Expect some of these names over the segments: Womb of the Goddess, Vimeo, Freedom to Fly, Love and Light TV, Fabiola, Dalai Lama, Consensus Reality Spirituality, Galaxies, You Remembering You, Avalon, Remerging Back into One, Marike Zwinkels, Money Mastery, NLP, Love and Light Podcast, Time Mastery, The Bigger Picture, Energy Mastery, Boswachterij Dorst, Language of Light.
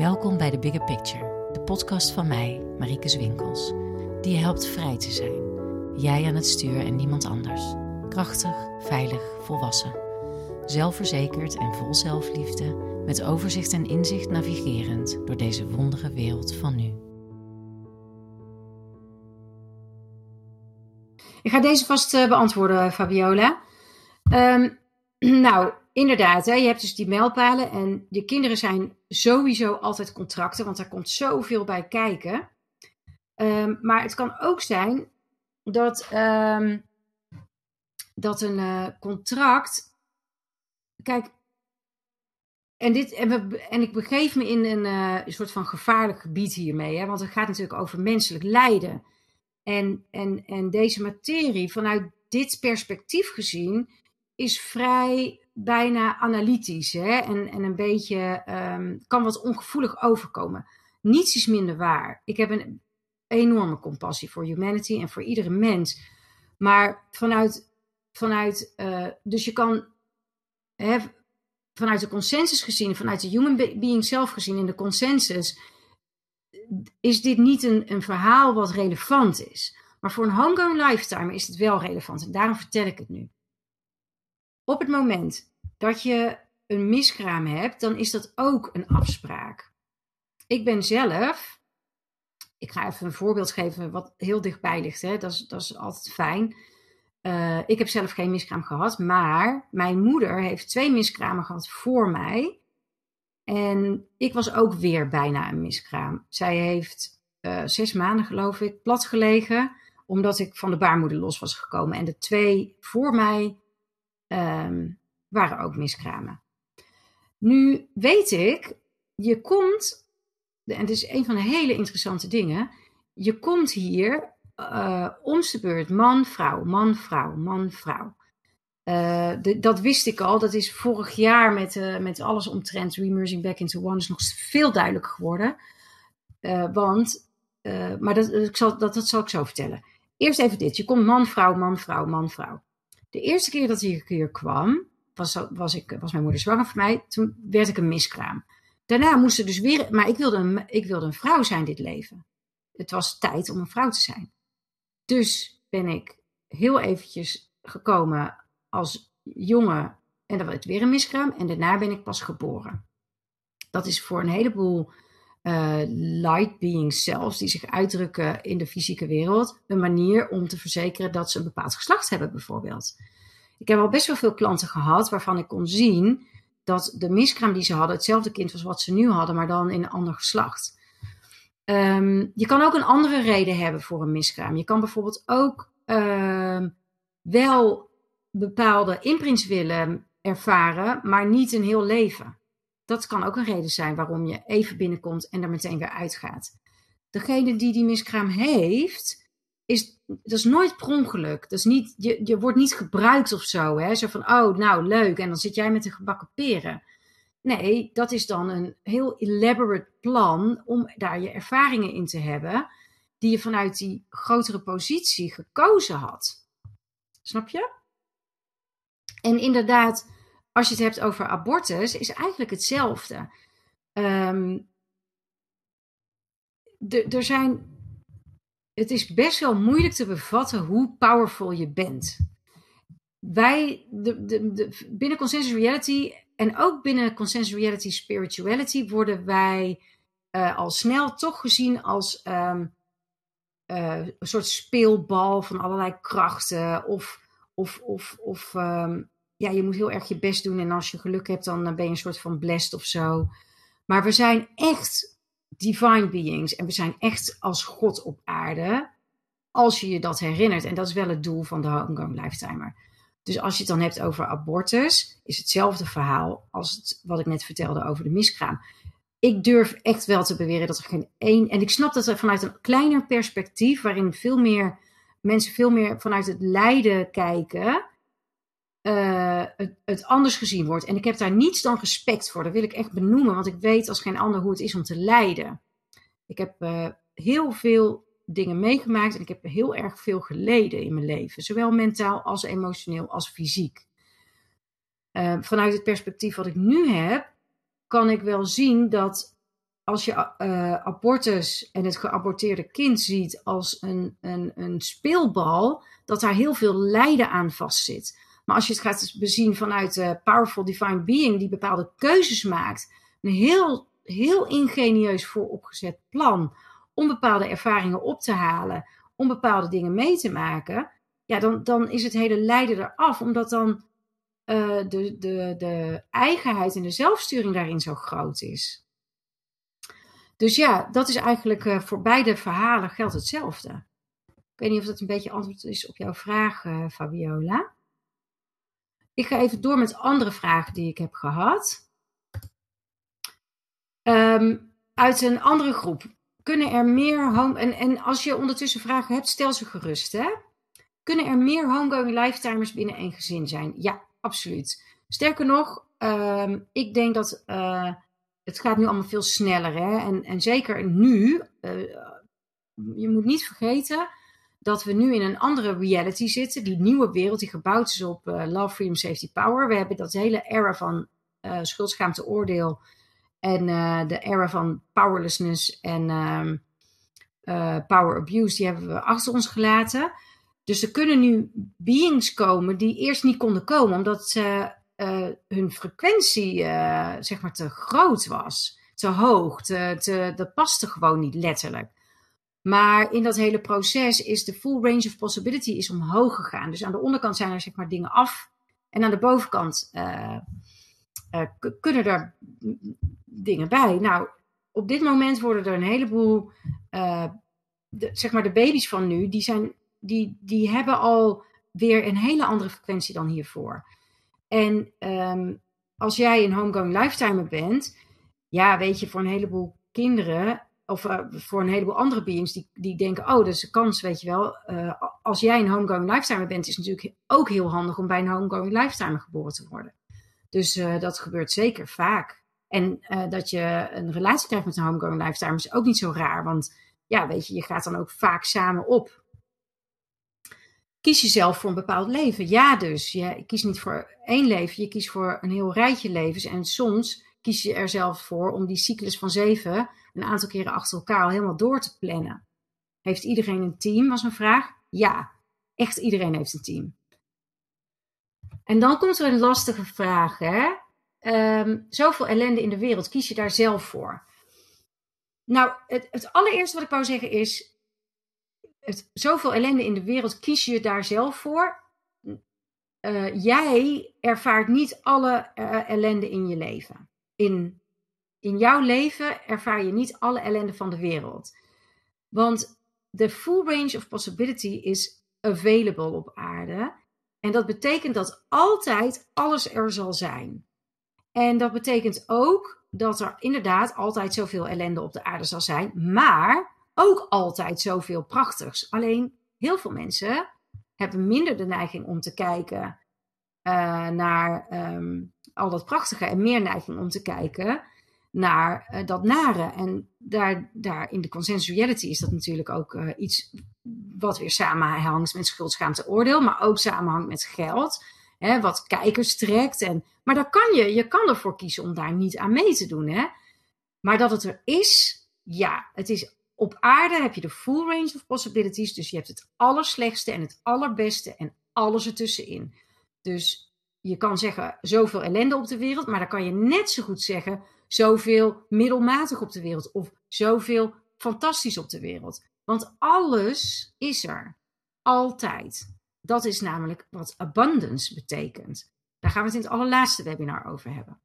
Welkom bij The Bigger Picture, de podcast van mij, Marike Zwinkels, die je helpt vrij te zijn. Jij aan het stuur en niemand anders. Krachtig, veilig, volwassen. Zelfverzekerd en vol zelfliefde, met overzicht en inzicht navigerend door deze wondere wereld van nu. Ik ga deze vast beantwoorden, Fabiola. Inderdaad, hè, je hebt dus die mijlpalen en je kinderen zijn sowieso altijd contracten, want daar komt zoveel bij kijken. Maar het kan ook zijn dat een contract... Kijk, en ik begeef me in een soort van gevaarlijk gebied hiermee, hè, want het gaat natuurlijk over menselijk lijden. En deze materie, vanuit dit perspectief gezien, is vrij bijna analytisch, hè? En een beetje kan wat ongevoelig overkomen. Niets is minder waar. Ik heb een enorme compassie voor humanity en voor iedere mens. Maar dus je kan vanuit de consensus gezien, vanuit de human being zelf gezien in de consensus, is dit niet een verhaal wat relevant is. Maar voor een homegrown lifetime is het wel relevant en daarom vertel ik het nu. Op het moment dat je een miskraam hebt, dan is dat ook een afspraak. Ik ga even een voorbeeld geven wat heel dichtbij ligt. Hè? Dat is altijd fijn. Ik heb zelf geen miskraam gehad, maar mijn moeder heeft 2 miskramen gehad voor mij. En ik was ook weer bijna een miskraam. Zij heeft 6 maanden, geloof ik, platgelegen, omdat ik van de baarmoeder los was gekomen. En de 2 voor mij waren ook miskramen. Nu weet ik, je komt, en dit is een van de hele interessante dingen, je komt hier om de beurt man, vrouw, man, vrouw, man, vrouw. Dat wist ik al, dat is vorig jaar met alles omtrent Remerging Back into One is nog veel duidelijker geworden. Maar dat zal ik zo vertellen. Eerst even dit, je komt man, vrouw, man, vrouw, man, vrouw. De eerste keer dat ik hier kwam, was mijn moeder zwanger van mij. Toen werd ik een miskraam. Daarna moest er dus weer... Maar ik wilde een vrouw zijn dit leven. Het was tijd om een vrouw te zijn. Dus ben ik heel eventjes gekomen als jongen. En dan werd het weer een miskraam. En daarna ben ik pas geboren. Dat is voor een heleboel light beings zelfs, die zich uitdrukken in de fysieke wereld, een manier om te verzekeren dat ze een bepaald geslacht hebben bijvoorbeeld. Ik heb al best wel veel klanten gehad waarvan ik kon zien dat de miskraam die ze hadden hetzelfde kind was wat ze nu hadden, maar dan in een ander geslacht. Je kan ook een andere reden hebben voor een miskraam. Je kan bijvoorbeeld ook wel bepaalde imprints willen ervaren, maar niet een heel leven. Dat kan ook een reden zijn waarom je even binnenkomt en er meteen weer uitgaat. Degene die miskraam heeft, dat is nooit per ongeluk. Dat is niet, je wordt niet gebruikt of zo. Hè? Zo van, oh, nou, leuk. En dan zit jij met de gebakken peren. Nee, dat is dan een heel elaborate plan om daar je ervaringen in te hebben, die je vanuit die grotere positie gekozen had. Snap je? En inderdaad, als je het hebt over abortus, is eigenlijk hetzelfde. Het is best wel moeilijk te bevatten hoe powerful je bent. Binnen Consensus Reality en ook binnen Consensus Reality Spirituality worden wij al snel toch gezien als een soort speelbal van allerlei krachten Ja, je moet heel erg je best doen en als je geluk hebt, dan ben je een soort van blessed of zo. Maar we zijn echt divine beings en we zijn echt als God op aarde, als je je dat herinnert. En dat is wel het doel van de homegrown lifetimer. Dus als je het dan hebt over abortus, is hetzelfde verhaal als wat ik net vertelde over de miskraam. Ik durf echt wel te beweren dat er geen één... En ik snap dat er vanuit een kleiner perspectief, waarin mensen veel meer vanuit het lijden kijken, het anders gezien wordt. En ik heb daar niets dan respect voor. Dat wil ik echt benoemen, want ik weet als geen ander hoe het is om te lijden. Ik heb heel veel dingen meegemaakt en ik heb heel erg veel geleden in mijn leven. Zowel mentaal als emotioneel als fysiek. Vanuit het perspectief wat ik nu heb, kan ik wel zien dat als je abortus en het geaborteerde kind ziet als een speelbal, dat daar heel veel lijden aan vastzit. Maar als je het gaat bezien vanuit de powerful divine being die bepaalde keuzes maakt, een heel ingenieus vooropgezet plan om bepaalde ervaringen op te halen, om bepaalde dingen mee te maken, ja, dan is het hele lijden eraf, omdat dan de eigenheid en de zelfsturing daarin zo groot is. Dus ja, dat is eigenlijk voor beide verhalen geldt hetzelfde. Ik weet niet of dat een beetje antwoord is op jouw vraag, Fabiola. Ik ga even door met andere vragen die ik heb gehad. Uit een andere groep. Kunnen er meer en als je ondertussen vragen hebt, stel ze gerust, hè? Kunnen er meer homegoing lifetimers binnen één gezin zijn? Ja, absoluut. Sterker nog, ik denk dat het gaat nu allemaal veel sneller, hè? En zeker nu, je moet niet vergeten dat we nu in een andere reality zitten. Die nieuwe wereld die gebouwd is op love, freedom, safety, power. We hebben dat hele era van schuld, schaamte, oordeel. En de era van powerlessness en power abuse, die hebben we achter ons gelaten. Dus er kunnen nu beings komen die eerst niet konden komen, omdat hun frequentie zeg maar te groot was, te hoog, dat paste gewoon niet letterlijk. Maar in dat hele proces is de full range of possibility is omhoog gegaan. Dus aan de onderkant zijn er zeg maar dingen af en aan de bovenkant kunnen er dingen bij. Nou, op dit moment worden er een heleboel, zeg maar de baby's van nu, die hebben al weer een hele andere frequentie dan hiervoor. En als jij een homegoing lifetimer bent, ja, weet je, voor een heleboel kinderen, of voor een heleboel andere beings, die denken, oh, dat is een kans, weet je wel. Als jij een homegoing lifetimer bent, is het natuurlijk ook heel handig om bij een homegoing lifetimer geboren te worden. Dus dat gebeurt zeker vaak. En dat je een relatie krijgt met een homegoing lifetimer is ook niet zo raar. Want ja, weet je, je gaat dan ook vaak samen op. Kies jezelf voor een bepaald leven. Ja, dus je kiest niet voor één leven. Je kiest voor een heel rijtje levens. En soms kies je er zelf voor om die cyclus van 7 een aantal keren achter elkaar al helemaal door te plannen. Heeft iedereen een team, was een vraag. Ja, echt iedereen heeft een team. En dan komt er een lastige vraag, hè? Zoveel ellende in de wereld, kies je daar zelf voor? Nou, het allereerste wat ik wou zeggen is, zoveel ellende in de wereld, kies je daar zelf voor? Jij ervaart niet alle ellende in je leven. In jouw leven ervaar je niet alle ellende van de wereld. Want de full range of possibility is available op aarde. En dat betekent dat altijd alles er zal zijn. En dat betekent ook dat er inderdaad altijd zoveel ellende op de aarde zal zijn. Maar ook altijd zoveel prachtigs. Alleen heel veel mensen hebben minder de neiging om te kijken naar al dat prachtige. En meer neiging om te kijken naar dat nare. En daar in de consensus reality is dat natuurlijk ook iets wat weer samenhangt met schuld, schaamte, oordeel, maar ook samenhangt met geld, hè, wat kijkers trekt. Maar daar kan je kan ervoor kiezen om daar niet aan mee te doen. Hè? Maar dat het er is, ja, het is op aarde heb je de full range of possibilities, dus je hebt het allerslechtste en het allerbeste en alles ertussenin. Dus je kan zeggen zoveel ellende op de wereld, maar dan kan je net zo goed zeggen zoveel middelmatig op de wereld of zoveel fantastisch op de wereld. Want alles is er. Altijd. Dat is namelijk wat abundance betekent. Daar gaan we het in het allerlaatste webinar over hebben.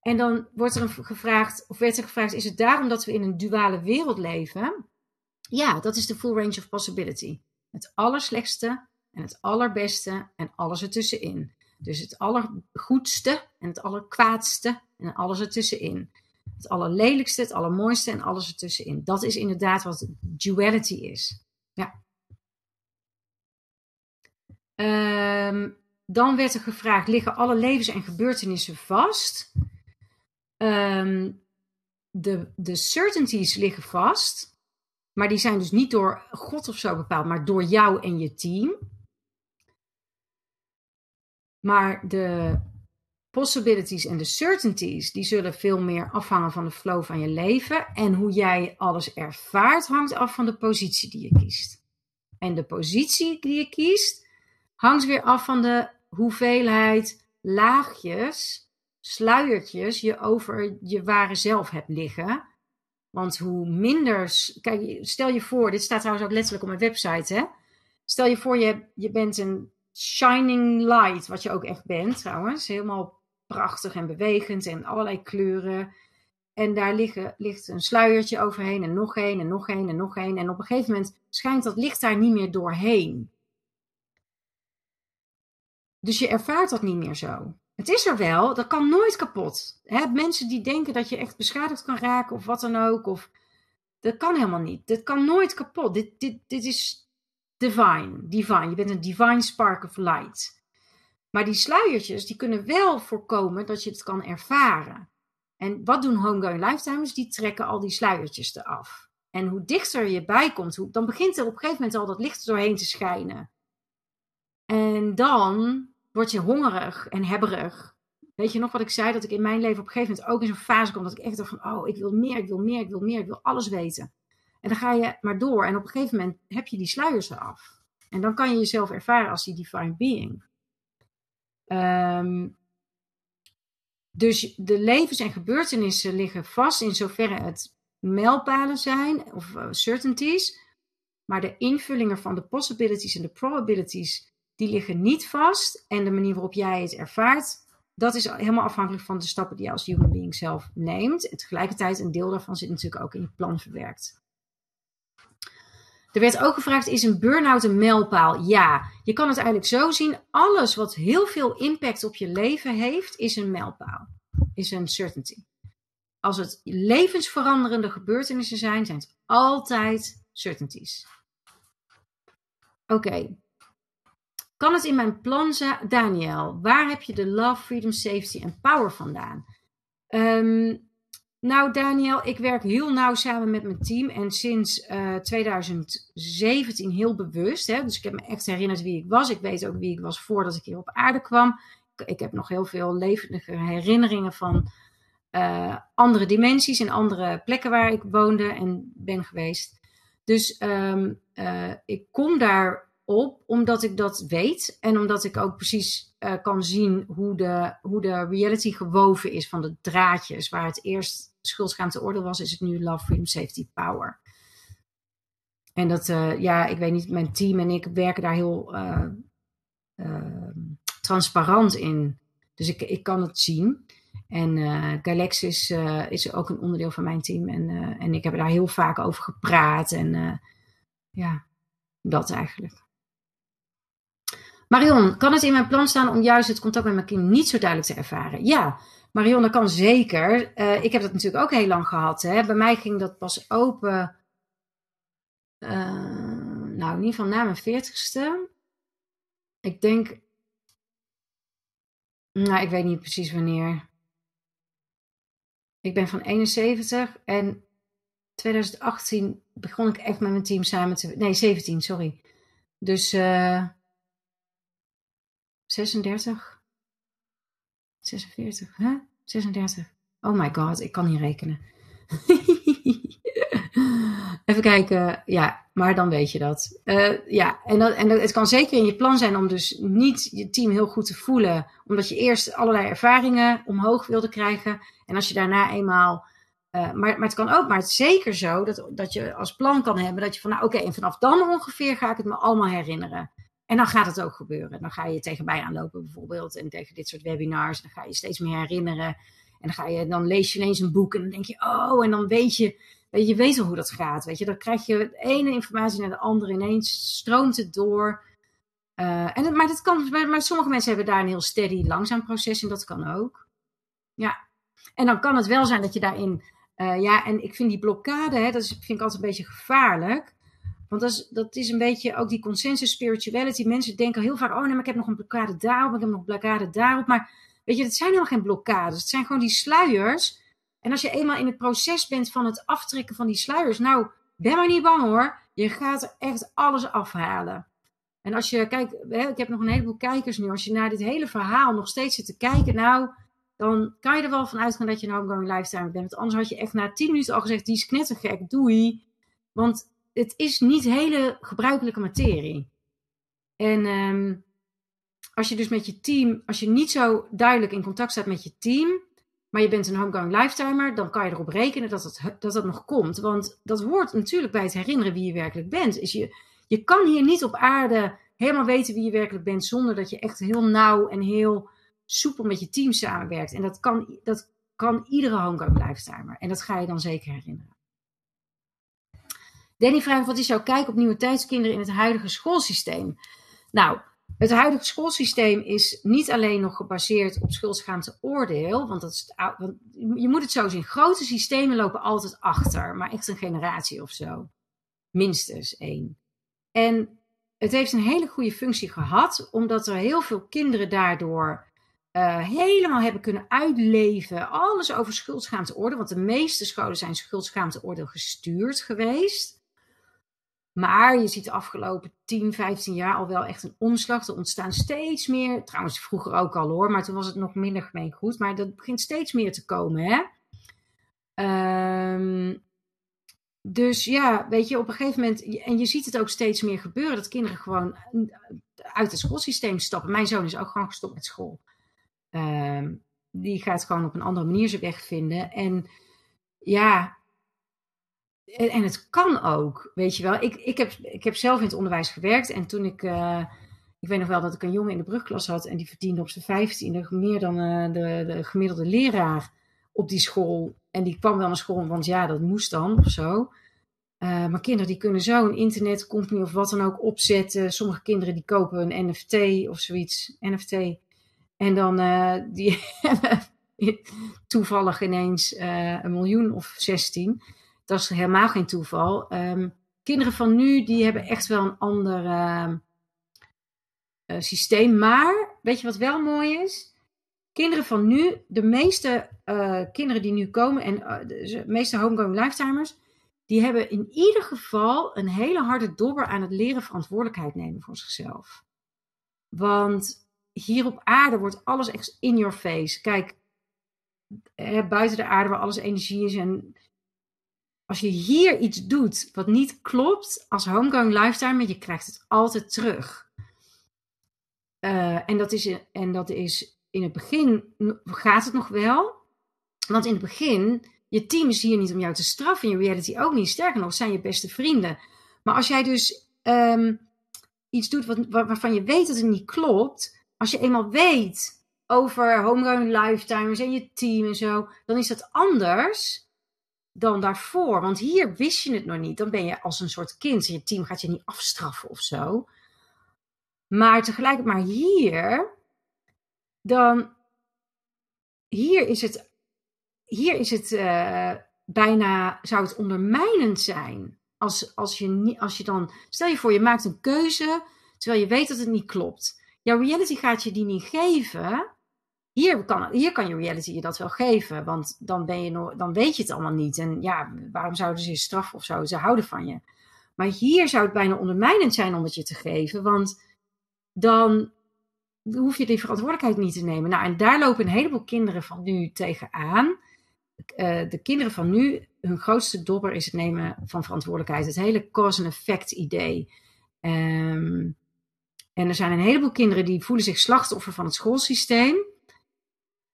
En dan wordt er gevraagd, of werd er gevraagd, is het daarom dat we in een duale wereld leven? Ja, dat is de full range of possibility. Het allerslechtste en het allerbeste en alles ertussenin. Dus het allergoedste en het allerkwaadste en alles ertussenin. Het allerlelijkste, het allermooiste en alles ertussenin. Dat is inderdaad wat duality is. Ja. Dan werd er gevraagd, liggen alle levens en gebeurtenissen vast? De certainties liggen vast, maar die zijn dus niet door God of zo bepaald, maar door jou en je team. Maar de possibilities en de certainties, die zullen veel meer afhangen van de flow van je leven. En hoe jij alles ervaart hangt af van de positie die je kiest. En de positie die je kiest hangt weer af van de hoeveelheid laagjes, sluiertjes je over je ware zelf hebt liggen. Want hoe minder... Kijk, stel je voor, dit staat trouwens ook letterlijk op mijn website, hè? Stel je voor, je bent een shining light, wat je ook echt bent trouwens. Helemaal prachtig en bewegend en allerlei kleuren. En daar ligt een sluiertje overheen en nog één en nog één en nog één. En op een gegeven moment schijnt dat licht daar niet meer doorheen. Dus je ervaart dat niet meer zo. Het is er wel, dat kan nooit kapot. Hè? Mensen die denken dat je echt beschadigd kan raken of wat dan ook. Of... Dat kan helemaal niet. Dat kan nooit kapot. Dit is... Divine. Je bent een divine spark of light. Maar die sluiertjes, die kunnen wel voorkomen dat je het kan ervaren. En wat doen homegoing lifetimers? Die trekken al die sluiertjes eraf. En hoe dichter je bij komt, dan begint er op een gegeven moment al dat licht doorheen te schijnen. En dan word je hongerig en hebberig. Weet je nog wat ik zei? Dat ik in mijn leven op een gegeven moment ook in zo'n fase kom. Dat ik echt dacht van, oh, ik wil meer. Ik wil alles weten. En dan ga je maar door. En op een gegeven moment heb je die sluiers eraf. En dan kan je jezelf ervaren als die divine being. Dus de levens en gebeurtenissen liggen vast in zoverre het mijlpalen zijn. Of certainties. Maar de invullingen van de possibilities en de probabilities. Die liggen niet vast. En de manier waarop jij het ervaart. Dat is helemaal afhankelijk van de stappen die je als human being zelf neemt. En tegelijkertijd een deel daarvan zit natuurlijk ook in je plan verwerkt. Er werd ook gevraagd, is een burn-out een mijlpaal? Ja, je kan het eigenlijk zo zien. Alles wat heel veel impact op je leven heeft, is een mijlpaal. Is een certainty. Als het levensveranderende gebeurtenissen zijn, zijn het altijd certainties. Oké. Kan het in mijn plan zijn? Daniel, waar heb je de love, freedom, safety en power vandaan? Nou Daniel, ik werk heel nauw samen met mijn team en sinds 2017 heel bewust. Hè? Dus ik heb me echt herinnerd wie ik was. Ik weet ook wie ik was voordat ik hier op aarde kwam. Ik heb nog heel veel levendige herinneringen van andere dimensies en andere plekken waar ik woonde en ben geweest. Dus ik kom daarop omdat ik dat weet en omdat ik ook precies... kan zien hoe de reality gewoven is van de draadjes. Waar het eerst schuldgaande oordeel was, is het nu love, freedom, safety, power. En dat, ik weet niet, mijn team en ik werken daar heel transparant in. Dus ik kan het zien. En Galaxies is ook een onderdeel van mijn team. En ik heb daar heel vaak over gepraat. En dat eigenlijk. Marion, kan het in mijn plan staan om juist het contact met mijn kind niet zo duidelijk te ervaren? Ja, Marion, dat kan zeker. Ik heb dat natuurlijk ook heel lang gehad. Hè? Bij mij ging dat pas open, in ieder geval na mijn 40ste. Ik denk, ik weet niet precies wanneer. Ik ben van 71 en 2018 begon ik echt met mijn team samen te... Nee, 17, sorry. Dus... 36. Oh my god, ik kan niet rekenen. Even kijken. Ja, maar dan weet je dat. Het kan zeker in je plan zijn om dus niet je team heel goed te voelen. Omdat je eerst allerlei ervaringen omhoog wilde krijgen. En als je daarna eenmaal... Maar het kan ook, maar het is zeker zo dat je als plan kan hebben dat je van... en vanaf dan ongeveer ga ik het me allemaal herinneren. En dan gaat het ook gebeuren. Dan ga je tegen mij aanlopen bijvoorbeeld. En tegen dit soort webinars. Dan ga je steeds meer herinneren. En dan lees je ineens een boek. En dan denk je, en dan weet je hoe dat gaat. Weet je, dan krijg je de ene informatie naar de andere. Ineens stroomt het door. Maar sommige mensen hebben daar een heel steady, langzaam proces. En dat kan ook. Ja. En dan kan het wel zijn dat je daarin... en ik vind die blokkade, vind ik altijd een beetje gevaarlijk. Want dat is een beetje ook die consensus spirituality. Mensen denken heel vaak, ik heb nog een blokkade daarop, ik heb nog een blokkade daarop. Maar weet je, het zijn helemaal geen blokkades. Het zijn gewoon die sluiers. En als je eenmaal in het proces bent van het aftrekken van die sluiers, ben maar niet bang hoor. Je gaat er echt alles afhalen. En als je, kijk, ik heb nog een heleboel kijkers nu. Als je naar dit hele verhaal nog steeds zit te kijken, dan kan je er wel van uitgaan dat je een homegoing lifetimer bent. Want anders had je echt na 10 minuten al gezegd, die is knettergek, doei. Want het is niet hele gebruikelijke materie. En als je dus met je team, als je niet zo duidelijk in contact staat met je team, maar je bent een homegoing lifetimer, dan kan je erop rekenen dat nog komt. Want dat hoort natuurlijk bij het herinneren wie je werkelijk bent. Is je kan hier niet op aarde helemaal weten wie je werkelijk bent, zonder dat je echt heel nauw en heel soepel met je team samenwerkt. En dat kan iedere homegoing lifetimer. En dat ga je dan zeker herinneren. Danny vraagt, wat is jouw kijk op nieuwe tijdskinderen in het huidige schoolsysteem? Nou, het huidige schoolsysteem is niet alleen nog gebaseerd op schuldschaamte oordeel. Want, want je moet het zo zien. Grote systemen lopen altijd achter. Maar echt een generatie of zo. Minstens 1. En het heeft een hele goede functie gehad. Omdat er heel veel kinderen daardoor helemaal hebben kunnen uitleven. Alles over schuldschaamte oordeel. Want de meeste scholen zijn schuldschaamte oordeel gestuurd geweest. Maar je ziet de afgelopen 10, 15 jaar al wel echt een omslag. Er ontstaan steeds meer, trouwens vroeger ook al hoor, maar toen was het nog minder gemeengoed. Maar dat begint steeds meer te komen, hè. Dus ja, weet je, op een gegeven moment, en je ziet het ook steeds meer gebeuren, dat kinderen gewoon uit het schoolsysteem stappen. Mijn zoon is ook gewoon gestopt met school. Die gaat gewoon op een andere manier zijn weg vinden. En ja... En het kan ook, weet je wel. Ik heb zelf in het onderwijs gewerkt. En toen ik weet nog wel dat ik een jongen in de brugklas had. En die verdiende op zijn 15e meer dan de gemiddelde leraar op die school. En die kwam wel naar school, want ja, dat moest dan of zo. Maar kinderen die kunnen zo een internetcompany of wat dan ook opzetten. Sommige kinderen die kopen een NFT of zoiets. NFT. En dan die hebben toevallig ineens 1 miljoen of 16. Dat is helemaal geen toeval. Kinderen van nu, die hebben echt wel een ander systeem. Maar, weet je wat wel mooi is? Kinderen van nu, de meeste kinderen die nu komen en de meeste homegoing lifetimers, die hebben in ieder geval een hele harde dobber aan het leren verantwoordelijkheid nemen voor zichzelf. Want hier op aarde wordt alles echt in your face. Kijk, buiten de aarde waar alles energie is en... Als je hier iets doet wat niet klopt als homegoing lifetimer, je krijgt het altijd terug. En dat is in het begin gaat het nog wel. Want in het begin, je team is hier niet om jou te straffen. En je reality ook niet. Sterker nog, zijn je beste vrienden. Maar als jij dus iets doet waarvan je weet dat het niet klopt. Als je eenmaal weet over homegoing lifetimers en je team en zo. Dan is dat anders dan daarvoor. Want hier wist je het nog niet. Dan ben je als een soort kind. En je team gaat je niet afstraffen of zo. Maar tegelijk, maar hier, dan, hier is het bijna, zou het ondermijnend zijn. Als je dan, stel je voor, je maakt een keuze, terwijl je weet dat het niet klopt. Jouw reality gaat je die niet geven. Hier kan je reality je dat wel geven. Want dan weet je het allemaal niet. En ja, waarom zouden ze je straffen of zo? Ze houden van je. Maar hier zou het bijna ondermijnend zijn om het je te geven. Want dan hoef je die verantwoordelijkheid niet te nemen. Nou, en daar lopen een heleboel kinderen van nu tegenaan. De kinderen van nu, hun grootste dobber is het nemen van verantwoordelijkheid. Het hele cause and effect idee. En er zijn een heleboel kinderen die voelen zich slachtoffer van het schoolsysteem.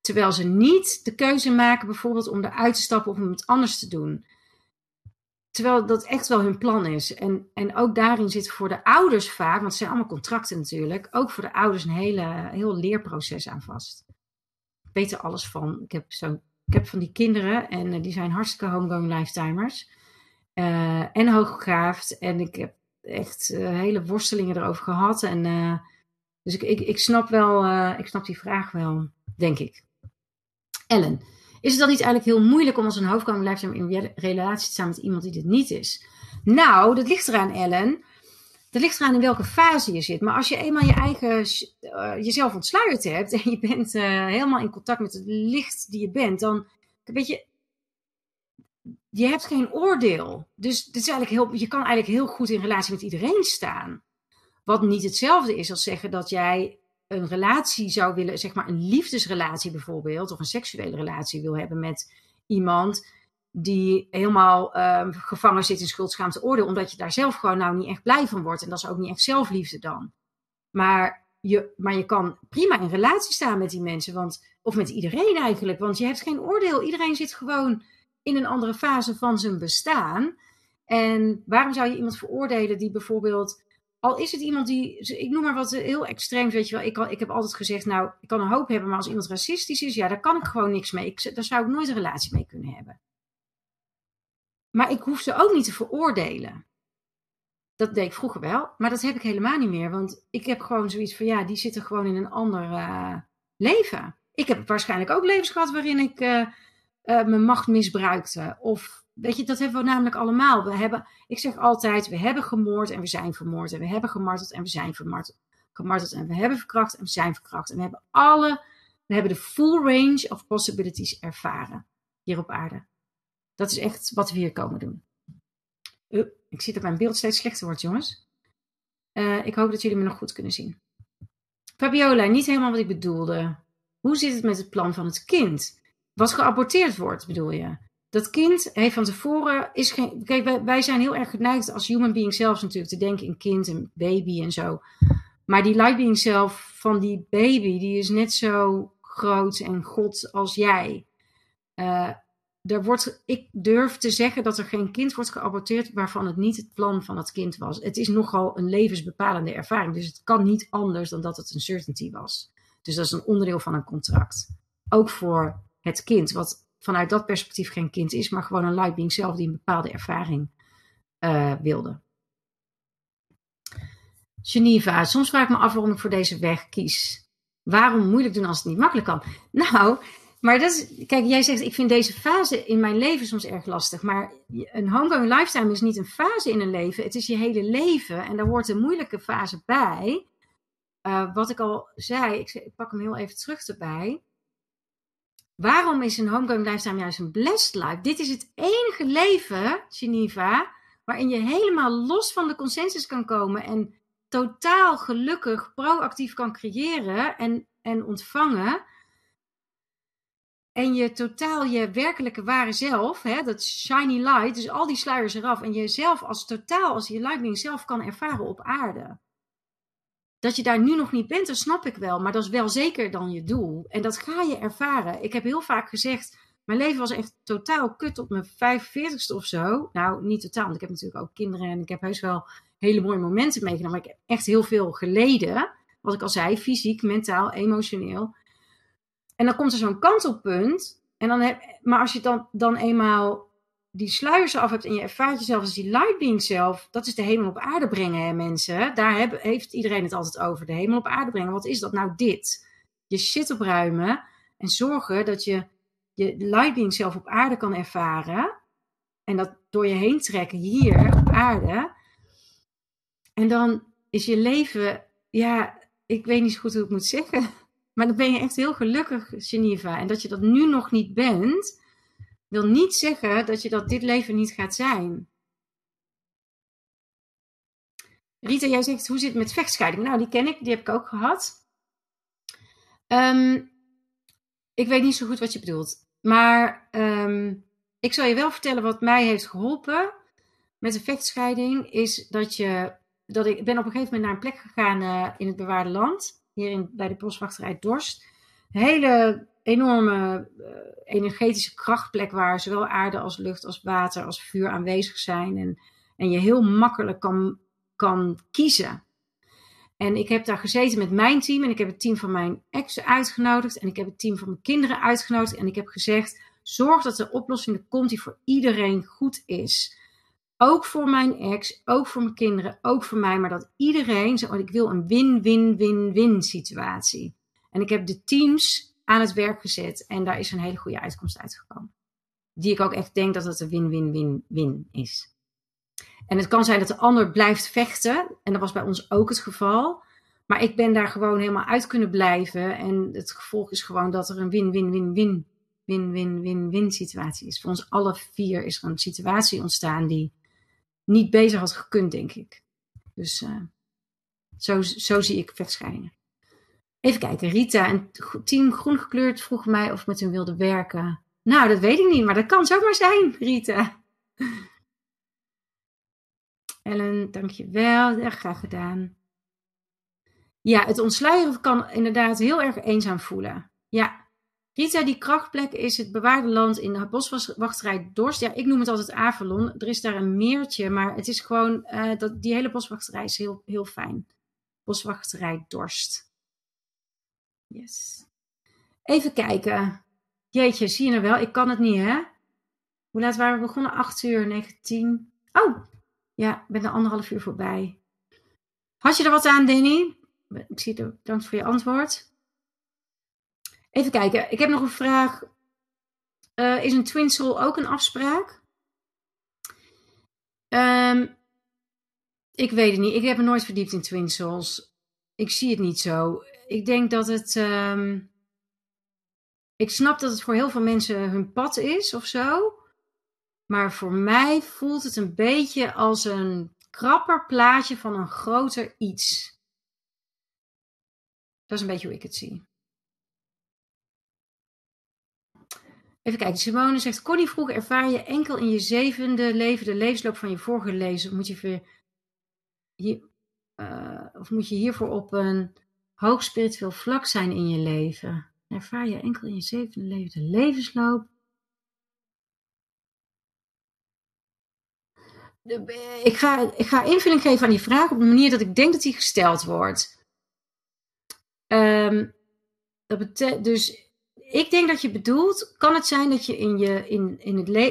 Terwijl ze niet de keuze maken bijvoorbeeld om eruit te stappen of om het anders te doen. Terwijl dat echt wel hun plan is. En ook daarin zit voor de ouders vaak, want het zijn allemaal contracten natuurlijk, ook voor de ouders een heel leerproces aan vast. Ik weet er alles van. Ik heb van die kinderen en die zijn hartstikke homegoing lifetimers. En hoogbegaafd. En ik heb echt hele worstelingen erover gehad. Dus ik snap wel, ik snap die vraag wel, denk ik. Ellen, is het dan niet eigenlijk heel moeilijk om als een homegoing lifetimer in relatie te staan met iemand die dit niet is? Nou, dat ligt eraan, Ellen. Dat ligt eraan in welke fase je zit. Maar als je eenmaal je eigen, jezelf ontsluit hebt en je bent helemaal in contact met het licht die je bent, dan weet je, je hebt geen oordeel. Dus dit is eigenlijk je kan eigenlijk heel goed in relatie met iedereen staan. Wat niet hetzelfde is als zeggen dat jij een relatie zou willen, zeg maar een liefdesrelatie bijvoorbeeld, of een seksuele relatie wil hebben met iemand die helemaal gevangen zit in schuld, schaamte, oordeel, omdat je daar zelf gewoon nou niet echt blij van wordt. En dat is ook niet echt zelfliefde dan. Maar je kan prima in relatie staan met die mensen, of met iedereen eigenlijk, want je hebt geen oordeel. Iedereen zit gewoon in een andere fase van zijn bestaan. En waarom zou je iemand veroordelen die bijvoorbeeld, al is het iemand die, ik noem maar wat heel extreem, weet je wel. Ik heb altijd gezegd, nou, ik kan een hoop hebben, maar als iemand racistisch is, ja, daar kan ik gewoon niks mee. Daar zou ik nooit een relatie mee kunnen hebben. Maar ik hoef ze ook niet te veroordelen. Dat deed ik vroeger wel, maar dat heb ik helemaal niet meer. Want ik heb gewoon zoiets van, ja, die zitten gewoon in een ander leven. Ik heb waarschijnlijk ook levens gehad waarin ik mijn macht misbruikte. Of, weet je, dat hebben we namelijk allemaal. Ik zeg altijd, we hebben gemoord en we zijn vermoord. En we hebben gemarteld en we zijn gemarteld. En we hebben verkracht en we zijn verkracht. En we hebben de full range of possibilities ervaren hier op aarde. Dat is echt wat we hier komen doen. Ik zie dat mijn beeld steeds slechter wordt, jongens. Ik hoop dat jullie me nog goed kunnen zien. Fabiola, niet helemaal wat ik bedoelde. Hoe zit het met het plan van het kind? Wat geaborteerd wordt, bedoel je? Dat kind heeft van tevoren... Kijk, wij zijn heel erg geneigd als human being zelf natuurlijk te denken in kind en baby en zo. Maar die light being zelf van die baby, die is net zo groot en God als jij. Ik durf te zeggen dat er geen kind wordt geaborteerd waarvan het niet het plan van het kind was. Het is nogal een levensbepalende ervaring. Dus het kan niet anders dan dat het een certainty was. Dus dat is een onderdeel van een contract. Ook voor het kind, wat vanuit dat perspectief geen kind is, maar gewoon een light being zelf die een bepaalde ervaring wilde. Geneva, soms vraag ik me af waarom ik voor deze weg kies. Waarom moeilijk doen als het niet makkelijk kan? Nou... Maar dat is, kijk, jij zegt, ik vind deze fase in mijn leven soms erg lastig. Maar een homegoing lifetime is niet een fase in een leven. Het is je hele leven. En daar hoort een moeilijke fase bij. Wat ik al zei, ik pak hem heel even terug erbij. Waarom is een homegoing lifetime juist een blessed life? Dit is het enige leven, Geneva, waarin je helemaal los van de consensus kan komen. En totaal gelukkig, proactief kan creëren en ontvangen. En je totaal je werkelijke ware zelf, hè, dat shiny light, dus al die sluiers eraf. En jezelf als je lightning zelf kan ervaren op aarde. Dat je daar nu nog niet bent, dat snap ik wel. Maar dat is wel zeker dan je doel. En dat ga je ervaren. Ik heb heel vaak gezegd, mijn leven was echt totaal kut op mijn 45ste of zo. Nou, niet totaal, want ik heb natuurlijk ook kinderen. En ik heb heus wel hele mooie momenten meegenomen. Maar ik heb echt heel veel geleden. Wat ik al zei, fysiek, mentaal, emotioneel. En dan komt er zo'n kantelpunt. Maar als je dan eenmaal die sluiers af hebt en je ervaart jezelf als die light being zelf. Dat is de hemel op aarde brengen, hè mensen. Daar heeft iedereen het altijd over. De hemel op aarde brengen. Wat is dat nou dit? Je shit opruimen en zorgen dat je light being zelf op aarde kan ervaren. En dat door je heen trekken hier op aarde. En dan is je leven, ja, ik weet niet zo goed hoe ik moet zeggen. Maar dan ben je echt heel gelukkig, Geneva. En dat je dat nu nog niet bent, wil niet zeggen dat je dat dit leven niet gaat zijn. Rita, jij zegt, hoe zit het met vechtscheiding? Nou, die heb ik ook gehad. Ik weet niet zo goed wat je bedoelt. Maar ik zal je wel vertellen wat mij heeft geholpen met de vechtscheiding. Is dat ik ben op een gegeven moment naar een plek gegaan in het bewaarde land. Bij de Boswachterij Dorst. Een hele enorme energetische krachtplek waar zowel aarde als lucht als water als vuur aanwezig zijn. En je heel makkelijk kan kiezen. En ik heb daar gezeten met mijn team. En ik heb het team van mijn ex uitgenodigd. En ik heb het team van mijn kinderen uitgenodigd. En ik heb gezegd, zorg dat er oplossing komt die voor iedereen goed is. Ook voor mijn ex, ook voor mijn kinderen, ook voor mij. Maar dat iedereen, ik wil een win-win-win-win situatie. En ik heb de teams aan het werk gezet. En daar is een hele goede uitkomst uitgekomen. Die ik ook echt denk dat het een win-win-win-win is. En het kan zijn dat de ander blijft vechten. En dat was bij ons ook het geval. Maar ik ben daar gewoon helemaal uit kunnen blijven. En het gevolg is gewoon dat er een win-win-win-win-win-win-win situatie is. Voor ons alle vier is er een situatie ontstaan die... niet bezig had gekund, denk ik. Dus zo zie ik vechtscheidingen. Even kijken, Rita, een team groen gekleurd, vroeg mij of ik met hun wilde werken. Nou, dat weet ik niet, maar dat kan zomaar zijn, Rita. Ellen, dankjewel, erg graag gedaan. Ja, het ontsluieren kan inderdaad heel erg eenzaam voelen. Ja, Rita, die krachtplek is het bewaarde land in de Boswachterij Dorst. Ja, ik noem het altijd Avalon. Er is daar een meertje, maar het is gewoon, die hele boswachterij is heel, heel fijn. Boswachterij Dorst. Yes. Even kijken. Jeetje, zie je nou wel? Ik kan het niet, hè? Hoe laat waren we begonnen? 8:19. Oh, ja, ik ben er 1,5 uur voorbij. Had je er wat aan, Danny? Ik zie het, bedankt voor je antwoord. Even kijken, ik heb nog een vraag. Is een twin soul ook een afspraak? Ik weet het niet. Ik heb me nooit verdiept in twin souls. Ik zie het niet zo. Ik denk dat het... ik snap dat het voor heel veel mensen hun pad is of zo. Maar voor mij voelt het een beetje als een krapper plaatje van een groter iets. Dat is een beetje hoe ik het zie. Even kijken, Simone zegt... Connie vroeg, ervaar je enkel in je 7e leven de levensloop van je vorige leven? Of moet je hiervoor op een hoog spiritueel vlak zijn in je leven? Ervaar je enkel in je 7e leven de levensloop? Ik ga invulling geven aan die vraag op de manier dat ik denk dat die gesteld wordt. Dus ik denk dat je bedoelt, kan het zijn dat je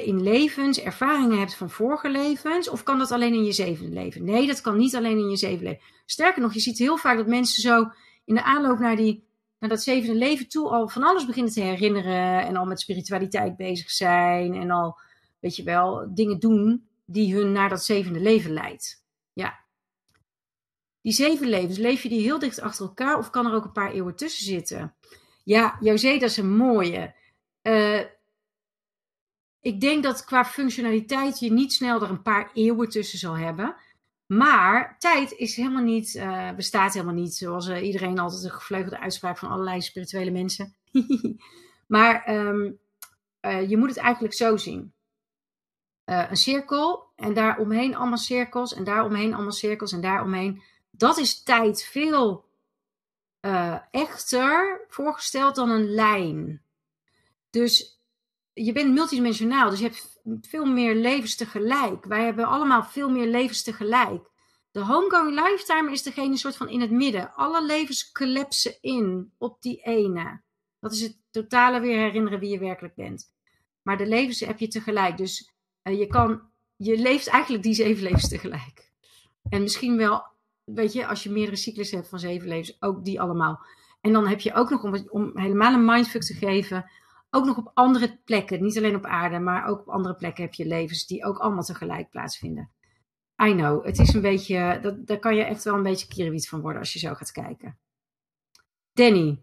in levens ervaringen hebt van vorige levens? Of kan dat alleen in je 7e leven? Nee, dat kan niet alleen in je 7e leven. Sterker nog, je ziet heel vaak dat mensen zo in de aanloop naar dat 7e leven toe al van alles beginnen te herinneren. En al met spiritualiteit bezig zijn. En al, weet je wel, dingen doen die hun naar dat 7e leven leidt. Ja. Die 7 levens, leef je die heel dicht achter elkaar of kan er ook een paar eeuwen tussen zitten? Ja, José, dat is een mooie. Ik denk dat qua functionaliteit je niet snel er een paar eeuwen tussen zal hebben. Maar tijd is helemaal niet, bestaat helemaal niet. Zoals iedereen altijd een gevleugelde uitspraak van allerlei spirituele mensen. Maar je moet het eigenlijk zo zien. Een cirkel en daaromheen allemaal cirkels en daaromheen allemaal cirkels en daaromheen. Dat is tijd veel echter voorgesteld dan een lijn. Dus je bent multidimensionaal, dus je hebt veel meer levens tegelijk. Wij hebben allemaal veel meer levens tegelijk. De homegoing lifetime is degene soort van in het midden. Alle levens collapsen in op die ene. Dat is het totale weer herinneren wie je werkelijk bent. Maar de levens heb je tegelijk, dus... Je leeft eigenlijk die 7 levens tegelijk. En misschien wel, weet je, als je meerdere cyclus hebt van 7 levens, ook die allemaal. En dan heb je ook nog, om helemaal een mindfuck te geven, ook nog op andere plekken, niet alleen op aarde, maar ook op andere plekken heb je levens die ook allemaal tegelijk plaatsvinden. I know, het is een beetje, daar kan je echt wel een beetje kierenwiet van worden als je zo gaat kijken. Danny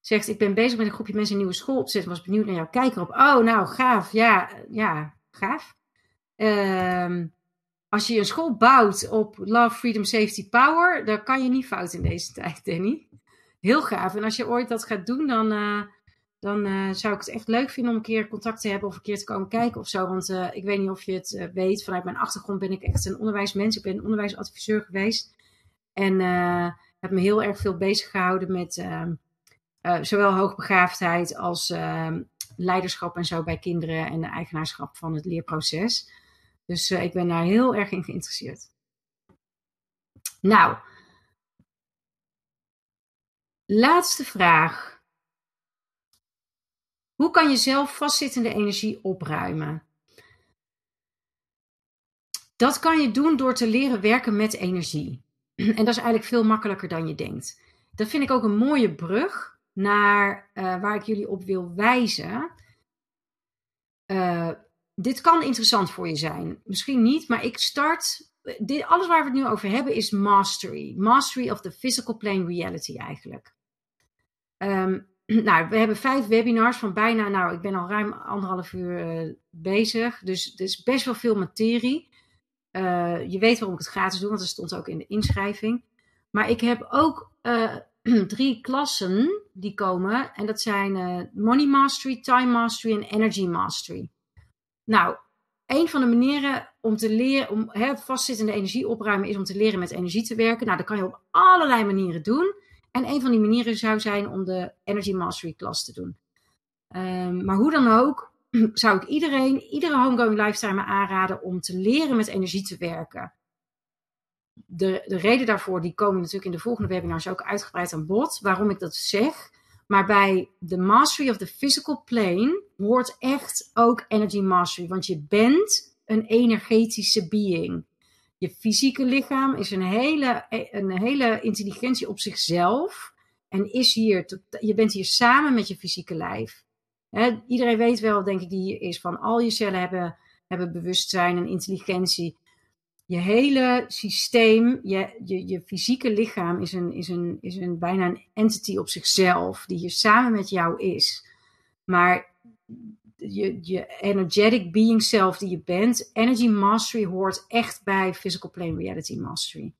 zegt, ik ben bezig met een groepje mensen een nieuwe school opzetten, was benieuwd naar jouw kijker op. Oh, nou, gaaf, ja. Gaaf. Als je een school bouwt op Love, Freedom, Safety, Power, dan kan je niet fout in deze tijd, Danny. Heel gaaf. En als je ooit dat gaat doen, dan zou ik het echt leuk vinden om een keer contact te hebben of een keer te komen kijken of zo. Want ik weet niet of je het weet. Vanuit mijn achtergrond ben ik echt een onderwijsmens. Ik ben een onderwijsadviseur geweest. En heb me heel erg veel bezig gehouden met zowel hoogbegaafdheid als... leiderschap en zo bij kinderen en de eigenaarschap van het leerproces. Dus ik ben daar heel erg in geïnteresseerd. Nou, laatste vraag. Hoe kan je zelf vastzittende energie opruimen? Dat kan je doen door te leren werken met energie. En dat is eigenlijk veel makkelijker dan je denkt. Dat vind ik ook een mooie brug naar waar ik jullie op wil wijzen. Dit kan interessant voor je zijn. Misschien niet, maar ik start... alles waar we het nu over hebben is mastery. Mastery of the physical plane reality eigenlijk. Nou, we hebben 5 webinars van bijna... Nou, ik ben al ruim 1,5 uur bezig. Dus er is best wel veel materie. Je weet waarom ik het gratis doe, want dat stond ook in de inschrijving. Maar ik heb ook... drie klassen die komen. En dat zijn Money Mastery, Time Mastery en Energy Mastery. Nou, een van de manieren om te leren, om vastzittende energie opruimen, is om te leren met energie te werken. Nou, dat kan je op allerlei manieren doen. En een van die manieren zou zijn om de Energy Mastery klas te doen. Maar hoe dan ook, zou ik iedere homegoing lifetimer aanraden om te leren met energie te werken. De reden daarvoor, die komen natuurlijk in de volgende webinars ook uitgebreid aan bod, waarom ik dat zeg. Maar bij de Mastery of the Physical Plane hoort echt ook Energy Mastery. Want je bent een energetische being. Je fysieke lichaam is een hele intelligentie op zichzelf. En je bent hier samen met je fysieke lijf. Iedereen weet wel, denk ik, die hier is, van al je cellen hebben bewustzijn en intelligentie. Je hele systeem, je fysieke lichaam is bijna een entity op zichzelf, die hier samen met jou is. Maar je energetic being self die je bent, Energy Mastery hoort echt bij Physical Plane Reality Mastery.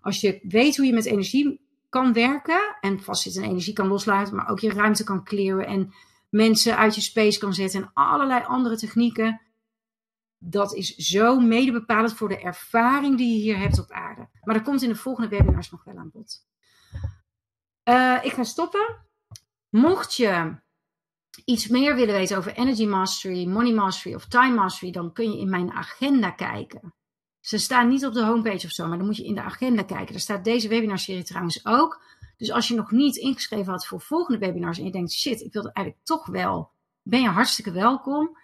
Als je weet hoe je met energie kan werken, en vastzittende energie kan loslaten, maar ook je ruimte kan clearen en mensen uit je space kan zetten en allerlei andere technieken. Dat is zo mede bepalend voor de ervaring die je hier hebt op aarde. Maar dat komt in de volgende webinars nog wel aan bod. Ik ga stoppen. Mocht je iets meer willen weten over Energy Mastery, Money Mastery of Time Mastery, dan kun je in mijn agenda kijken. Ze staan niet op de homepage of zo, maar dan moet je in de agenda kijken. Daar staat deze webinarserie trouwens ook. Dus als je nog niet ingeschreven had voor volgende webinars en je denkt, shit, ik wil dat eigenlijk toch wel, ben je hartstikke welkom.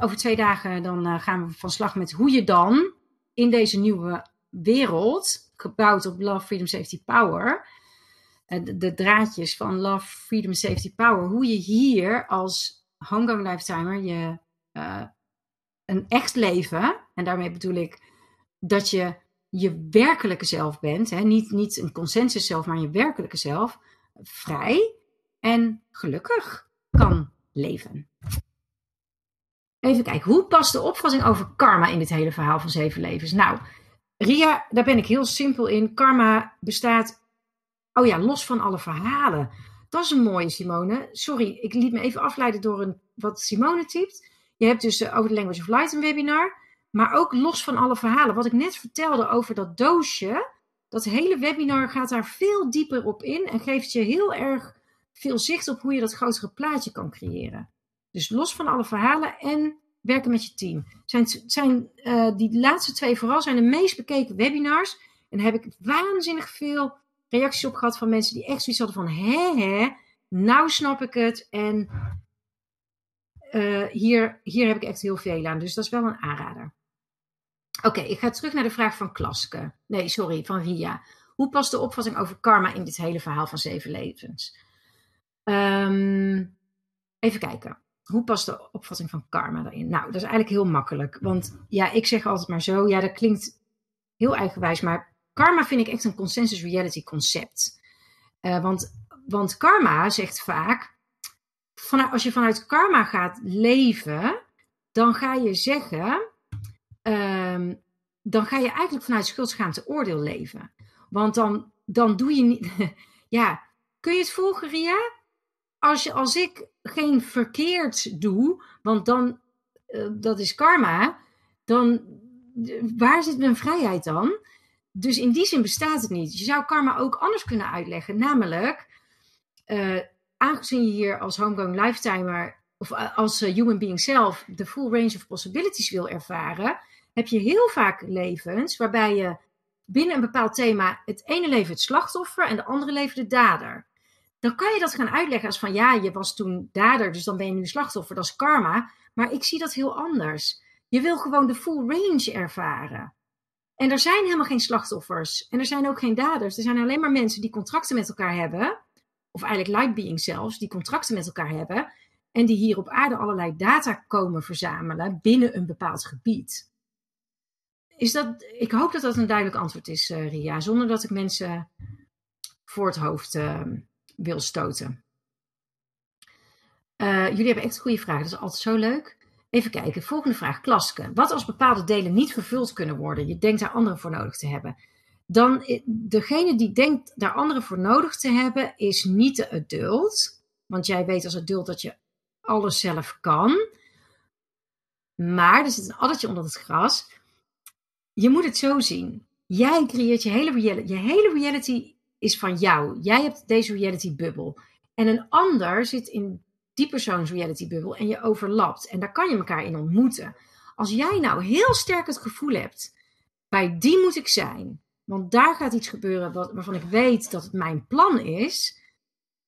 Over 2 dagen dan gaan we van slag met hoe je dan in deze nieuwe wereld, gebouwd op Love, Freedom, Safety, Power, de draadjes van Love, Freedom, Safety, Power, hoe je hier als homegoing lifetimer je een echt leven, en daarmee bedoel ik dat je je werkelijke zelf bent, hè? Niet een consensus zelf, maar je werkelijke zelf, vrij en gelukkig kan leven. Even kijken, hoe past de opvatting over karma in dit hele verhaal van 7 levens? Nou, Ria, daar ben ik heel simpel in. Karma bestaat, los van alle verhalen. Dat is een mooie, Simone. Sorry, ik liet me even afleiden door wat Simone typt. Je hebt dus over de Language of Light een webinar, maar ook los van alle verhalen. Wat ik net vertelde over dat doosje, dat hele webinar gaat daar veel dieper op in en geeft je heel erg veel zicht op hoe je dat grotere plaatje kan creëren. Dus los van alle verhalen en werken met je team. Die laatste 2 vooral zijn de meest bekeken webinars. En daar heb ik waanzinnig veel reacties op gehad van mensen die echt zoiets hadden van nou snap ik het. En hier heb ik echt heel veel aan. Dus dat is wel een aanrader. Oké, ik ga terug naar de vraag van Klaske. Nee, sorry, van Ria. Hoe past de opvatting over karma in dit hele verhaal van 7 levens? Even kijken. Hoe past de opvatting van karma daarin? Nou, dat is eigenlijk heel makkelijk. Want ja, ik zeg altijd maar zo. Ja, dat klinkt heel eigenwijs. Maar karma vind ik echt een consensus reality concept. Want karma zegt vaak, als je vanuit karma gaat leven, dan ga je zeggen, dan ga je eigenlijk vanuit schuld, schaamte, oordeel leven. Want dan doe je niet... ja, kun je het volgen, Ria? Als ik geen verkeerd doe, want dan, dat is karma, dan, waar zit mijn vrijheid dan? Dus in die zin bestaat het niet. Je zou karma ook anders kunnen uitleggen, namelijk, aangezien je hier als homegoing lifetimer, of als human being self, de full range of possibilities wil ervaren, heb je heel vaak levens waarbij je binnen een bepaald thema, het ene leven het slachtoffer en de andere leven de dader. Dan kan je dat gaan uitleggen als van, ja, je was toen dader, dus dan ben je nu slachtoffer, dat is karma. Maar ik zie dat heel anders. Je wil gewoon de full range ervaren. En er zijn helemaal geen slachtoffers. En er zijn ook geen daders. Er zijn alleen maar mensen die contracten met elkaar hebben. Of eigenlijk light beings zelfs, die contracten met elkaar hebben. En die hier op aarde allerlei data komen verzamelen binnen een bepaald gebied. Ik hoop dat dat een duidelijk antwoord is, Ria. Zonder dat ik mensen voor het hoofd... wil stoten. Jullie hebben echt goede vragen. Dat is altijd zo leuk. Even kijken. Volgende vraag. Klaske. Wat als bepaalde delen niet vervuld kunnen worden? Je denkt daar anderen voor nodig te hebben. dan degene die denkt daar anderen voor nodig te hebben, is niet de adult. Want jij weet als adult dat je alles zelf kan. Maar, er zit een addertje onder het gras. Je moet het zo zien. Jij creëert je hele reality. Je hele reality is van jou. Jij hebt deze reality-bubbel. En een ander zit in die persoons reality-bubbel en je overlapt. En daar kan je elkaar in ontmoeten. Als jij nou heel sterk het gevoel hebt, bij die moet ik zijn. Want daar gaat iets gebeuren waarvan ik weet dat het mijn plan is.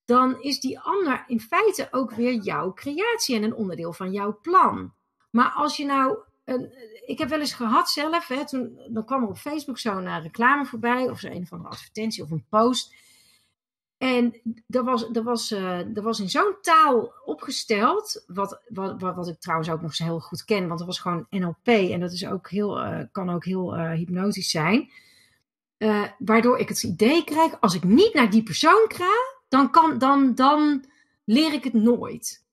Dan is die ander in feite ook weer jouw creatie en een onderdeel van jouw plan. Maar als je nou... Ik heb wel eens gehad zelf, dan kwam er op Facebook zo'n reclame voorbij. Of zo een of andere advertentie of een post. En dat was in zo'n taal opgesteld. Wat ik trouwens ook nog eens heel goed ken. Want dat was gewoon NLP. En dat is ook kan ook heel hypnotisch zijn. Waardoor ik het idee krijg, als ik niet naar die persoon ga, dan leer ik het nooit.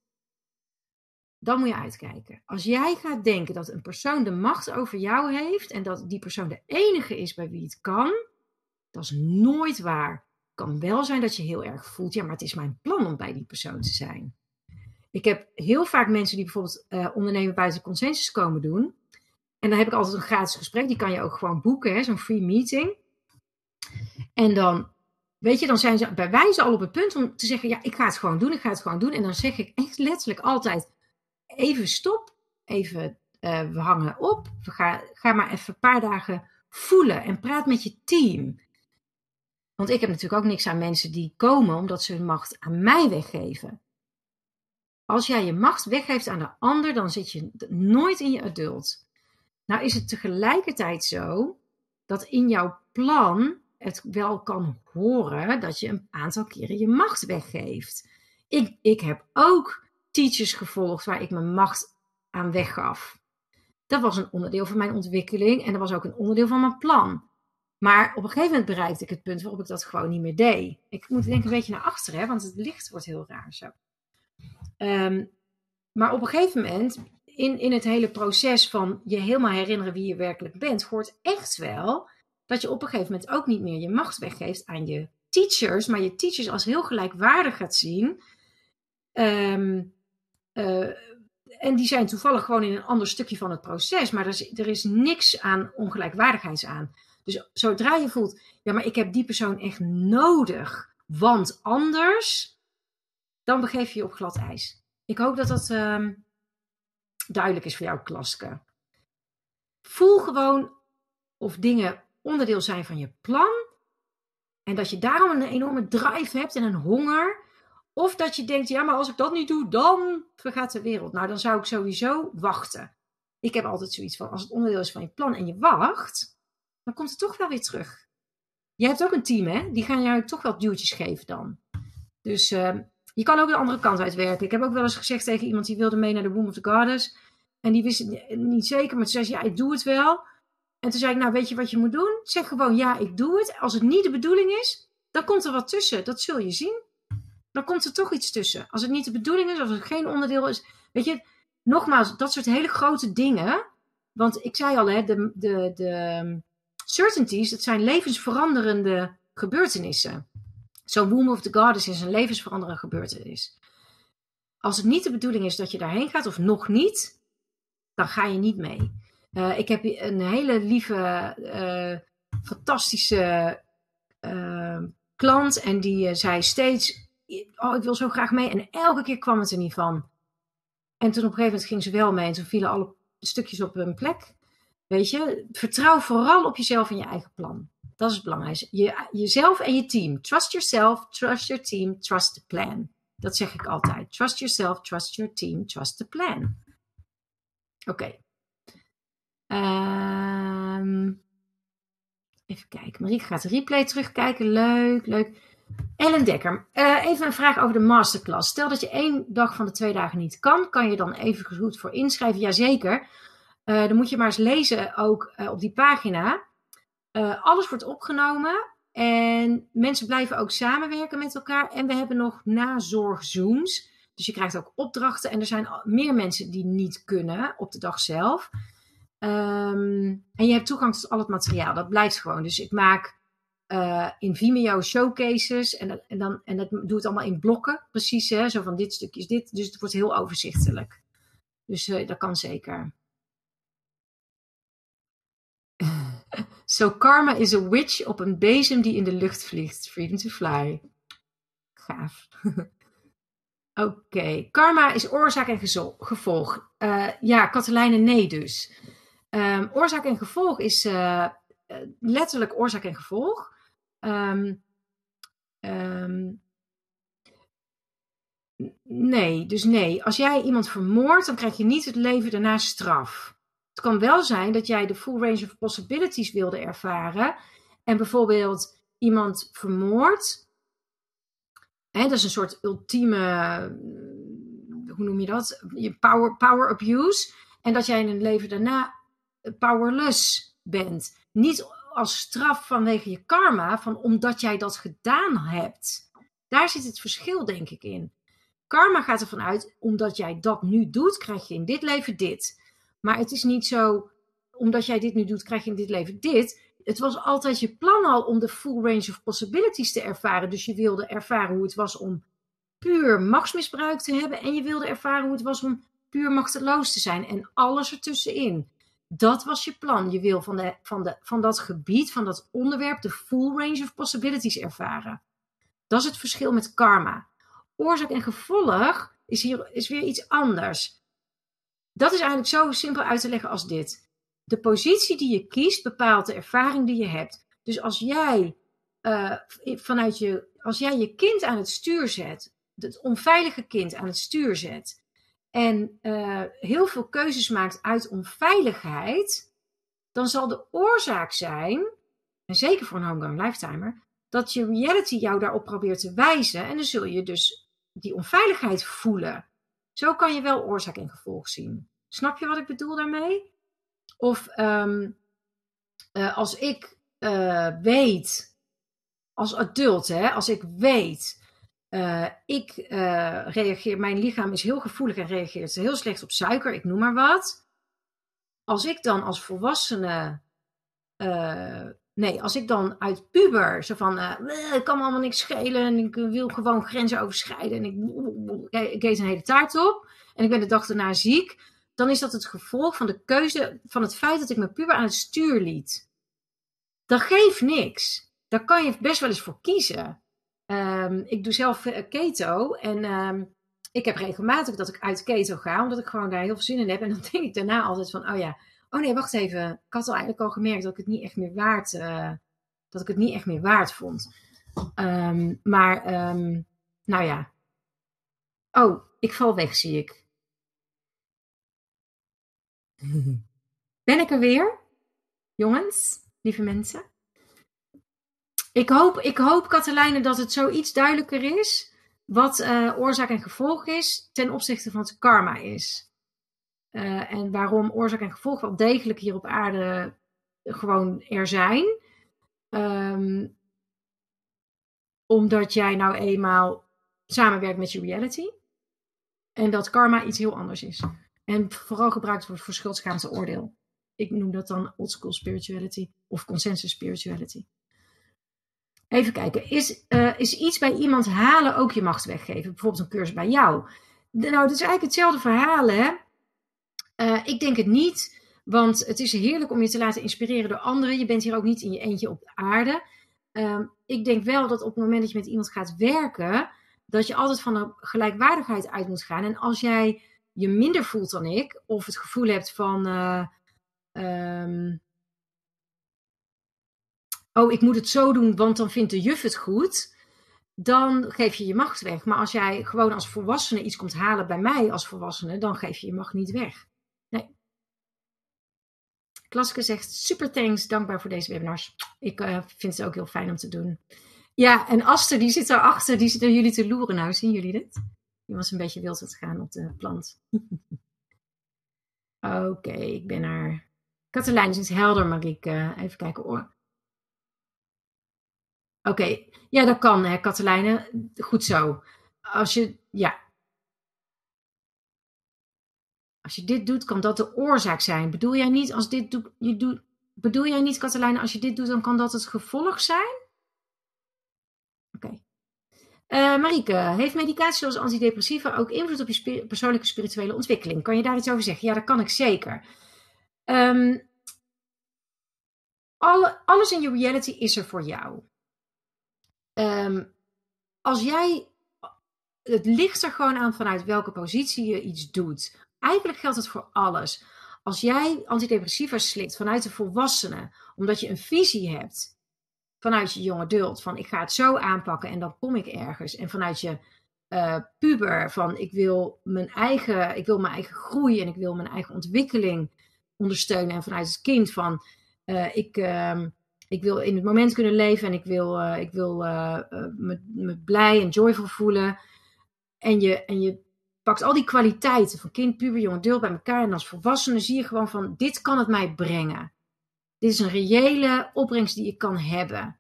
Dan moet je uitkijken. Als jij gaat denken dat een persoon de macht over jou heeft en dat die persoon de enige is bij wie het kan, dat is nooit waar. Het kan wel zijn dat je heel erg voelt, ja, maar het is mijn plan om bij die persoon te zijn. Ik heb heel vaak mensen die bijvoorbeeld ondernemen buiten consensus komen doen. En dan heb ik altijd een gratis gesprek. Die kan je ook gewoon boeken, zo'n free meeting. En dan, weet je, dan zijn ze bij wijze al op het punt om te zeggen, ja, ik ga het gewoon doen. En dan zeg ik echt letterlijk altijd, even stop, even we hangen op. Ga maar even een paar dagen voelen en praat met je team. Want ik heb natuurlijk ook niks aan mensen die komen omdat ze hun macht aan mij weggeven. Als jij je macht weggeeft aan de ander, dan zit je nooit in je adult. Nou is het tegelijkertijd zo dat in jouw plan het wel kan horen dat je een aantal keren je macht weggeeft. Ik heb ook teachers gevolgd waar ik mijn macht aan weggaf. Dat was een onderdeel van mijn ontwikkeling en dat was ook een onderdeel van mijn plan. Maar op een gegeven moment bereikte ik het punt waarop ik dat gewoon niet meer deed. Ik moet denk ik een beetje naar achteren, want het licht wordt heel raar zo. Maar op een gegeven moment, in het hele proces van je helemaal herinneren wie je werkelijk bent, hoort echt wel dat je op een gegeven moment ook niet meer je macht weggeeft aan je teachers, maar je teachers als heel gelijkwaardig gaat zien. En die zijn toevallig gewoon in een ander stukje van het proces, maar er is niks aan ongelijkwaardigheid aan. Dus zodra je voelt, ja, maar ik heb die persoon echt nodig, want anders, dan begeef je je op glad ijs. Ik hoop dat dat duidelijk is voor jou, Klaske. Voel gewoon of dingen onderdeel zijn van je plan en dat je daarom een enorme drive hebt en een honger. Of dat je denkt, ja, maar als ik dat niet doe, dan vergaat de wereld. Nou, dan zou ik sowieso wachten. Ik heb altijd zoiets van, als het onderdeel is van je plan en je wacht, dan komt het toch wel weer terug. Je hebt ook een team, hè? Die gaan jou toch wel duwtjes geven dan. Dus je kan ook de andere kant uitwerken. Ik heb ook wel eens gezegd tegen iemand die wilde mee naar de Womb of the Goddess. En die wist het niet zeker, maar toen zei ze, ja, ik doe het wel. En toen zei ik, nou, weet je wat je moet doen? Zeg gewoon, ja, ik doe het. Als het niet de bedoeling is, dan komt er wat tussen. Dat zul je zien. Dan komt er toch iets tussen. Als het niet de bedoeling is, als het geen onderdeel is. Weet je, nogmaals, dat soort hele grote dingen. Want ik zei al, hè, de certainties, dat zijn levensveranderende gebeurtenissen. Zo'n Womb of the Goddess is een levensveranderende gebeurtenis. Als het niet de bedoeling is dat je daarheen gaat, of nog niet, dan ga je niet mee. Ik heb een hele lieve, fantastische klant en die zei steeds, oh, ik wil zo graag mee. En elke keer kwam het er niet van. En toen op een gegeven moment ging ze wel mee en toen vielen alle stukjes op hun plek. Weet je, vertrouw vooral op jezelf en je eigen plan. Dat is het belangrijkste. Jezelf en je team. Trust yourself, trust your team, trust the plan. Dat zeg ik altijd. Trust yourself, trust your team, trust the plan. Oké. Even kijken. Marieke gaat de replay terugkijken. Leuk. Ellen Dekker. Even een vraag over de masterclass. Stel dat je 1 dag van de 2 dagen niet kan. Kan je dan even goed voor inschrijven? Jazeker. Dan moet je maar eens lezen ook op die pagina. Alles wordt opgenomen en mensen blijven ook samenwerken met elkaar. En we hebben nog nazorgzooms. Dus je krijgt ook opdrachten en er zijn meer mensen die niet kunnen op de dag zelf. En je hebt toegang tot al het materiaal. Dat blijft gewoon. Dus ik maak in Vimeo showcases. En dat doe het allemaal in blokken. Precies, hè? Zo van dit stukje is dit. Dus het wordt heel overzichtelijk. Dus dat kan zeker. So karma is a witch op een bezem die in de lucht vliegt. Freedom to fly. Gaaf. Oké. Karma is oorzaak en gevolg. Ja, Katelijne, nee dus. Oorzaak en gevolg is letterlijk oorzaak en gevolg. Nee, dus nee. Als jij iemand vermoordt, dan krijg je niet het leven daarna straf. Het kan wel zijn dat jij de full range of possibilities wilde ervaren. En bijvoorbeeld iemand vermoordt. Dat is een soort ultieme, hoe noem je dat? Power abuse. En dat jij in het leven daarna powerless bent. Niet als straf vanwege je karma, van omdat jij dat gedaan hebt. Daar zit het verschil, denk ik, in. Karma gaat ervan uit, omdat jij dat nu doet, krijg je in dit leven dit. Maar het is niet zo, omdat jij dit nu doet, krijg je in dit leven dit. Het was altijd je plan al om de full range of possibilities te ervaren. Dus je wilde ervaren hoe het was om puur machtsmisbruik te hebben. En je wilde ervaren hoe het was om puur machteloos te zijn. En alles ertussenin. Dat was je plan. Je wil van dat gebied, van dat onderwerp, de full range of possibilities ervaren. Dat is het verschil met karma. Oorzaak en gevolg is weer iets anders. Dat is eigenlijk zo simpel uit te leggen als dit. De positie die je kiest bepaalt de ervaring die je hebt. Dus als jij je kind aan het stuur zet, het onveilige kind aan het stuur zet, en heel veel keuzes maakt uit onveiligheid, dan zal de oorzaak zijn, en zeker voor een homegrown lifetimer, dat je reality jou daarop probeert te wijzen. En dan zul je dus die onveiligheid voelen. Zo kan je wel oorzaak en gevolg zien. Snap je wat ik bedoel daarmee? Of als ik weet, als adult, hè, als ik weet, mijn lichaam is heel gevoelig en reageert heel slecht op suiker, ik noem maar wat. Als ik dan als volwassene, als ik dan uit puber, zo van, ik kan me allemaal niks schelen en ik wil gewoon grenzen overschrijden en ik eet een hele taart op en ik ben de dag daarna ziek. Dan is dat het gevolg van de keuze van het feit dat ik mijn puber aan het stuur liet. Dat geeft niks. Daar kan je best wel eens voor kiezen. Ik doe zelf keto en ik heb regelmatig dat ik uit keto ga, omdat ik gewoon daar heel veel zin in heb. En dan denk ik daarna altijd van, wacht even. Ik had al eigenlijk al gemerkt dat ik het niet echt meer waard, vond. Oh, ik val weg, zie ik. Ben ik er weer? Jongens, lieve mensen. Ik hoop Katelijne, dat het zoiets duidelijker is. Wat oorzaak en gevolg is ten opzichte van wat karma is. En waarom oorzaak en gevolg wel degelijk hier op aarde gewoon er zijn. Omdat jij nou eenmaal samenwerkt met je reality. En dat karma iets heel anders is. En vooral gebruikt wordt voor schuldschaamte oordeel. Ik noem dat dan old school spirituality of consensus spirituality. Even kijken. Is iets bij iemand halen ook je macht weggeven? Bijvoorbeeld een cursus bij jou. Nou, dat is eigenlijk hetzelfde verhaal, hè? Ik denk het niet. Want het is heerlijk om je te laten inspireren door anderen. Je bent hier ook niet in je eentje op de aarde. Ik denk wel dat op het moment dat je met iemand gaat werken, dat je altijd van de gelijkwaardigheid uit moet gaan. En als jij je minder voelt dan ik, of het gevoel hebt van ik moet het zo doen, want dan vindt de juf het goed, dan geef je je macht weg. Maar als jij gewoon als volwassene iets komt halen bij mij als volwassene, dan geef je je macht niet weg. Nee. Klaske zegt, super thanks, dankbaar voor deze webinars. Ik vind het ook heel fijn om te doen. Ja, en Aster, die zit daarachter, die zit naar jullie te loeren. Nou, zien jullie dit? Die was een beetje wild aan het gaan op de plant. Oké, ik ben er. Katelijne is helder, Marike. Even kijken hoor. Oké, ja, dat kan, hè, Katelijne. Goed zo. Als je, ja. Als je dit doet, kan dat de oorzaak zijn. Bedoel jij niet, Katelijne, als je dit doet, dan kan dat het gevolg zijn? Oké. Marike, heeft medicatie zoals antidepressiva ook invloed op je persoonlijke spirituele ontwikkeling? Kan je daar iets over zeggen? Ja, dat kan ik zeker. Alles in je reality is er voor jou. Als jij... Het ligt er gewoon aan vanuit welke positie je iets doet. Eigenlijk geldt het voor alles. Als jij antidepressiva slikt vanuit de volwassenen, omdat je een visie hebt vanuit je jonge adult, van ik ga het zo aanpakken en dan kom ik ergens. En vanuit je puber, van ik wil mijn eigen groei en ik wil mijn eigen ontwikkeling ondersteunen. En vanuit het kind van ik wil in het moment kunnen leven en ik wil me blij en joyful voelen. En je pakt al die kwaliteiten van kind, puber, jong, adult bij elkaar. En als volwassene zie je gewoon van, dit kan het mij brengen. Dit is een reële opbrengst die ik kan hebben.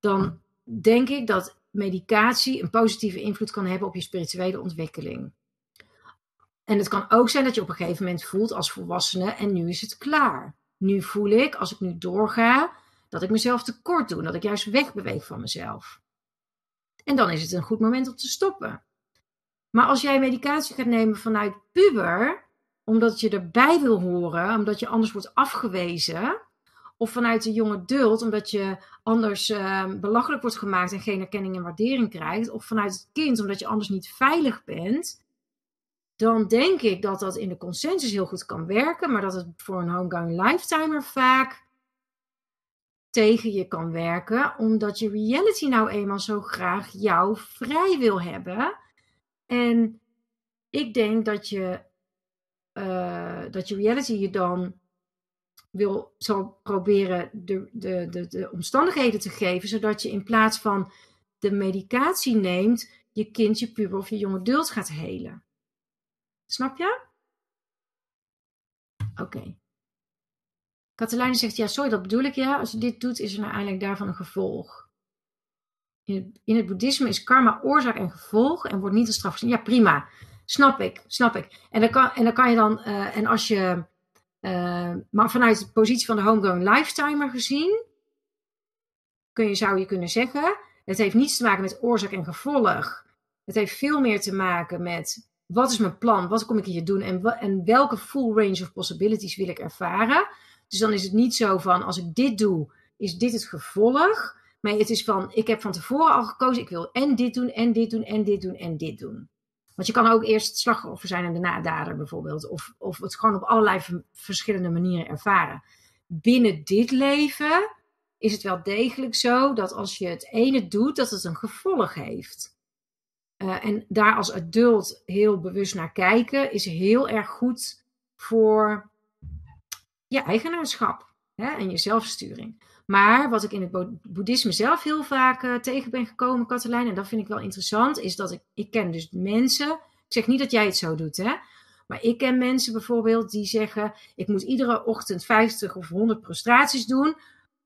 Dan denk ik dat medicatie een positieve invloed kan hebben op je spirituele ontwikkeling. En het kan ook zijn dat je op een gegeven moment voelt als volwassene en nu is het klaar. Nu voel ik, als ik nu doorga, dat ik mezelf tekort doe. Dat ik juist wegbeweeg van mezelf. En dan is het een goed moment om te stoppen. Maar als jij medicatie gaat nemen vanuit puber, omdat je erbij wil horen, omdat je anders wordt afgewezen, of vanuit de jonge adult, omdat je anders belachelijk wordt gemaakt en geen erkenning en waardering krijgt, of vanuit het kind, omdat je anders niet veilig bent, dan denk ik dat dat in de consensus heel goed kan werken, maar dat het voor een homegoing lifetimer vaak tegen je kan werken, omdat je reality nou eenmaal zo graag jou vrij wil hebben. En ik denk dat je reality je dan zal proberen de omstandigheden te geven, zodat je in plaats van de medicatie neemt, je kind, je puber of je jonge adult gaat helen. Snap je? Oké. Katelijne zegt, ja sorry, dat bedoel ik ja. Als je dit doet, is er nou eigenlijk daarvan een gevolg. In het boeddhisme is karma oorzaak en gevolg en wordt niet als straf gezien. Ja, prima. Snap ik. Maar vanuit de positie van de homegrown lifetimer gezien, zou je kunnen zeggen, het heeft niets te maken met oorzaak en gevolg. Het heeft veel meer te maken met, wat is mijn plan? Wat kom ik hier doen? En welke full range of possibilities wil ik ervaren? Dus dan is het niet zo van, als ik dit doe, is dit het gevolg. Maar het is van, ik heb van tevoren al gekozen, ik wil en dit doen, en dit doen, en dit doen, en dit doen. Want je kan ook eerst het slachtoffer zijn en daarna dader bijvoorbeeld. Of het gewoon op allerlei verschillende manieren ervaren. Binnen dit leven is het wel degelijk zo dat als je het ene doet, dat het een gevolg heeft. En daar als adult heel bewust naar kijken is heel erg goed voor je eigenaarschap, hè, en je zelfsturing. Maar wat ik in het boeddhisme zelf heel vaak tegen ben gekomen, Katelijne, en dat vind ik wel interessant, is dat ik ken dus mensen, ik zeg niet dat jij het zo doet, hè, maar ik ken mensen bijvoorbeeld die zeggen, ik moet iedere ochtend 50 of 100 prostraties doen,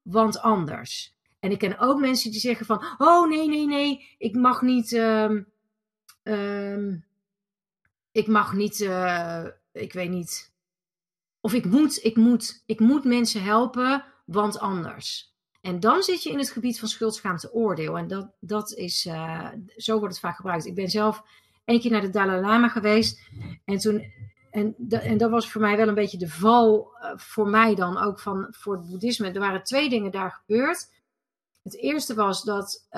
want anders. En ik ken ook mensen die zeggen van, oh nee, ik mag niet... ik weet niet. Of ik moet mensen helpen, want anders. En dan zit je in het gebied van schuld, schaamte, oordeel. En dat is, zo wordt het vaak gebruikt. Ik ben zelf één keer naar de Dalai Lama geweest. En dat was voor mij wel een beetje de val, voor mij dan ook, voor het boeddhisme. Er waren twee dingen daar gebeurd. Het eerste was dat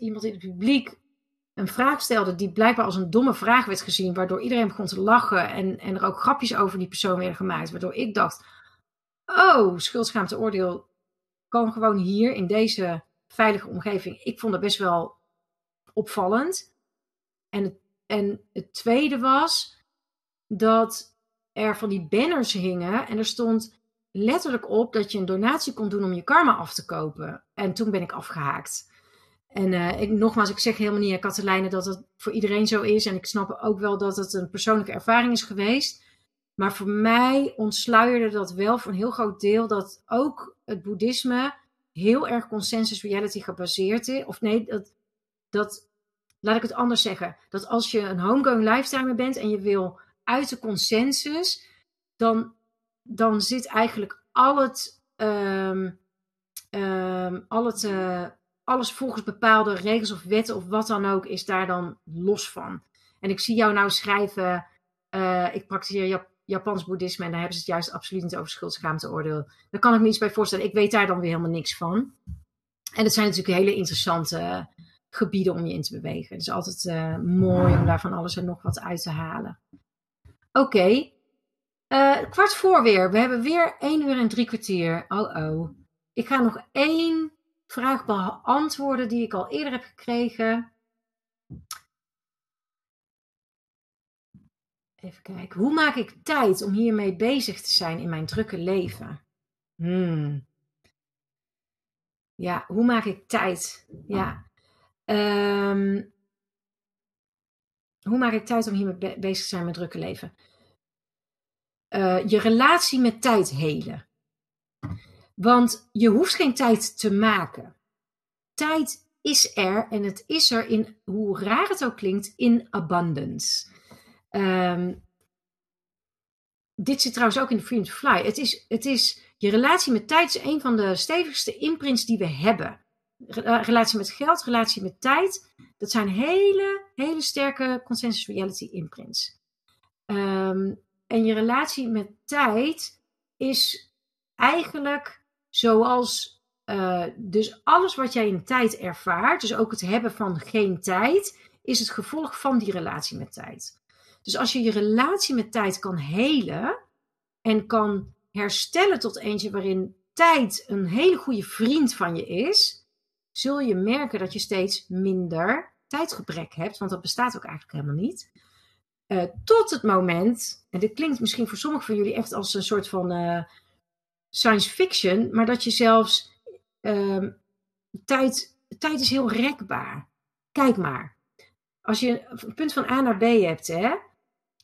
iemand in het publiek een vraag stelde die blijkbaar als een domme vraag werd gezien, waardoor iedereen begon te lachen en er ook grapjes over die persoon werden gemaakt, waardoor ik dacht, oh, schuld, schaamte, oordeel kan gewoon hier in deze veilige omgeving. Ik vond dat best wel opvallend. En het tweede was dat er van die banners hingen en er stond letterlijk op dat je een donatie kon doen om je karma af te kopen. En toen ben ik afgehaakt. En ik zeg helemaal niet, Katelijne, dat het voor iedereen zo is. En ik snap ook wel dat het een persoonlijke ervaring is geweest. Maar voor mij ontsluierde dat wel voor een heel groot deel dat ook het boeddhisme heel erg consensus reality gebaseerd is. Of nee, dat Laat ik het anders zeggen. Dat als je een homegoing lifetimer bent en je wil uit de consensus, dan zit eigenlijk alles volgens bepaalde regels of wetten of wat dan ook is daar dan los van. En ik zie jou nou schrijven, ik praktiseer Japans boeddhisme en daar hebben ze het juist absoluut niet over schuldschaamteoordeel. Daar kan ik me iets bij voorstellen. Ik weet daar dan weer helemaal niks van. En het zijn natuurlijk hele interessante gebieden om je in te bewegen. Het is altijd mooi om daar van alles en nog wat uit te halen. Oké. 15:15 weer. We hebben weer 1 uur en 3 kwartier. Oh. Ik ga nog 1 vraag beantwoorden die ik al eerder heb gekregen. Even kijken. Hoe maak ik tijd om hiermee bezig te zijn in mijn drukke leven? Ja, hoe maak ik tijd? Ja. Hoe maak ik tijd om hiermee bezig te zijn met drukke leven? Je relatie met tijd helen. Want je hoeft geen tijd te maken. Tijd is er en het is er in, hoe raar het ook klinkt, in abundance. Dit zit trouwens ook in de Freedom to Fly. Je relatie met tijd is een van de stevigste imprints die we hebben. Relatie met geld, relatie met tijd. Dat zijn hele, hele sterke consensus reality imprints. En je relatie met tijd is eigenlijk zoals dus alles wat jij in tijd ervaart, dus ook het hebben van geen tijd, is het gevolg van die relatie met tijd. Dus als je je relatie met tijd kan helen en kan herstellen tot eentje waarin tijd een hele goede vriend van je is, zul je merken dat je steeds minder tijdgebrek hebt, want dat bestaat ook eigenlijk helemaal niet. Tot het moment, en dit klinkt misschien voor sommigen van jullie echt als een soort van science fiction, maar dat je zelfs, tijd is heel rekbaar. Kijk maar. Als je een punt van A naar B hebt, hè,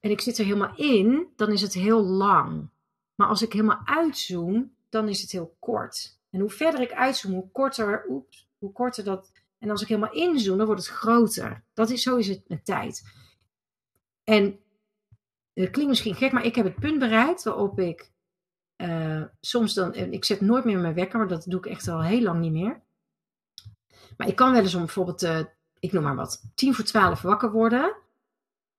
en ik zit er helemaal in, dan is het heel lang. Maar als ik helemaal uitzoom, dan is het heel kort. En hoe verder ik uitzoom, hoe korter dat. En als ik helemaal inzoom, dan wordt het groter. Zo is het met tijd. En het klinkt misschien gek, maar ik heb het punt bereikt waarop ik soms dan... Ik zet nooit meer mijn wekker, maar dat doe ik echt al heel lang niet meer. Maar ik kan wel eens om bijvoorbeeld, ik noem maar wat, 11:50 wakker worden.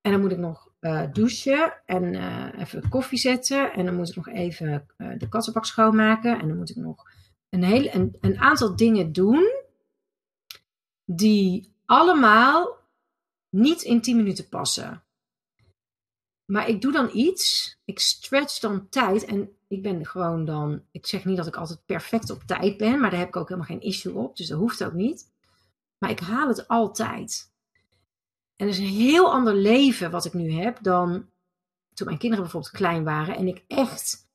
En dan moet ik nog douchen en even koffie zetten. En dan moet ik nog even de kattenbak schoonmaken. En dan moet ik nog een aantal dingen doen die allemaal niet in 10 minuten passen. Maar ik doe dan iets, ik stretch dan tijd en ik ben gewoon dan... Ik zeg niet dat ik altijd perfect op tijd ben, maar daar heb ik ook helemaal geen issue op. Dus dat hoeft ook niet. Maar ik haal het altijd. En dat is een heel ander leven wat ik nu heb dan toen mijn kinderen bijvoorbeeld klein waren. En ik echt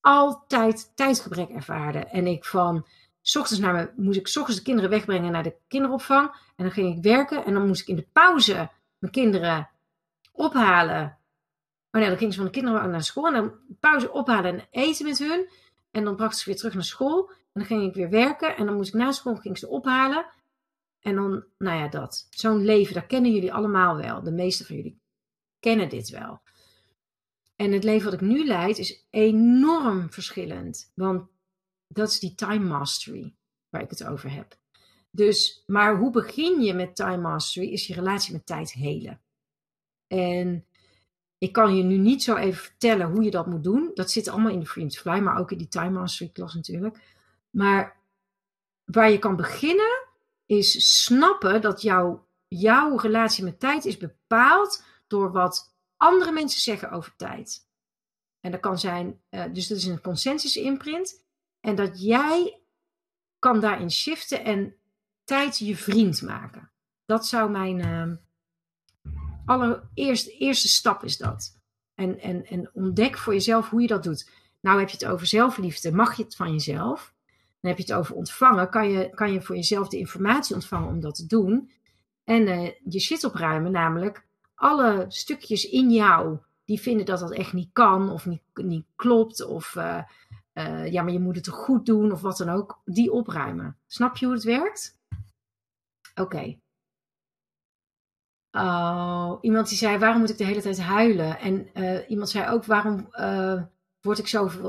altijd tijdgebrek ervaarde. En ik van... 's Ochtends moest ik 's ochtends de kinderen wegbrengen naar de kinderopvang. En dan ging ik werken en dan moest ik in de pauze mijn kinderen ophalen. Maar nee, dan gingen ze van de kinderen naar school en dan pauze ophalen en eten met hun. En dan bracht ze weer terug naar school. En dan ging ik weer werken en dan moest ik na school ging ze ophalen. En dan, nou ja, dat. Zo'n leven, dat kennen jullie allemaal wel. De meeste van jullie kennen dit wel. En het leven wat ik nu leid is enorm verschillend. Want dat is die time mastery waar ik het over heb. Dus, maar hoe begin je met time mastery is je relatie met tijd helen. En... Ik kan je nu niet zo even vertellen hoe je dat moet doen. Dat zit allemaal in de Freedom to Fly, maar ook in die Time Mastery klas natuurlijk. Maar waar je kan beginnen is snappen dat jouw relatie met tijd is bepaald door wat andere mensen zeggen over tijd. En dat kan zijn, dus dat is een consensus imprint. En dat jij kan daarin shiften en tijd je vriend maken. Dat zou mijn... Allereerste stap is dat. En ontdek voor jezelf hoe je dat doet. Nou heb je het over zelfliefde. Mag je het van jezelf? Dan heb je het over ontvangen. Kan je voor jezelf de informatie ontvangen om dat te doen? En je shit opruimen. Namelijk alle stukjes in jou. Die vinden dat dat echt niet kan. Of niet klopt. Of ja, maar je moet het toch goed doen. Of wat dan ook. Die opruimen. Snap je hoe het werkt? Oké. Oh, iemand die zei, waarom moet ik de hele tijd huilen? En iemand zei ook, waarom word ik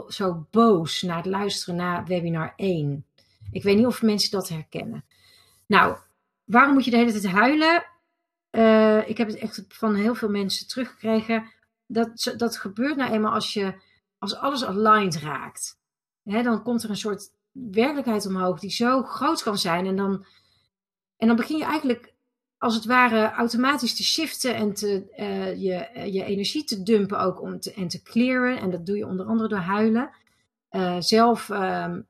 zo boos na het luisteren naar webinar 1? Ik weet niet of mensen dat herkennen. Nou, waarom moet je de hele tijd huilen? Ik heb het echt van heel veel mensen teruggekregen. Dat gebeurt nou eenmaal als alles aligned raakt. Hè, dan komt er een soort werkelijkheid omhoog die zo groot kan zijn. En dan begin je eigenlijk als het ware automatisch te shiften en je energie te dumpen ook en te clearen. En dat doe je onder andere door huilen.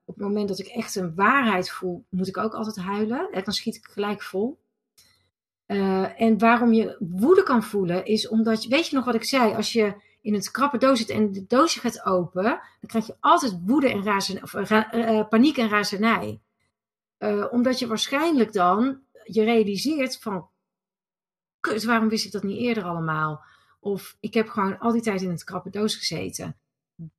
Op het moment dat ik echt een waarheid voel, moet ik ook altijd huilen. En dan schiet ik gelijk vol. En waarom je woede kan voelen is omdat, weet je nog wat ik zei? Als je in het krappe doos zit en de doosje gaat open, dan krijg je altijd woede en paniek en razernij. Omdat je waarschijnlijk dan je realiseert van, kut, waarom wist ik dat niet eerder allemaal? Of ik heb gewoon al die tijd in het krappe doos gezeten.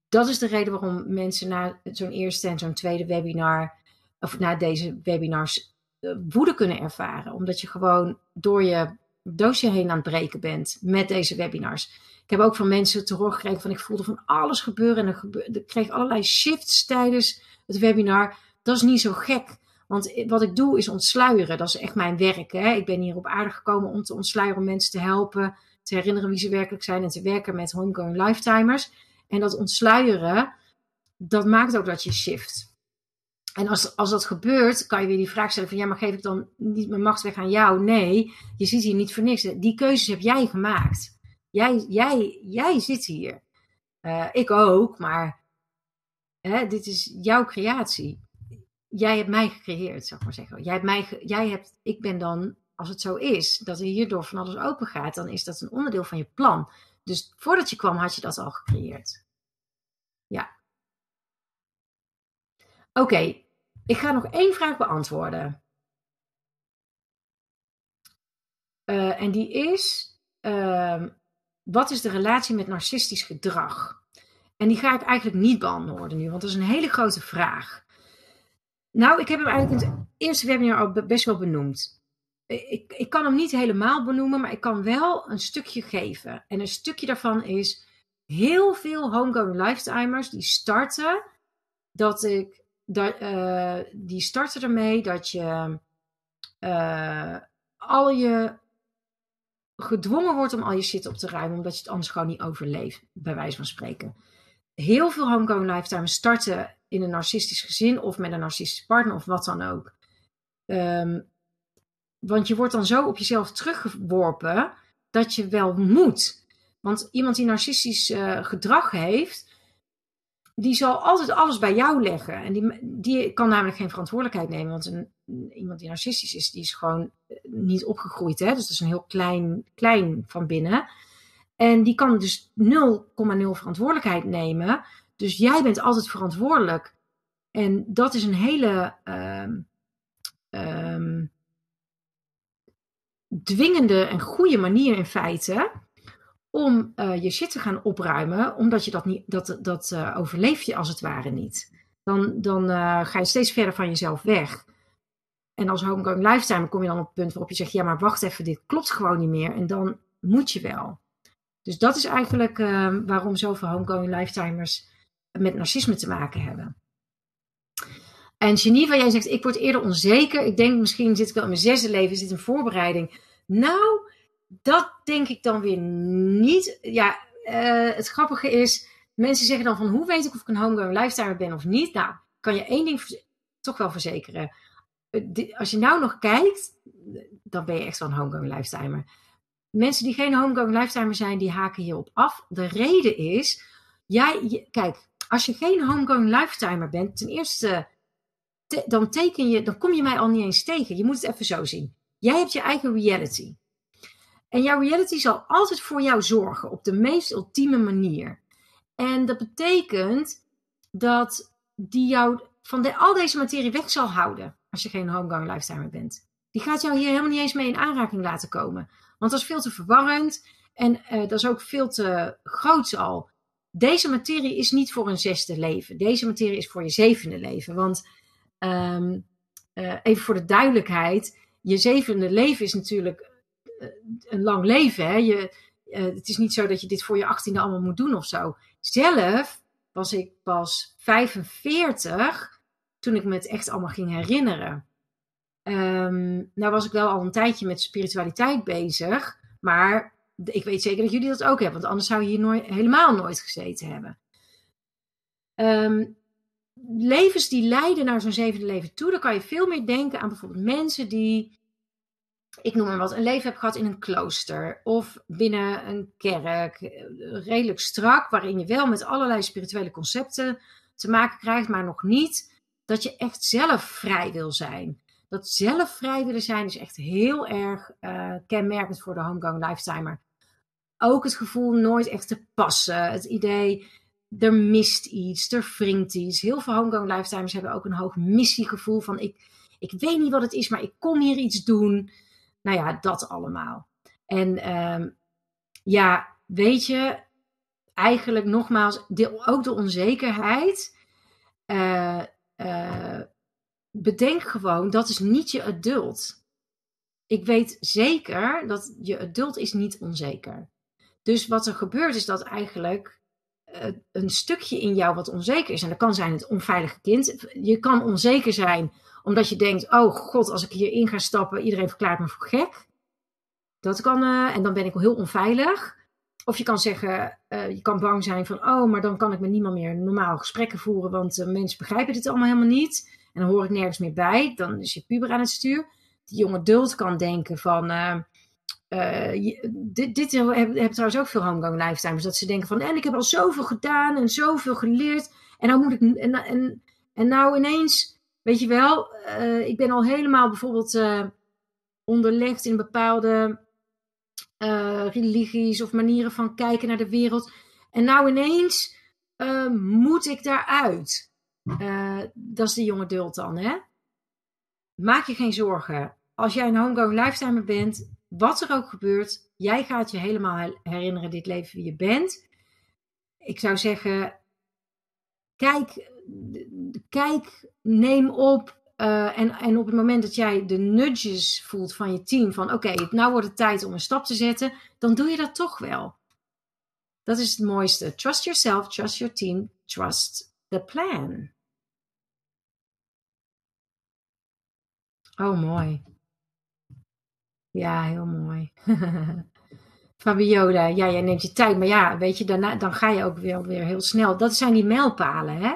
Dat is de reden waarom mensen na zo'n eerste en zo'n tweede webinar, of na deze webinars, woede kunnen ervaren. Omdat je gewoon door je doosje heen aan het breken bent met deze webinars. Ik heb ook van mensen te horen gekregen van, ik voelde van alles gebeuren. Ik kreeg allerlei shifts tijdens het webinar. Dat is niet zo gek. Want wat ik doe is ontsluieren. Dat is echt mijn werk. Hè? Ik ben hier op aarde gekomen om te ontsluieren, om mensen te helpen, te herinneren wie ze werkelijk zijn en te werken met homegoing lifetimers. En dat ontsluieren, dat maakt ook dat je shift. En als dat gebeurt, kan je weer die vraag stellen van, ja, maar geef ik dan niet mijn macht weg aan jou? Nee, je zit hier niet voor niks. Die keuzes heb jij gemaakt. Jij zit hier. Ik ook, maar dit is jouw creatie. Jij hebt mij gecreëerd, zou ik maar zeggen. Ik ben dan, als het zo is, dat er hierdoor van alles open gaat, dan is dat een onderdeel van je plan. Dus voordat je kwam, had je dat al gecreëerd. Ja. Oké, ik ga nog 1 vraag beantwoorden. En die is, wat is de relatie met narcistisch gedrag? En die ga ik eigenlijk niet beantwoorden nu, want dat is een hele grote vraag. Nou, ik heb hem eigenlijk in het eerste webinar al best wel benoemd. Ik kan hem niet helemaal benoemen, maar ik kan wel een stukje geven. En een stukje daarvan is, heel veel homegoing lifetimers die starten ermee dat je gedwongen wordt om al je shit op te ruimen, omdat je het anders gewoon niet overleeft, bij wijze van spreken. Heel veel homegoing lifetimers starten in een narcistisch gezin of met een narcistische partner of wat dan ook. Want je wordt dan zo op jezelf teruggeworpen dat je wel moet. Want iemand die narcistisch gedrag heeft, die zal altijd alles bij jou leggen. En die kan namelijk geen verantwoordelijkheid nemen. Want iemand die narcistisch is, die is gewoon niet opgegroeid. Hè? Dus dat is een heel klein van binnen. En die kan dus 0,0 verantwoordelijkheid nemen. Dus jij bent altijd verantwoordelijk. En dat is een hele dwingende en goede manier in feite om je shit te gaan opruimen, omdat je dat overleef je als het ware niet. Dan ga je steeds verder van jezelf weg. En als homegoing lifetime kom je dan op het punt waarop je zegt, ja, maar wacht even, dit klopt gewoon niet meer. En dan moet je wel. Dus dat is eigenlijk waarom zoveel homegoing lifetimers met narcisme te maken hebben. En Geneva, jij zegt, ik word eerder onzeker. Ik denk, misschien zit ik wel in mijn 6e leven. Is dit een voorbereiding? Nou, dat denk ik dan weer niet. Ja, het grappige is, mensen zeggen dan van, hoe weet ik of ik een homegoing lifetimer ben of niet? Nou, kan je 1 ding toch wel verzekeren. Als je nou nog kijkt, dan ben je echt wel een homegoing lifetimer. Mensen die geen homegoing lifetimer zijn, die haken hierop af. De reden is, kijk, als je geen homegoing lifetimer bent, ten eerste, dan kom je mij al niet eens tegen. Je moet het even zo zien. Jij hebt je eigen reality. En jouw reality zal altijd voor jou zorgen, op de meest ultieme manier. En dat betekent dat die jou van al deze materie weg zal houden, als je geen homegoing lifetimer bent. Die gaat jou hier helemaal niet eens mee in aanraking laten komen. Want dat is veel te verwarrend. En dat is ook veel te groots al. Deze materie is niet voor een 6e leven. Deze materie is voor je 7e leven. Want even voor de duidelijkheid. Je 7e leven is natuurlijk een lang leven. Hè? Het is niet zo dat je dit voor je 18e allemaal moet doen of zo. Zelf was ik pas 45 toen ik me het echt allemaal ging herinneren. Nou was ik wel al een tijdje met spiritualiteit bezig. Maar ik weet zeker dat jullie dat ook hebben. Want anders zou je hier helemaal nooit gezeten hebben. Levens die leiden naar zo'n 7e leven toe. Dan kan je veel meer denken aan bijvoorbeeld mensen die... Ik noem maar wat, een leven heb gehad in een klooster of binnen een kerk. Redelijk strak, waarin je wel met allerlei spirituele concepten te maken krijgt, maar nog niet dat je echt zelf vrij wil zijn. Dat zelf vrij willen zijn is echt heel erg kenmerkend voor de homegoing lifetimer. Ook het gevoel nooit echt te passen. Het idee, er mist iets, er wringt iets. Heel veel homegoing lifetimers hebben ook een hoog missiegevoel van ik weet niet wat het is, maar ik kom hier iets doen. Nou ja, dat allemaal. En ja, weet je, eigenlijk nogmaals, ook de onzekerheid. Bedenk gewoon, dat is niet je adult. Ik weet zeker dat je adult is niet onzeker. Dus wat er gebeurt is dat eigenlijk een stukje in jou wat onzeker is. En dat kan zijn het onveilige kind. Je kan onzeker zijn omdat je denkt, oh god, als ik hierin ga stappen, iedereen verklaart me voor gek. Dat kan, en dan ben ik heel onveilig. Of je kan zeggen, je kan bang zijn van, oh, maar dan kan ik met niemand meer normaal gesprekken voeren, want mensen begrijpen dit allemaal helemaal niet. En dan hoor ik nergens meer bij, dan is je puber aan het stuur. Die jonge adult kan denken van, dit hebben trouwens ook veel homegoing lifetimers, dat ze denken van, en ik heb al zoveel gedaan en zoveel geleerd, en nou moet ik, en nou ineens... Weet je wel, ik ben al helemaal bijvoorbeeld onderlegd in bepaalde religies of manieren van kijken naar de wereld. En nou ineens moet ik daaruit. Dat is de jonge adult dan, hè? Maak je geen zorgen. Als jij een homegoing lifetimer bent, wat er ook gebeurt, jij gaat je helemaal herinneren dit leven wie je bent. Ik zou zeggen, kijk, neem op en op het moment dat jij de nudges voelt van je team van oké, nou wordt het tijd om een stap te zetten, dan doe je dat toch wel. Dat is het mooiste. Trust yourself, trust your team, trust the plan. Oh, mooi. Ja, heel mooi. Fabiola, ja, jij neemt je tijd, maar ja, weet je, daarna, dan ga je ook weer heel snel. Dat zijn die mijlpalen, hè.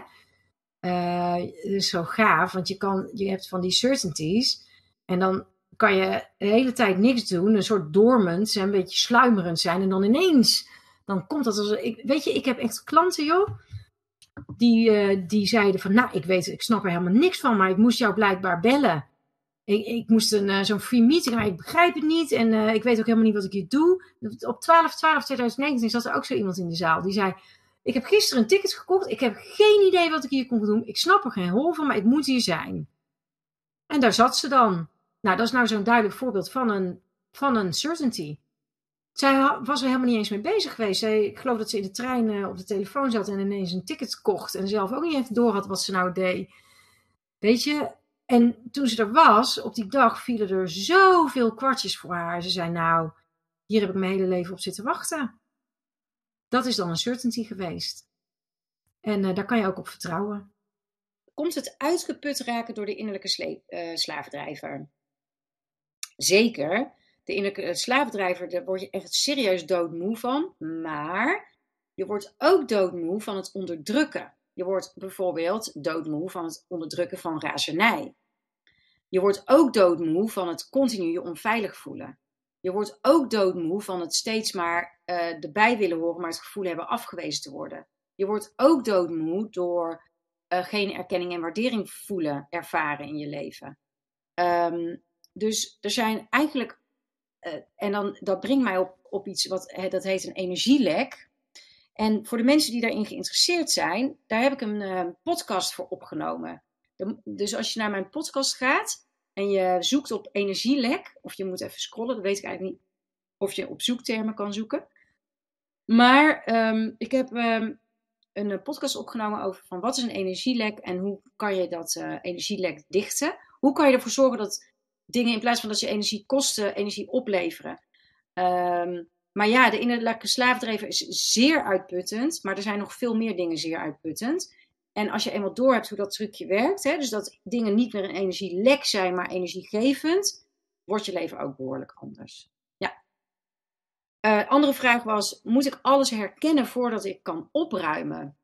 Dus zo gaaf, want je hebt van die certainties en dan kan je de hele tijd niks doen, een soort dormend en een beetje sluimerend zijn en dan ineens dan komt dat als weet je, ik heb echt klanten, joh, die zeiden van, nou, ik snap er helemaal niks van, maar ik moest jou blijkbaar bellen, ik moest zo'n free meeting, maar ik begrijp het niet en ik weet ook helemaal niet wat ik hier doe. Op 12/12/2019 zat er ook zo iemand in de zaal die zei, ik heb gisteren een ticket gekocht. Ik heb geen idee wat ik hier kon doen. Ik snap er geen hol van, maar ik moet hier zijn. En daar zat ze dan. Nou, dat is nou zo'n duidelijk voorbeeld van een certainty. Zij was er helemaal niet eens mee bezig geweest. Ik geloof dat ze in de trein op de telefoon zat en ineens een ticket kocht. En zelf ook niet even door had wat ze nou deed. Weet je? En toen ze er was, op die dag vielen er zoveel kwartjes voor haar. Ze zei, nou, hier heb ik mijn hele leven op zitten wachten. Dat is dan een certainty geweest. En daar kan je ook op vertrouwen. Komt het uitgeput raken door de innerlijke slaafdrijver? Zeker. De innerlijke slaafdrijver, daar word je echt serieus doodmoe van. Maar je wordt ook doodmoe van het onderdrukken. Je wordt bijvoorbeeld doodmoe van het onderdrukken van razernij. Je wordt ook doodmoe van het continu je onveilig voelen. Je wordt ook doodmoe van het steeds maar erbij willen horen, maar het gevoel hebben afgewezen te worden. Je wordt ook doodmoe door geen erkenning en waardering voelen, ervaren in je leven. Dus er zijn eigenlijk, en dan, dat brengt mij op iets wat dat heet een energielek. En voor de mensen die daarin geïnteresseerd zijn, daar heb ik een podcast voor opgenomen. Dus als je naar mijn podcast gaat... En je zoekt op energielek. Of je moet even scrollen. Dan weet ik eigenlijk niet of je op zoektermen kan zoeken. Maar ik heb een podcast opgenomen over van wat is een energielek. En hoe kan je dat energielek dichten. Hoe kan je ervoor zorgen dat dingen in plaats van dat je energie kosten, energie opleveren. Maar ja, de innerlijke slaafdreven is zeer uitputtend. Maar er zijn nog veel meer dingen zeer uitputtend. En als je eenmaal door hebt hoe dat trucje werkt, hè, dus dat dingen niet meer een energielek zijn, maar energiegevend, wordt je leven ook behoorlijk anders. Ja. Andere vraag was, moet ik alles herkennen voordat ik kan opruimen?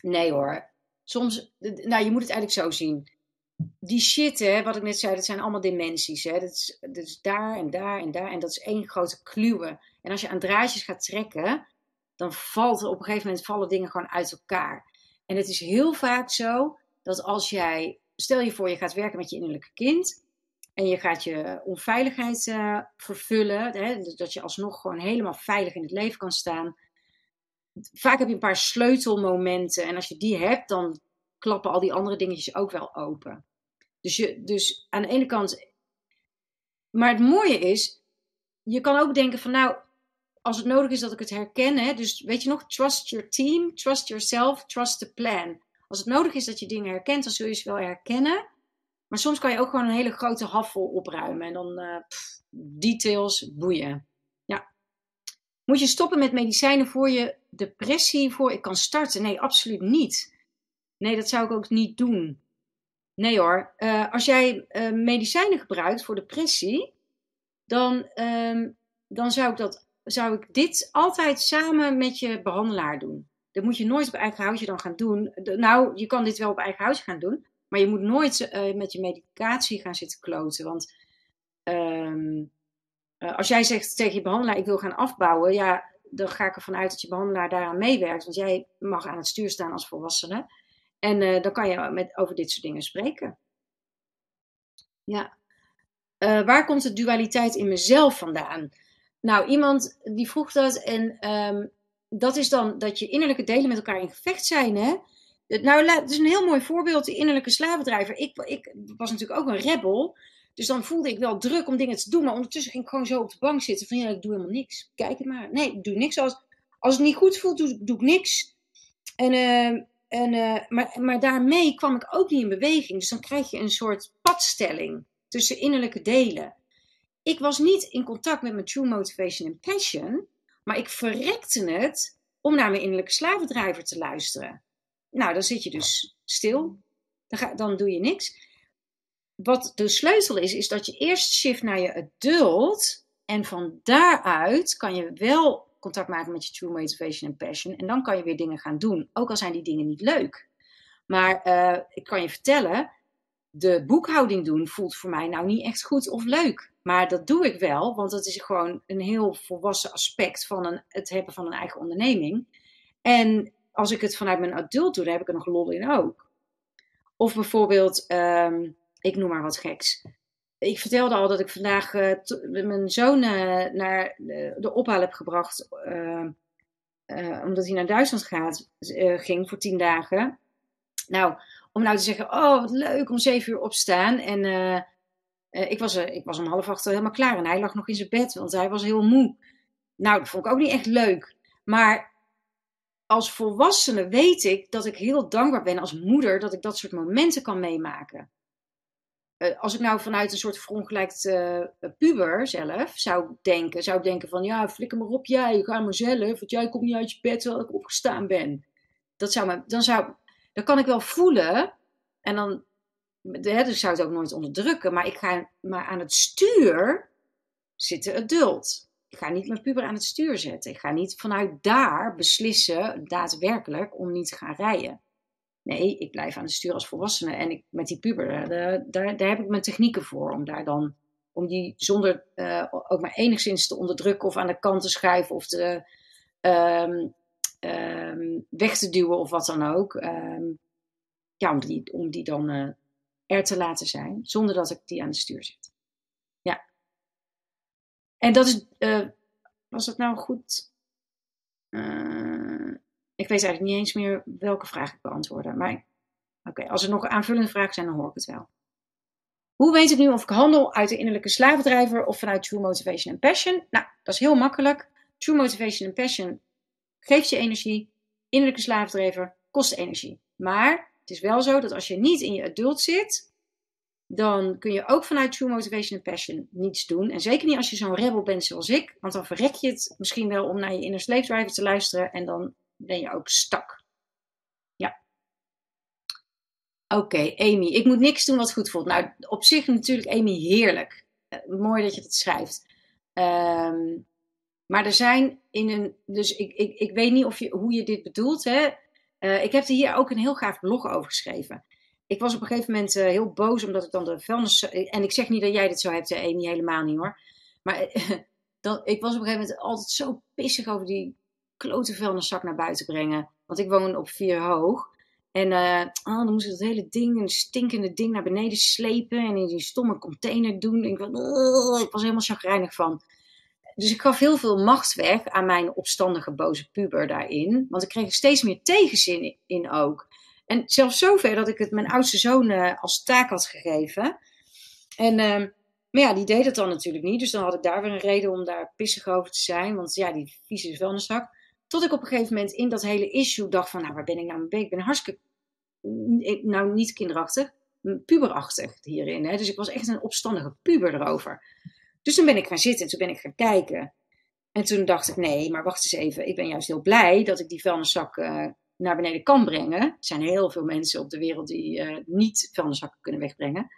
Nee hoor. Soms, nou, je moet het eigenlijk zo zien. Die shit, hè, wat ik net zei, dat zijn allemaal dimensies. Hè. Dat is daar en daar en daar. En dat is één grote kluwen. En als je aan draadjes gaat trekken, dan op een gegeven moment vallen dingen gewoon uit elkaar. En het is heel vaak zo dat als jij, stel je voor je gaat werken met je innerlijke kind. En je gaat je onveiligheid vervullen. Hè, dat je alsnog gewoon helemaal veilig in het leven kan staan. Vaak heb je een paar sleutelmomenten. En als je die hebt, dan klappen al die andere dingetjes ook wel open. Dus aan de ene kant. Maar het mooie is, je kan ook denken van nou, als het nodig is dat ik het herken. Hè, dus weet je nog, trust your team, trust yourself, trust the plan. Als het nodig is dat je dingen herkent, dan zul je ze wel herkennen. Maar soms kan je ook gewoon een hele grote haffel opruimen. En dan details boeien. Ja. Moet je stoppen met medicijnen voor je depressie, voor ik kan starten? Nee, absoluut niet. Nee, dat zou ik ook niet doen. Nee hoor. Als jij medicijnen gebruikt voor depressie, dan zou ik dit altijd samen met je behandelaar doen. Dat moet je nooit op eigen houtje dan gaan doen. Nou, je kan dit wel op eigen houtje gaan doen, maar je moet nooit met je medicatie gaan zitten kloten. Want als jij zegt tegen je behandelaar, ik wil gaan afbouwen, ja, dan ga ik ervan uit dat je behandelaar daaraan meewerkt. Want jij mag aan het stuur staan als volwassene. En dan kan je over dit soort dingen spreken. Ja. Waar komt de dualiteit in mezelf vandaan? Nou, iemand die vroeg dat. En dat is dan dat je innerlijke delen met elkaar in gevecht zijn, hè? Nou, het is een heel mooi voorbeeld, de innerlijke slaafdrijver. Ik was natuurlijk ook een rebel. Dus dan voelde ik wel druk om dingen te doen. Maar ondertussen ging ik gewoon zo op de bank zitten. Van ja, ik doe helemaal niks. Kijk het maar. Nee, ik doe niks. Als het niet goed voelt, doe ik niks. Maar daarmee kwam ik ook niet in beweging. Dus dan krijg je een soort padstelling tussen innerlijke delen. Ik was niet in contact met mijn true motivation en passion. Maar ik verrekte het om naar mijn innerlijke slavendrijver te luisteren. Nou, dan zit je dus stil. Dan doe je niks. Wat de sleutel is dat je eerst shift naar je adult. En van daaruit kan je wel contact maken met je true motivation en passion. En dan kan je weer dingen gaan doen. Ook al zijn die dingen niet leuk. Maar ik kan je vertellen, de boekhouding doen voelt voor mij nou niet echt goed of leuk. Maar dat doe ik wel, want dat is gewoon een heel volwassen aspect van het hebben van een eigen onderneming. En als ik het vanuit mijn adult doe, dan heb ik er nog lol in ook. Of bijvoorbeeld, ik noem maar wat geks. Ik vertelde al dat ik vandaag mijn zoon naar de ophaal heb gebracht. Omdat hij naar Duitsland ging voor 10 dagen. Nou, om nou te zeggen, oh wat leuk om 7 uur opstaan. En ik was om 7:30 al helemaal klaar. En hij lag nog in zijn bed, want hij was heel moe. Nou, dat vond ik ook niet echt leuk. Maar als volwassene weet ik dat ik heel dankbaar ben als moeder dat ik dat soort momenten kan meemaken. Als ik nou vanuit een soort verongelijkt puber zelf zou ik denken van ja, flikker maar op jij, ik ga maar zelf, want jij komt niet uit je bed terwijl ik opgestaan ben. Dan kan ik wel voelen en dan, hè, dus ik zou het ook nooit onderdrukken, maar ik ga maar aan het stuur zitten adult. Ik ga niet mijn puber aan het stuur zetten. Ik ga niet vanuit daar beslissen daadwerkelijk om niet te gaan rijden. Nee, ik blijf aan het stuur als volwassene. En met die puber, daar heb ik mijn technieken voor. Om daar dan, om die zonder ook maar enigszins te onderdrukken of aan de kant te schuiven of te weg te duwen of wat dan ook. Ja, om die dan er te laten zijn, zonder dat ik die aan het stuur zet. Ja. En dat is, was dat nou goed? Ik weet eigenlijk niet eens meer welke vraag ik beantwoordde. Maar oké, als er nog aanvullende vragen zijn, dan hoor ik het wel. Hoe weet ik nu of ik handel uit de innerlijke slaafdrijver of vanuit true motivation en passion? Nou, dat is heel makkelijk. True motivation en passion geeft je energie. Innerlijke slaafdrijver kost energie. Maar het is wel zo dat als je niet in je adult zit, dan kun je ook vanuit True Motivation en Passion niets doen. En zeker niet als je zo'n rebel bent zoals ik. Want dan verrek je het misschien wel om naar je inner slave driver te luisteren. En dan ben je ook stak. Ja. Oké, Amy. Ik moet niks doen wat goed voelt. Nou, op zich natuurlijk, Amy, heerlijk. Mooi dat je dat schrijft. Maar er zijn in een... Dus ik weet niet of hoe je dit bedoelt. Hè? Ik heb er hier ook een heel gaaf blog over geschreven. Ik was op een gegeven moment heel boos omdat ik dan de vuilnis... En ik zeg niet dat jij dit zo hebt, Amy, helemaal niet hoor. Maar ik was op een gegeven moment altijd zo pissig over die klote vuilniszak naar buiten brengen. Want ik woon op 4 hoog. En dan moest ik dat hele ding, een stinkende ding naar beneden slepen. En in die stomme container doen. Ik was helemaal chagrijnig van. Dus ik gaf heel veel macht weg aan mijn opstandige boze puber daarin. Want ik kreeg er steeds meer tegenzin in ook. En zelfs zover dat ik het mijn oudste zoon als taak had gegeven. Maar ja, die deed het dan natuurlijk niet. Dus dan had ik daar weer een reden om daar pissig over te zijn. Want ja, die vieze vuilniszak. Tot ik op een gegeven moment in dat hele issue dacht van... Nou, waar ben ik nou mee bezig? Ik ben hartstikke... Nou, niet kinderachtig. Puberachtig hierin. Hè? Dus ik was echt een opstandige puber erover. Dus toen ben ik gaan zitten en toen ben ik gaan kijken. En toen dacht ik, nee, maar wacht eens even. Ik ben juist heel blij dat ik die vuilniszak... naar beneden kan brengen. Er zijn heel veel mensen op de wereld die niet vuilniszakken kunnen wegbrengen.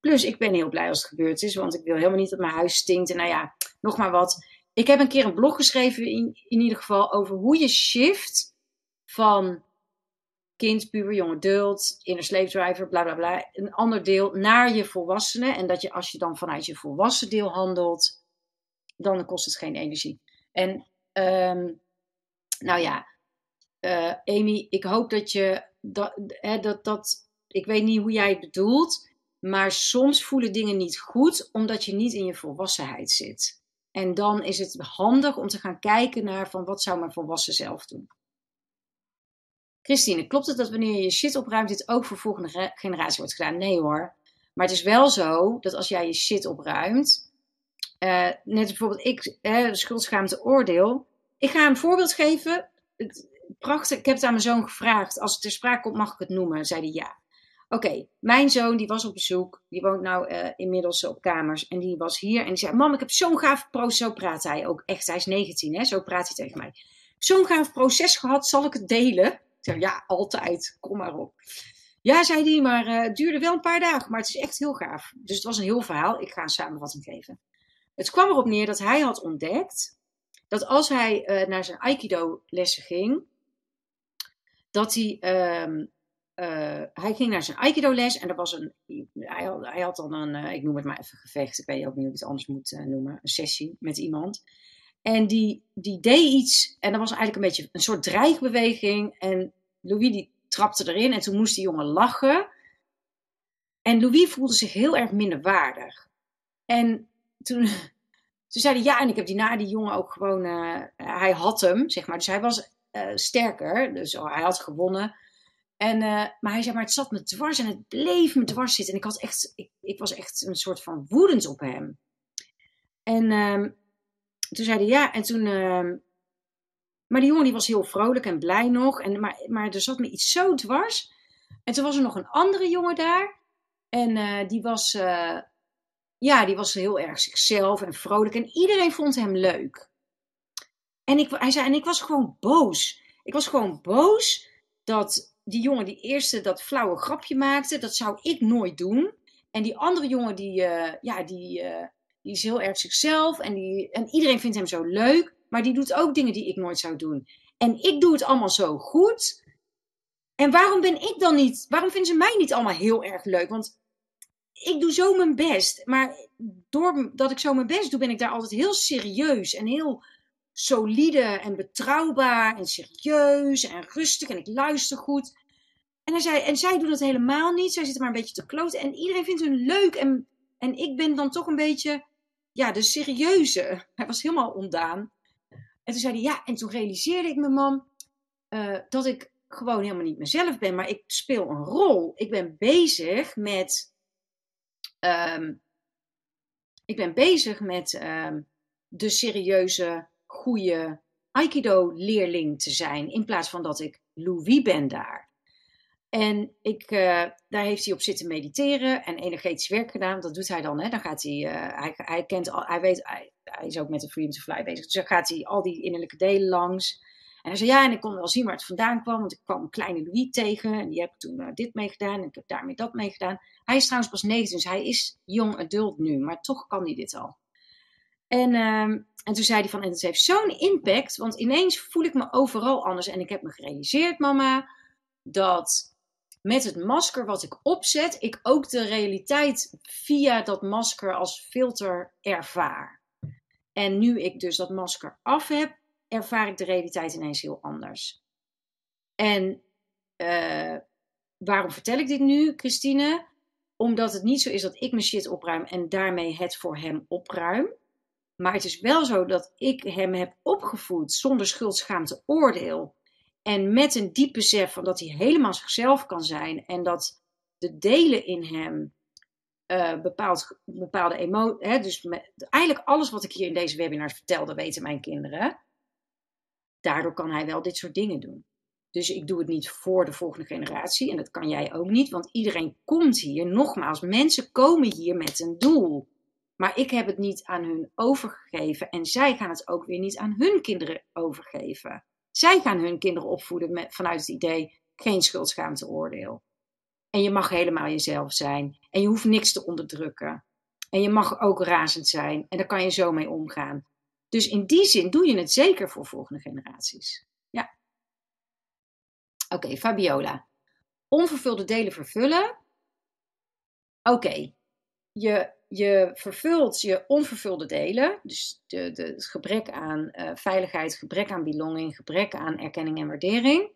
Plus, ik ben heel blij als het gebeurd is, want ik wil helemaal niet dat mijn huis stinkt. En nou ja, nog maar wat. Ik heb een keer een blog geschreven in ieder geval over hoe je shift van kind, puber, jong adult, inner slave driver, bla bla bla, een ander deel naar je volwassene. En dat je als je dan vanuit je volwassen deel handelt, dan kost het geen energie. En nou ja, Amy, ik hoop dat je dat ik weet niet hoe jij het bedoelt, maar soms voelen dingen niet goed omdat je niet in je volwassenheid zit. En dan is het handig om te gaan kijken naar van wat zou mijn volwassen zelf doen. Christine, klopt het dat wanneer je shit opruimt dit ook voor volgende generatie wordt gedaan? Nee hoor, maar het is wel zo dat als jij je shit opruimt, net bijvoorbeeld ik, schuld, schaamte, oordeel. Ik ga een voorbeeld geven. Prachtig, ik heb het aan mijn zoon gevraagd. Als het ter sprake komt, mag ik het noemen? Zei hij ja. Oké, mijn zoon die was op bezoek. Die woont nou inmiddels op kamers. En die was hier en die zei, mam, ik heb zo'n gaaf proces. Zo praat hij ook echt. Hij is 19, hè? Zo praat hij tegen mij. Zo'n gaaf proces gehad, zal ik het delen? Ik zei, ja, altijd. Kom maar op. Ja, zei hij, maar het duurde wel een paar dagen. Maar het is echt heel gaaf. Dus het was een heel verhaal. Ik ga een samenvatting geven. Het kwam erop neer dat hij had ontdekt... dat als hij naar zijn Aikido-lessen ging... dat hij ging naar zijn Aikido-les en er was een... Hij had dan een, ik noem het maar even gevecht, ik weet ook niet hoe ik het anders moet noemen, een sessie met iemand. En die deed iets en dat was eigenlijk een beetje een soort dreigbeweging. En Louis die trapte erin en toen moest die jongen lachen. En Louis voelde zich heel erg minderwaardig. En toen zei hij, ja, en ik heb die jongen ook gewoon... hij had hem, zeg maar, dus hij was... sterker, dus hij had gewonnen. Maar hij zei, maar het zat me dwars en het bleef me dwars zitten. En ik was echt een soort van woedend op hem. En toen zei hij ja, en toen... maar die jongen die was heel vrolijk en blij nog. Maar er zat me iets zo dwars. En toen was er nog een andere jongen daar. En die was heel erg zichzelf en vrolijk. En iedereen vond hem leuk. Hij zei, ik was gewoon boos. Ik was gewoon boos dat die jongen die eerste dat flauwe grapje maakte, dat zou ik nooit doen. En die andere jongen die is heel erg zichzelf en iedereen vindt hem zo leuk, maar die doet ook dingen die ik nooit zou doen. En ik doe het allemaal zo goed. En waarom vinden ze mij niet allemaal heel erg leuk? Want ik doe zo mijn best, maar doordat ik zo mijn best doe, ben ik daar altijd heel serieus en heel... solide en betrouwbaar en serieus en rustig en ik luister goed. En hij zei, en zij doen dat helemaal niet, zij zitten maar een beetje te kloten en iedereen vindt hun leuk en ik ben dan toch een beetje, ja, de serieuze. Hij was helemaal ontdaan. En toen zei hij, ja, en toen realiseerde ik me, mam, dat ik gewoon helemaal niet mezelf ben, maar ik speel een rol. Ik ben bezig met de serieuze goede Aikido-leerling te zijn, in plaats van dat ik Louis ben daar. En daar heeft hij op zitten mediteren en energetisch werk gedaan. Dat doet hij dan. Hè? Dan gaat hij, hij is ook met de Freedom to Fly bezig. Dus dan gaat hij al die innerlijke delen langs. En hij zei, ja, en ik kon wel zien waar het vandaan kwam. Want ik kwam een kleine Louis tegen. En die heb ik toen dit meegedaan. En ik heb daarmee dat meegedaan. Hij is trouwens pas 19, dus hij is jong adult nu. Maar toch kan hij dit al. En toen zei hij van, en het heeft zo'n impact. Want ineens voel ik me overal anders. En ik heb me gerealiseerd, mama, dat met het masker wat ik opzet, ik ook de realiteit via dat masker als filter ervaar. En nu ik dus dat masker af heb, ervaar ik de realiteit ineens heel anders. En waarom vertel ik dit nu, Christine? Omdat het niet zo is dat ik mijn shit opruim en daarmee het voor hem opruim. Maar het is wel zo dat ik hem heb opgevoed zonder schuld, schaamte, oordeel. En met een diep besef van dat hij helemaal zichzelf kan zijn. En dat de delen in hem bepaalde emoties. Dus eigenlijk alles wat ik hier in deze webinar vertelde, weten mijn kinderen. Daardoor kan hij wel dit soort dingen doen. Dus ik doe het niet voor de volgende generatie. En dat kan jij ook niet. Want iedereen komt hier. Nogmaals, mensen komen hier met een doel. Maar ik heb het niet aan hun overgegeven. En zij gaan het ook weer niet aan hun kinderen overgeven. Zij gaan hun kinderen opvoeden vanuit het idee, geen schuld, schaamte, oordeel. En je mag helemaal jezelf zijn. En je hoeft niks te onderdrukken. En je mag ook razend zijn. En daar kan je zo mee omgaan. Dus in die zin doe je het zeker voor volgende generaties. Ja. Oké, Fabiola. Onvervulde delen vervullen. Oké. Je vervult je onvervulde delen, dus het gebrek aan veiligheid, gebrek aan belonging, gebrek aan erkenning en waardering.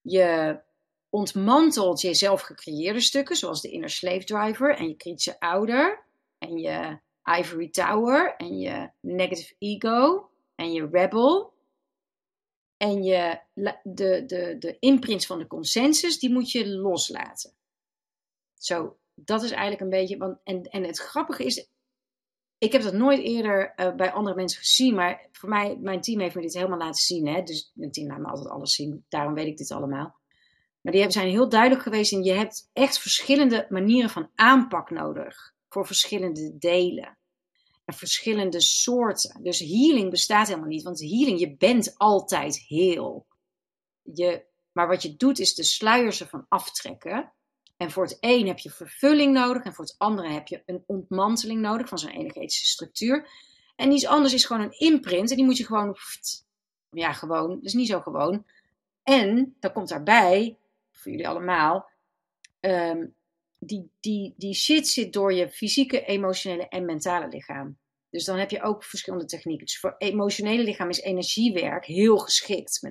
Je ontmantelt je zelf gecreëerde stukken, zoals de inner slave driver en je kritische ouder en je ivory tower en je negative ego en je rebel. En de imprints van de consensus, die moet je loslaten. Zo. Dat is eigenlijk een beetje, en het grappige is, ik heb dat nooit eerder bij andere mensen gezien, maar voor mij, mijn team heeft me dit helemaal laten zien. Hè? Dus mijn team laat me altijd alles zien, daarom weet ik dit allemaal. Maar die zijn heel duidelijk geweest in, je hebt echt verschillende manieren van aanpak nodig voor verschillende delen en verschillende soorten. Dus healing bestaat helemaal niet, want healing, je bent altijd heel. Maar wat je doet is de sluiers ervan aftrekken. En voor het een heb je vervulling nodig. En voor het andere heb je een ontmanteling nodig van zo'n energetische structuur. En iets anders is gewoon een imprint. En die moet je gewoon, ja gewoon, dat is niet zo gewoon. En dan komt daarbij, voor jullie allemaal, die shit zit door je fysieke, emotionele en mentale lichaam. Dus dan heb je ook verschillende technieken. Dus voor emotionele lichaam is energiewerk heel geschikt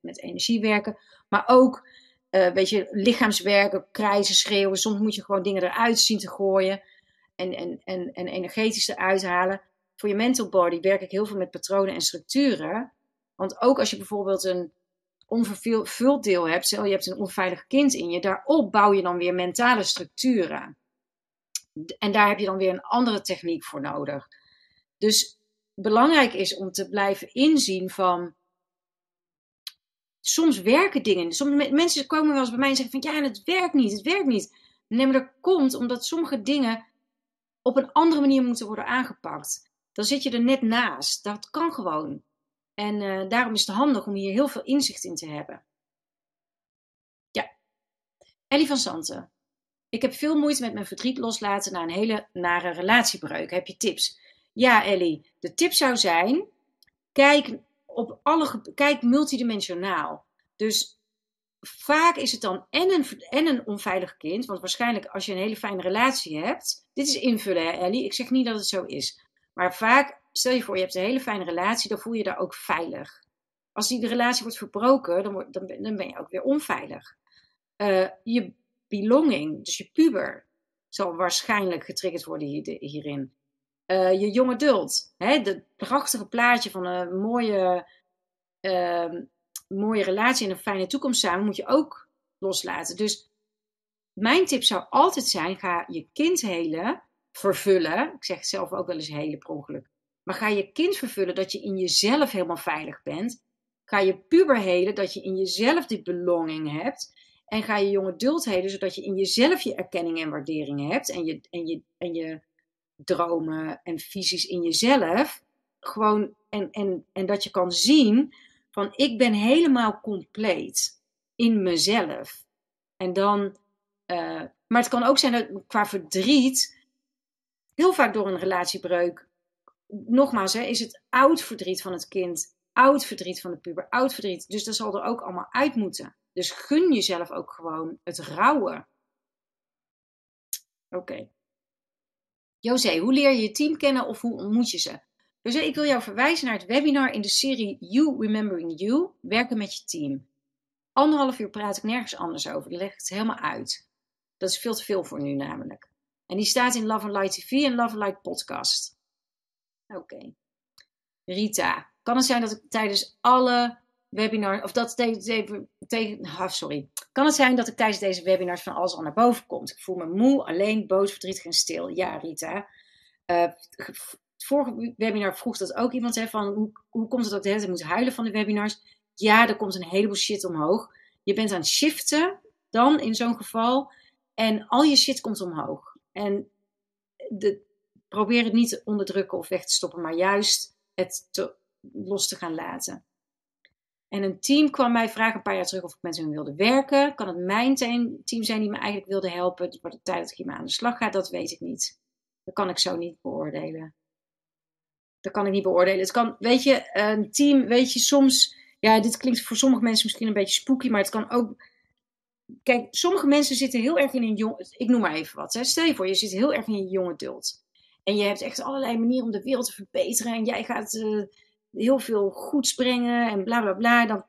met energiewerken. Maar ook weet je, lichaamswerken, krijsen, schreeuwen. Soms moet je gewoon dingen eruit zien te gooien. En energetisch eruit halen. Voor je mental body werk ik heel veel met patronen en structuren. Want ook als je bijvoorbeeld een onvervuld deel hebt. Stel je hebt een onveilig kind in je. Daarop bouw je dan weer mentale structuren. En daar heb je dan weer een andere techniek voor nodig. Dus belangrijk is om te blijven inzien van, soms werken dingen. Sommige mensen komen wel eens bij mij en zeggen van, ja, het werkt niet. Nee, maar dat komt omdat sommige dingen op een andere manier moeten worden aangepakt. Dan zit je er net naast. Dat kan gewoon. En daarom is het handig om hier heel veel inzicht in te hebben. Ja. Ellie van Santen. Ik heb veel moeite met mijn verdriet loslaten na een hele nare relatiebreuk. Heb je tips? Ja, Ellie. De tip zou zijn, kijk multidimensionaal. Dus vaak is het dan en een onveilig kind. Want waarschijnlijk als je een hele fijne relatie hebt. Dit is invullen, hè, Ellie. Ik zeg niet dat het zo is. Maar vaak, stel je voor, je hebt een hele fijne relatie. Dan voel je daar ook veilig. Als die relatie wordt verbroken, dan ben je ook weer onveilig. Je belonging, dus je puber, zal waarschijnlijk getriggerd worden hierin. Je jonge adult, dat prachtige plaatje van een mooie relatie en een fijne toekomst samen, moet je ook loslaten. Dus mijn tip zou altijd zijn, ga je kind helen, vervullen. Ik zeg het zelf ook wel eens helen per ongeluk. Maar ga je kind vervullen dat je in jezelf helemaal veilig bent. Ga je puber helen dat je in jezelf die belonging hebt. En ga je jong adult heden, zodat je in jezelf je erkenning en waardering hebt. En je dromen en visies in jezelf. Gewoon, en dat je kan zien van ik ben helemaal compleet in mezelf. En dan, maar het kan ook zijn dat qua verdriet, heel vaak door een relatiebreuk, nogmaals, hè, is het oud verdriet van het kind, oud verdriet van de puber, oud verdriet. Dus dat zal er ook allemaal uit moeten. Dus gun jezelf ook gewoon het rouwen. Oké. José, hoe leer je je team kennen of hoe ontmoet je ze? Dus ik wil jou verwijzen naar het webinar in de serie You Remembering You, werken met je team. 1,5 uur praat ik nergens anders over, ik leg het helemaal uit. Dat is veel te veel voor nu namelijk. En die staat in Love and Light TV en Love and Light Podcast. Oké. Rita, kan het zijn dat ik tijdens alle webinars, of dat kan het zijn dat ik tijdens deze webinars van alles al naar boven komt? Ik voel me moe, alleen, boos, verdrietig en stil. Ja, Rita. Het vorige webinar vroeg dat ook iemand, hè, van hoe komt het dat de hele tijd moet huilen van de webinars? Ja, er komt een heleboel shit omhoog. Je bent aan het shiften dan in zo'n geval en al je shit komt omhoog. En probeer het niet te onderdrukken of weg te stoppen, maar juist het los te gaan laten. En een team kwam mij vragen een paar jaar terug of ik met hun wilde werken. Kan het mijn team zijn die me eigenlijk wilde helpen? Wordt het tijd dat ik hiermee aan de slag ga? Dat weet ik niet. Dat kan ik zo niet beoordelen. Het kan, weet je, een team, weet je, soms... Ja, dit klinkt voor sommige mensen misschien een beetje spooky, maar het kan ook... Kijk, sommige mensen zitten heel erg in een jong... Ik noem maar even wat, hè. Stel je voor, je zit heel erg in een jong adult. En je hebt echt allerlei manieren om de wereld te verbeteren. En jij gaat heel veel goeds brengen en bla bla bla. Dan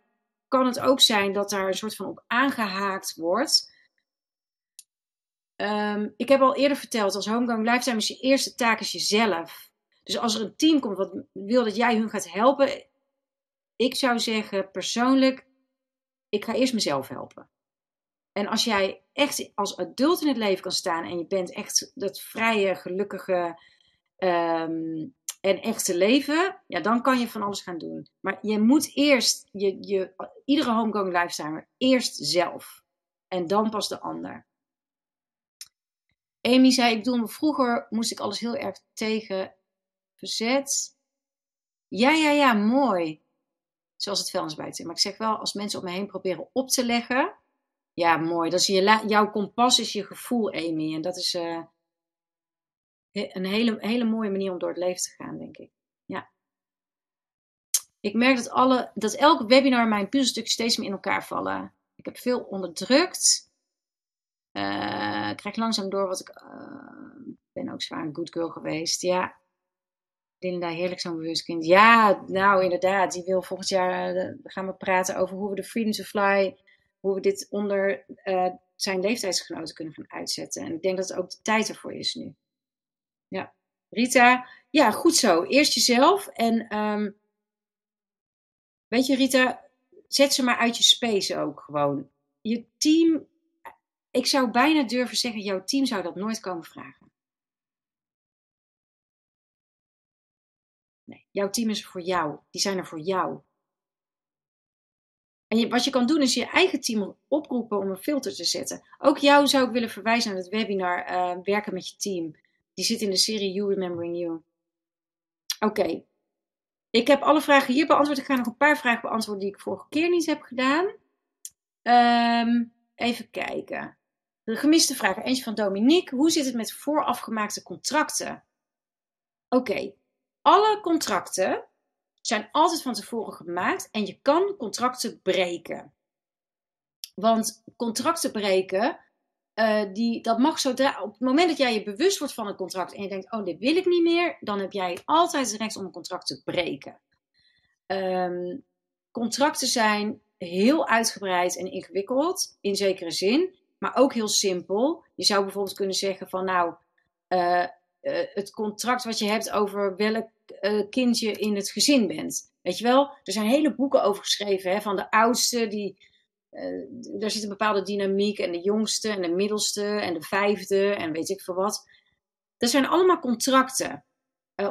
kan het ook zijn dat daar een soort van op aangehaakt wordt. Ik heb al eerder verteld, als Homegang Lifetime is je eerste taak is jezelf. Dus als er een team komt wat wil dat jij hun gaat helpen, ik zou zeggen persoonlijk, ik ga eerst mezelf helpen. En als jij echt als adult in het leven kan staan en je bent echt dat vrije, gelukkige en echte leven, ja, dan kan je van alles gaan doen. Maar je moet eerst, iedere homegoing lifestyle, eerst zelf. En dan pas de ander. Amy zei, ik bedoel, vroeger moest ik alles heel erg tegen... verzet. Ja, mooi. Zoals het vuilnis buiten. Maar ik zeg wel, als mensen om me heen proberen op te leggen. Ja, mooi. Dat is jouw kompas is je gevoel, Amy. En dat is een hele mooie manier om door het leven te gaan, denk ik. Ja. Ik merk dat elk webinar mijn puzzelstukjes steeds meer in elkaar vallen. Ik heb veel onderdrukt. Ik krijg langzaam door wat ik... ben ook zwaar een good girl geweest. Ja. Linda, heerlijk zo'n bewust kind. Ja, nou inderdaad. Die wil volgend jaar... gaan we praten over hoe we de Freedom to Fly... hoe we dit onder zijn leeftijdsgenoten kunnen gaan uitzetten. En ik denk dat het ook de tijd ervoor is nu. Ja. Rita, ja, goed zo. Eerst jezelf. En weet je, Rita, zet ze maar uit je space ook gewoon. Je team... Ik zou bijna durven zeggen, jouw team zou dat nooit komen vragen. Nee, jouw team is er voor jou. Die zijn er voor jou. En wat je kan doen is je eigen team oproepen om een filter te zetten. Ook jou zou ik willen verwijzen aan het webinar werken met je team. Die zit in de serie You Remembering You. Oké. Ik heb alle vragen hier beantwoord. Ik ga nog een paar vragen beantwoorden die ik vorige keer niet heb gedaan. Even kijken. De gemiste vraag. Eentje van Dominique. Hoe zit het met voorafgemaakte contracten? Oké. Alle contracten zijn altijd van tevoren gemaakt en je kan contracten breken. Want contracten breken, dat mag zodra... Op het moment dat jij je bewust wordt van een contract en je denkt, oh dit wil ik niet meer, dan heb jij altijd het recht om een contract te breken. Contracten zijn heel uitgebreid en ingewikkeld, in zekere zin, maar ook heel simpel. Je zou bijvoorbeeld kunnen zeggen van nou... het contract wat je hebt over welk kind je in het gezin bent. Weet je wel, er zijn hele boeken over geschreven. Hè, van de oudste, daar zit een bepaalde dynamiek. En de jongste en de middelste en de vijfde en weet ik veel wat. Dat zijn allemaal contracten.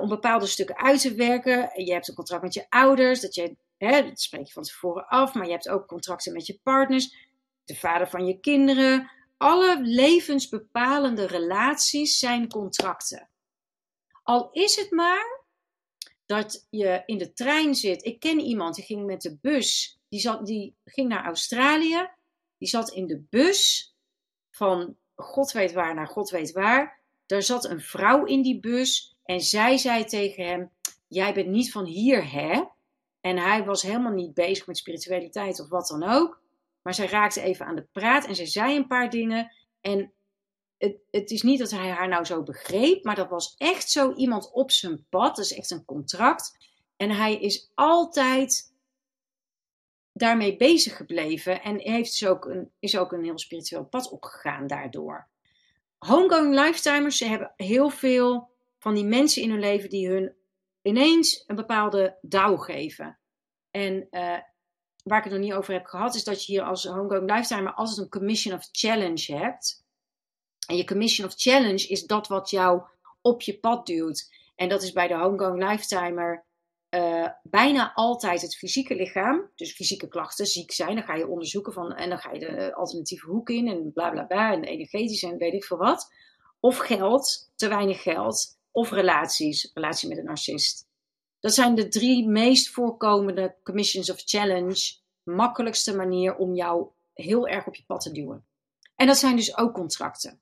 Om bepaalde stukken uit te werken. Je hebt een contract met je ouders. Dat spreek je van tevoren af. Maar je hebt ook contracten met je partners. de vader van je kinderen. Alle levensbepalende relaties zijn contracten. Al is het maar dat je in de trein zit. Ik ken iemand, die ging met de bus. Die ging naar Australië. Die zat in de bus van God weet waar naar God weet waar. Daar zat een vrouw in die bus en zij zei tegen hem: jij bent niet van hier, hè? En hij was helemaal niet bezig met spiritualiteit of wat dan ook. Maar zij raakte even aan de praat en zij zei een paar dingen. En het is niet dat hij haar nou zo begreep, maar dat was echt zo iemand op zijn pad. Dat is echt een contract. En hij is altijd daarmee bezig gebleven en heeft is ook een heel spiritueel pad opgegaan daardoor. Homegoing lifetimers, ze hebben heel veel van die mensen in hun leven die hun ineens een bepaalde douw geven. En waar ik het nog niet over heb gehad, is dat je hier als homegoing lifetimer altijd een commission of challenge hebt. En je commission of challenge is dat wat jou op je pad duwt. En dat is bij de homegoing lifetimer bijna altijd het fysieke lichaam. Dus fysieke klachten, ziek zijn. Dan ga je onderzoeken van, en dan ga je de alternatieve hoek in en bla bla bla. En energetisch en weet ik veel wat. Of geld, te weinig geld. Of relaties, relatie met een narcist. Dat zijn de drie meest voorkomende commissions of challenge. Makkelijkste manier om jou heel erg op je pad te duwen. En dat zijn dus ook contracten.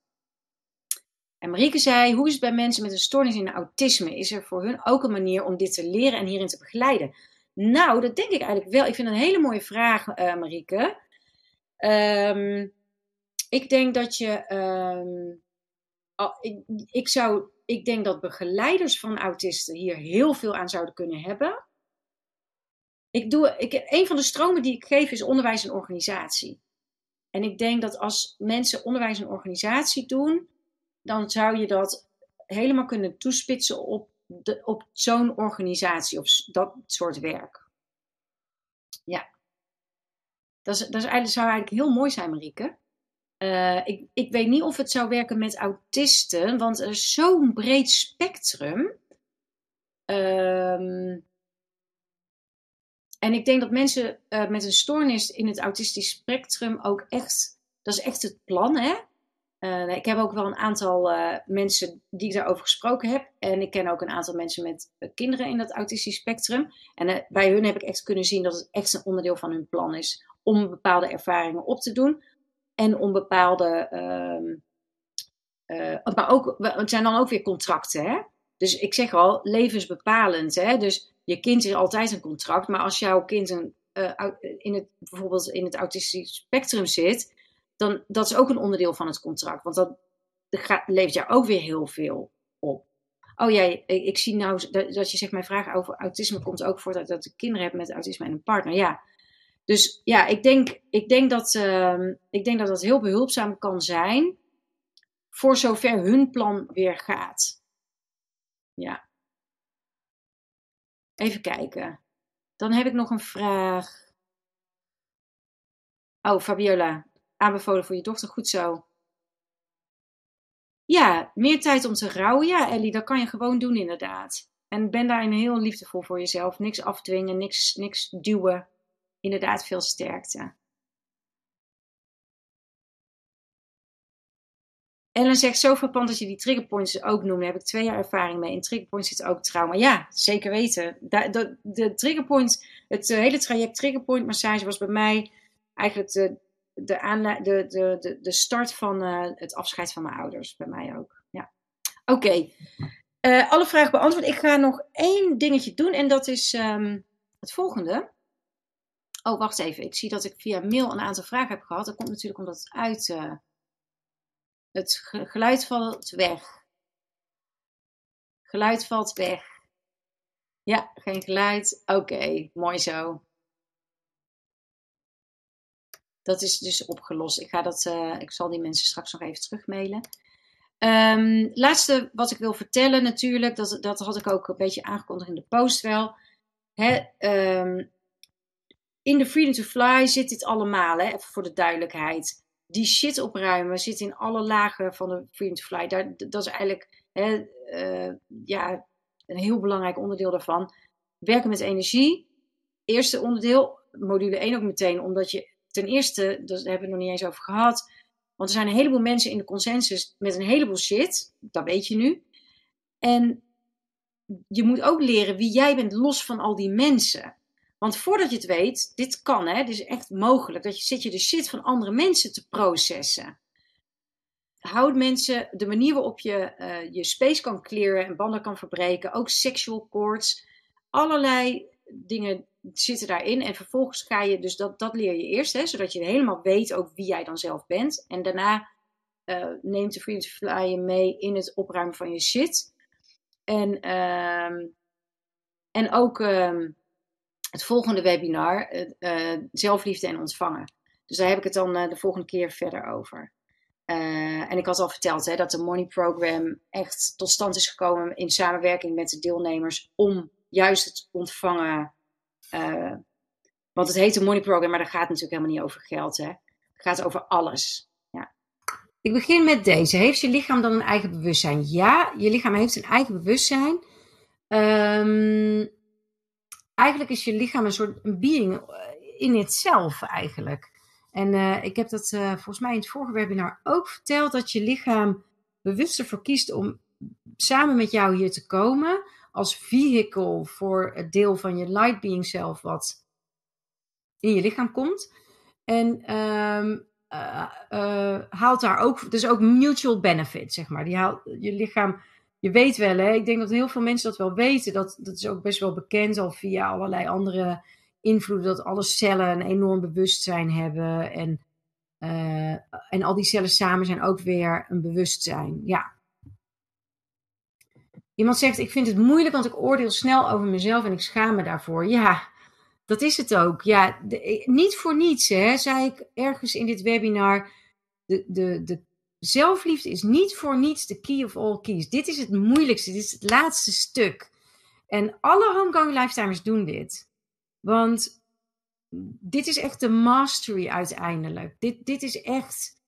En Marike zei, hoe is het bij mensen met een stoornis in autisme? Is er voor hun ook een manier om dit te leren en hierin te begeleiden? Nou, dat denk ik eigenlijk wel. Ik vind het een hele mooie vraag, Marike. Ik denk dat je... Ik denk dat begeleiders van autisten hier heel veel aan zouden kunnen hebben. Een van de stromen die ik geef is onderwijs en organisatie. En ik denk dat als mensen onderwijs en organisatie doen, dan zou je dat helemaal kunnen toespitsen op zo'n organisatie of dat soort werk. Ja. Dat zou eigenlijk heel mooi zijn, Marike. Ik weet niet of het zou werken met autisten, want er is zo'n breed spectrum. En ik denk dat mensen met een stoornis in het autistisch spectrum ook echt... Dat is echt het plan, hè? Ik heb ook wel een aantal mensen die ik daarover gesproken heb. En ik ken ook een aantal mensen met kinderen in dat autistisch spectrum. En bij hun heb ik echt kunnen zien dat het echt een onderdeel van hun plan is om bepaalde ervaringen op te doen. En om bepaalde... maar ook, het zijn dan ook weer contracten, hè? Dus ik zeg al, levensbepalend, hè? Dus je kind is altijd een contract. Maar als jouw kind bijvoorbeeld in het autistisch spectrum zit... dan dat is ook een onderdeel van het contract. Want dat levert jou ook weer heel veel op. Oh ja, ik zie nou dat je zegt... mijn vraag over autisme komt ook voort dat ik kinderen heb met autisme en een partner. Ja. Dus ja, ik denk dat dat heel behulpzaam kan zijn... voor zover hun plan weer gaat. Ja. Even kijken. Dan heb ik nog een vraag. Oh, Fabiola. Aanbevolen voor je dochter. Goed zo. Ja, meer tijd om te rouwen. Ja, Ellie, dat kan je gewoon doen inderdaad. En ben daarin heel liefdevol voor jezelf. Niks afdwingen, niks duwen. Inderdaad, veel sterkte. Ellen zegt, zo verpand dat je die triggerpoints ook noemt. Daar heb ik 2 jaar ervaring mee. In triggerpoints zit ook trauma. Ja, zeker weten. De triggerpoint, het hele traject triggerpoint massage was bij mij eigenlijk de start van het afscheid van mijn ouders. Bij mij ook. Ja. Oké. Alle vragen beantwoord. Ik ga nog 1 dingetje doen en dat is het volgende. Oh, wacht even. Ik zie dat ik via mail een aantal vragen heb gehad. Dat komt natuurlijk omdat het uit... Het geluid valt weg. Geluid valt weg. Ja, geen geluid. Oké, mooi zo. Dat is dus opgelost. Ik zal die mensen straks nog even terugmailen. Laatste wat ik wil vertellen natuurlijk. Dat had ik ook een beetje aangekondigd in de post wel. In de Freedom to Fly zit dit allemaal. Hè, even voor de duidelijkheid. Die shit opruimen zit in alle lagen van de Freedom to Fly. Dat is eigenlijk een heel belangrijk onderdeel daarvan. Werken met energie. Eerste onderdeel, module 1 ook meteen. Omdat je ten eerste, daar hebben we het nog niet eens over gehad. Want er zijn een heleboel mensen in de consensus met een heleboel shit. Dat weet je nu. En je moet ook leren wie jij bent los van al die mensen. Want voordat je het weet, dit kan hè, dit is echt mogelijk. Dat je zit je de shit van andere mensen te processen. Houd mensen, de manier waarop je je space kan clearen en banden kan verbreken. Ook sexual cords. Allerlei dingen zitten daarin. En vervolgens ga je, dus dat leer je eerst. Hè, zodat je helemaal weet ook wie jij dan zelf bent. En daarna neemt de Freedom to Fly je mee in het opruimen van je shit. En ook het volgende webinar, zelfliefde en ontvangen. Dus daar heb ik het dan de volgende keer verder over. En ik had al verteld hè, dat de Money Program echt tot stand is gekomen in samenwerking met de deelnemers om juist het ontvangen. Want het heet de Money Program, maar dat gaat natuurlijk helemaal niet over geld. Hè. Het gaat over alles. Ja. Ik begin met deze. Heeft je lichaam dan een eigen bewustzijn? Ja, je lichaam heeft een eigen bewustzijn. Eigenlijk is je lichaam een soort being in itself eigenlijk. En ik heb dat volgens mij in het vorige webinar ook verteld, dat je lichaam bewust ervoor kiest om samen met jou hier te komen als vehicle voor het deel van je light being zelf wat in je lichaam komt. En haalt daar ook, dus ook mutual benefit, zeg maar. Die haalt je lichaam, je weet wel hè, ik denk dat heel veel mensen dat wel weten, dat is ook best wel bekend al via allerlei andere invloeden, dat alle cellen een enorm bewustzijn hebben en al die cellen samen zijn ook weer een bewustzijn. Ja. Iemand zegt, ik vind het moeilijk, want ik oordeel snel over mezelf en ik schaam me daarvoor. Ja, dat is het ook. Ja, niet voor niets, hè, zei ik ergens in dit webinar. De zelfliefde is niet voor niets de key of all keys. Dit is het moeilijkste, dit is het laatste stuk. En alle homegoing lifetimers doen dit. Want dit is echt de mastery uiteindelijk. Dit is echt,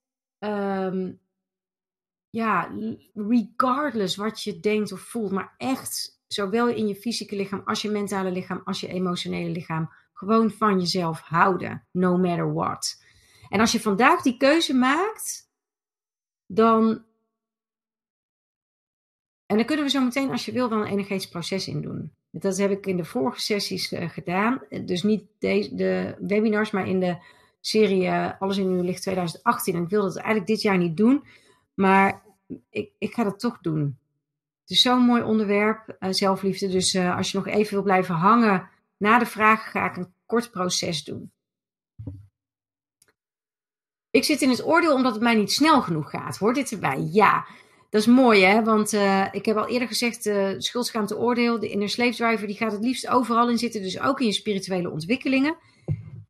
regardless wat je denkt of voelt, maar echt zowel in je fysieke lichaam als je mentale lichaam als je emotionele lichaam gewoon van jezelf houden, no matter what. En als je vandaag die keuze maakt, dan kunnen we zo meteen als je wil wel een energetisch proces in doen. Dat heb ik in de vorige sessies gedaan. Dus niet de webinars, maar in de serie Alles in uw licht 2018. En ik wilde dat eigenlijk dit jaar niet doen. Maar ik ga dat toch doen. Het is zo'n mooi onderwerp, zelfliefde. Dus als je nog even wil blijven hangen na de vraag, ga ik een kort proces doen. Ik zit in het oordeel omdat het mij niet snel genoeg gaat. Hoort dit erbij? Ja. Dat is mooi, hè? Want ik heb al eerder gezegd, schuldschaamte oordeel, de inner slave driver, die gaat het liefst overal in zitten. Dus ook in je spirituele ontwikkelingen.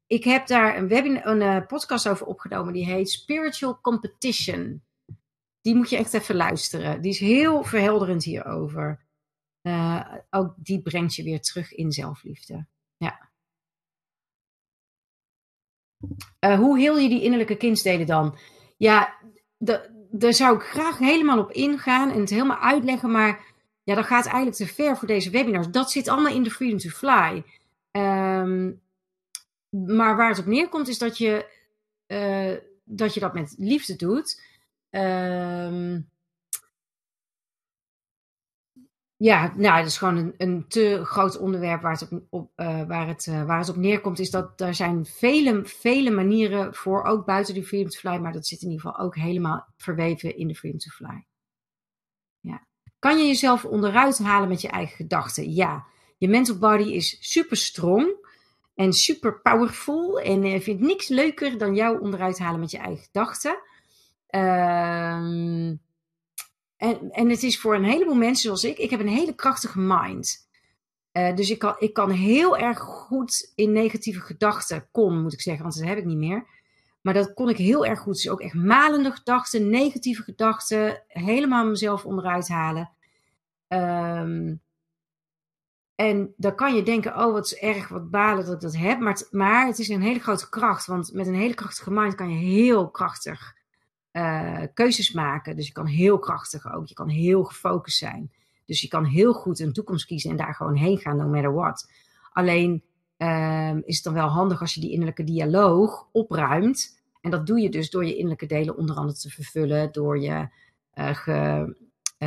Ik heb daar een podcast over opgenomen. Die heet Spiritual Competition. Die moet je echt even luisteren. Die is heel verhelderend hierover. Ook die brengt je weer terug in zelfliefde. Ja. Hoe heel je die innerlijke kindsdelen dan? Ja, daar zou ik graag helemaal op ingaan en het helemaal uitleggen. Maar ja, dat gaat eigenlijk te ver voor deze webinars. Dat zit allemaal in de Freedom to Fly. Maar waar het op neerkomt is dat je dat met liefde doet. Dat is gewoon een te groot onderwerp. Waar het op neerkomt is dat er zijn vele, vele manieren voor, ook buiten de Freedom to Fly. Maar dat zit in ieder geval ook helemaal verweven in de Freedom to Fly. Ja. Kan je jezelf onderuit halen met je eigen gedachten? Ja, je mental body is super strong en super powerful. En vindt niks leuker dan jou onderuit halen met je eigen gedachten. En het is voor een heleboel mensen zoals ik. Ik heb een hele krachtige mind. Dus ik kan heel erg goed in negatieve gedachten. Moet ik zeggen, want dat heb ik niet meer. Maar dat kon ik heel erg goed. Dus ook echt malende gedachten, negatieve gedachten. Helemaal mezelf onderuit halen. En dan kan je denken, oh wat is erg, wat balen dat ik dat heb. Maar het is een hele grote kracht. Want met een hele krachtige mind kan je heel krachtig keuzes maken. Dus je kan heel krachtig ook. Je kan heel gefocust zijn. Dus je kan heel goed een toekomst kiezen en daar gewoon heen gaan, no matter what. Alleen is het dan wel handig als je die innerlijke dialoog opruimt. En dat doe je dus door je innerlijke delen onder andere te vervullen, door je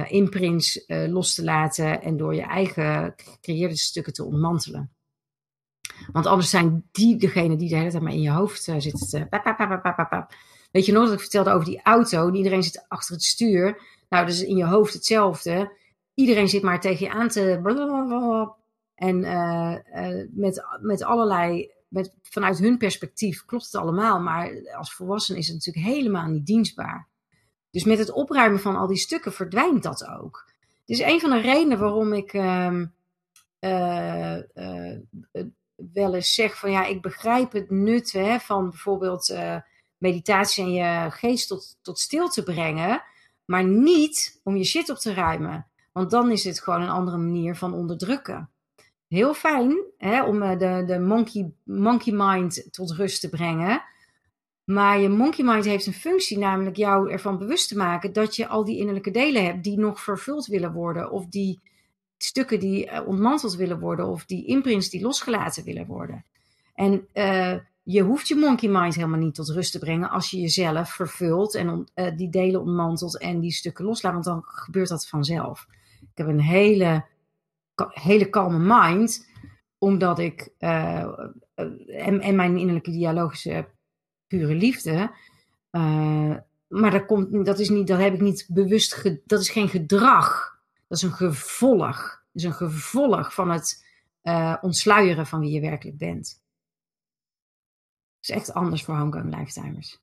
imprints los te laten en door je eigen gecreëerde stukken te ontmantelen. Want anders zijn die degene die de hele tijd maar in je hoofd zitten. Weet je nog dat ik vertelde over die auto? En iedereen zit achter het stuur. Nou, dat is in je hoofd hetzelfde. Iedereen zit maar tegen je aan te... Blablabla. En met allerlei... Vanuit hun perspectief klopt het allemaal. Maar als volwassen is het natuurlijk helemaal niet dienstbaar. Dus met het opruimen van al die stukken verdwijnt dat ook. Dit is een van de redenen waarom ik... wel eens zeg van ja, ik begrijp het nut van bijvoorbeeld meditatie en je geest tot stil te brengen, maar niet om je shit op te ruimen. Want dan is het gewoon een andere manier van onderdrukken. Heel fijn om de monkey mind tot rust te brengen. Maar je monkey mind heeft een functie, namelijk jou ervan bewust te maken dat je al die innerlijke delen hebt die nog vervuld willen worden of die stukken die ontmanteld willen worden of die imprints die losgelaten willen worden. En je hoeft je monkey mind helemaal niet tot rust te brengen als je jezelf vervult en die delen ontmantelt en die stukken loslaat, want dan gebeurt dat vanzelf. Ik heb een hele kalme mind, omdat ik en mijn innerlijke dialoog is pure liefde, maar dat is geen gedrag. Dat is een gevolg. Dat is een gevolg van het ontsluieren van wie je werkelijk bent. Dat is echt anders voor homegrown lifetimers.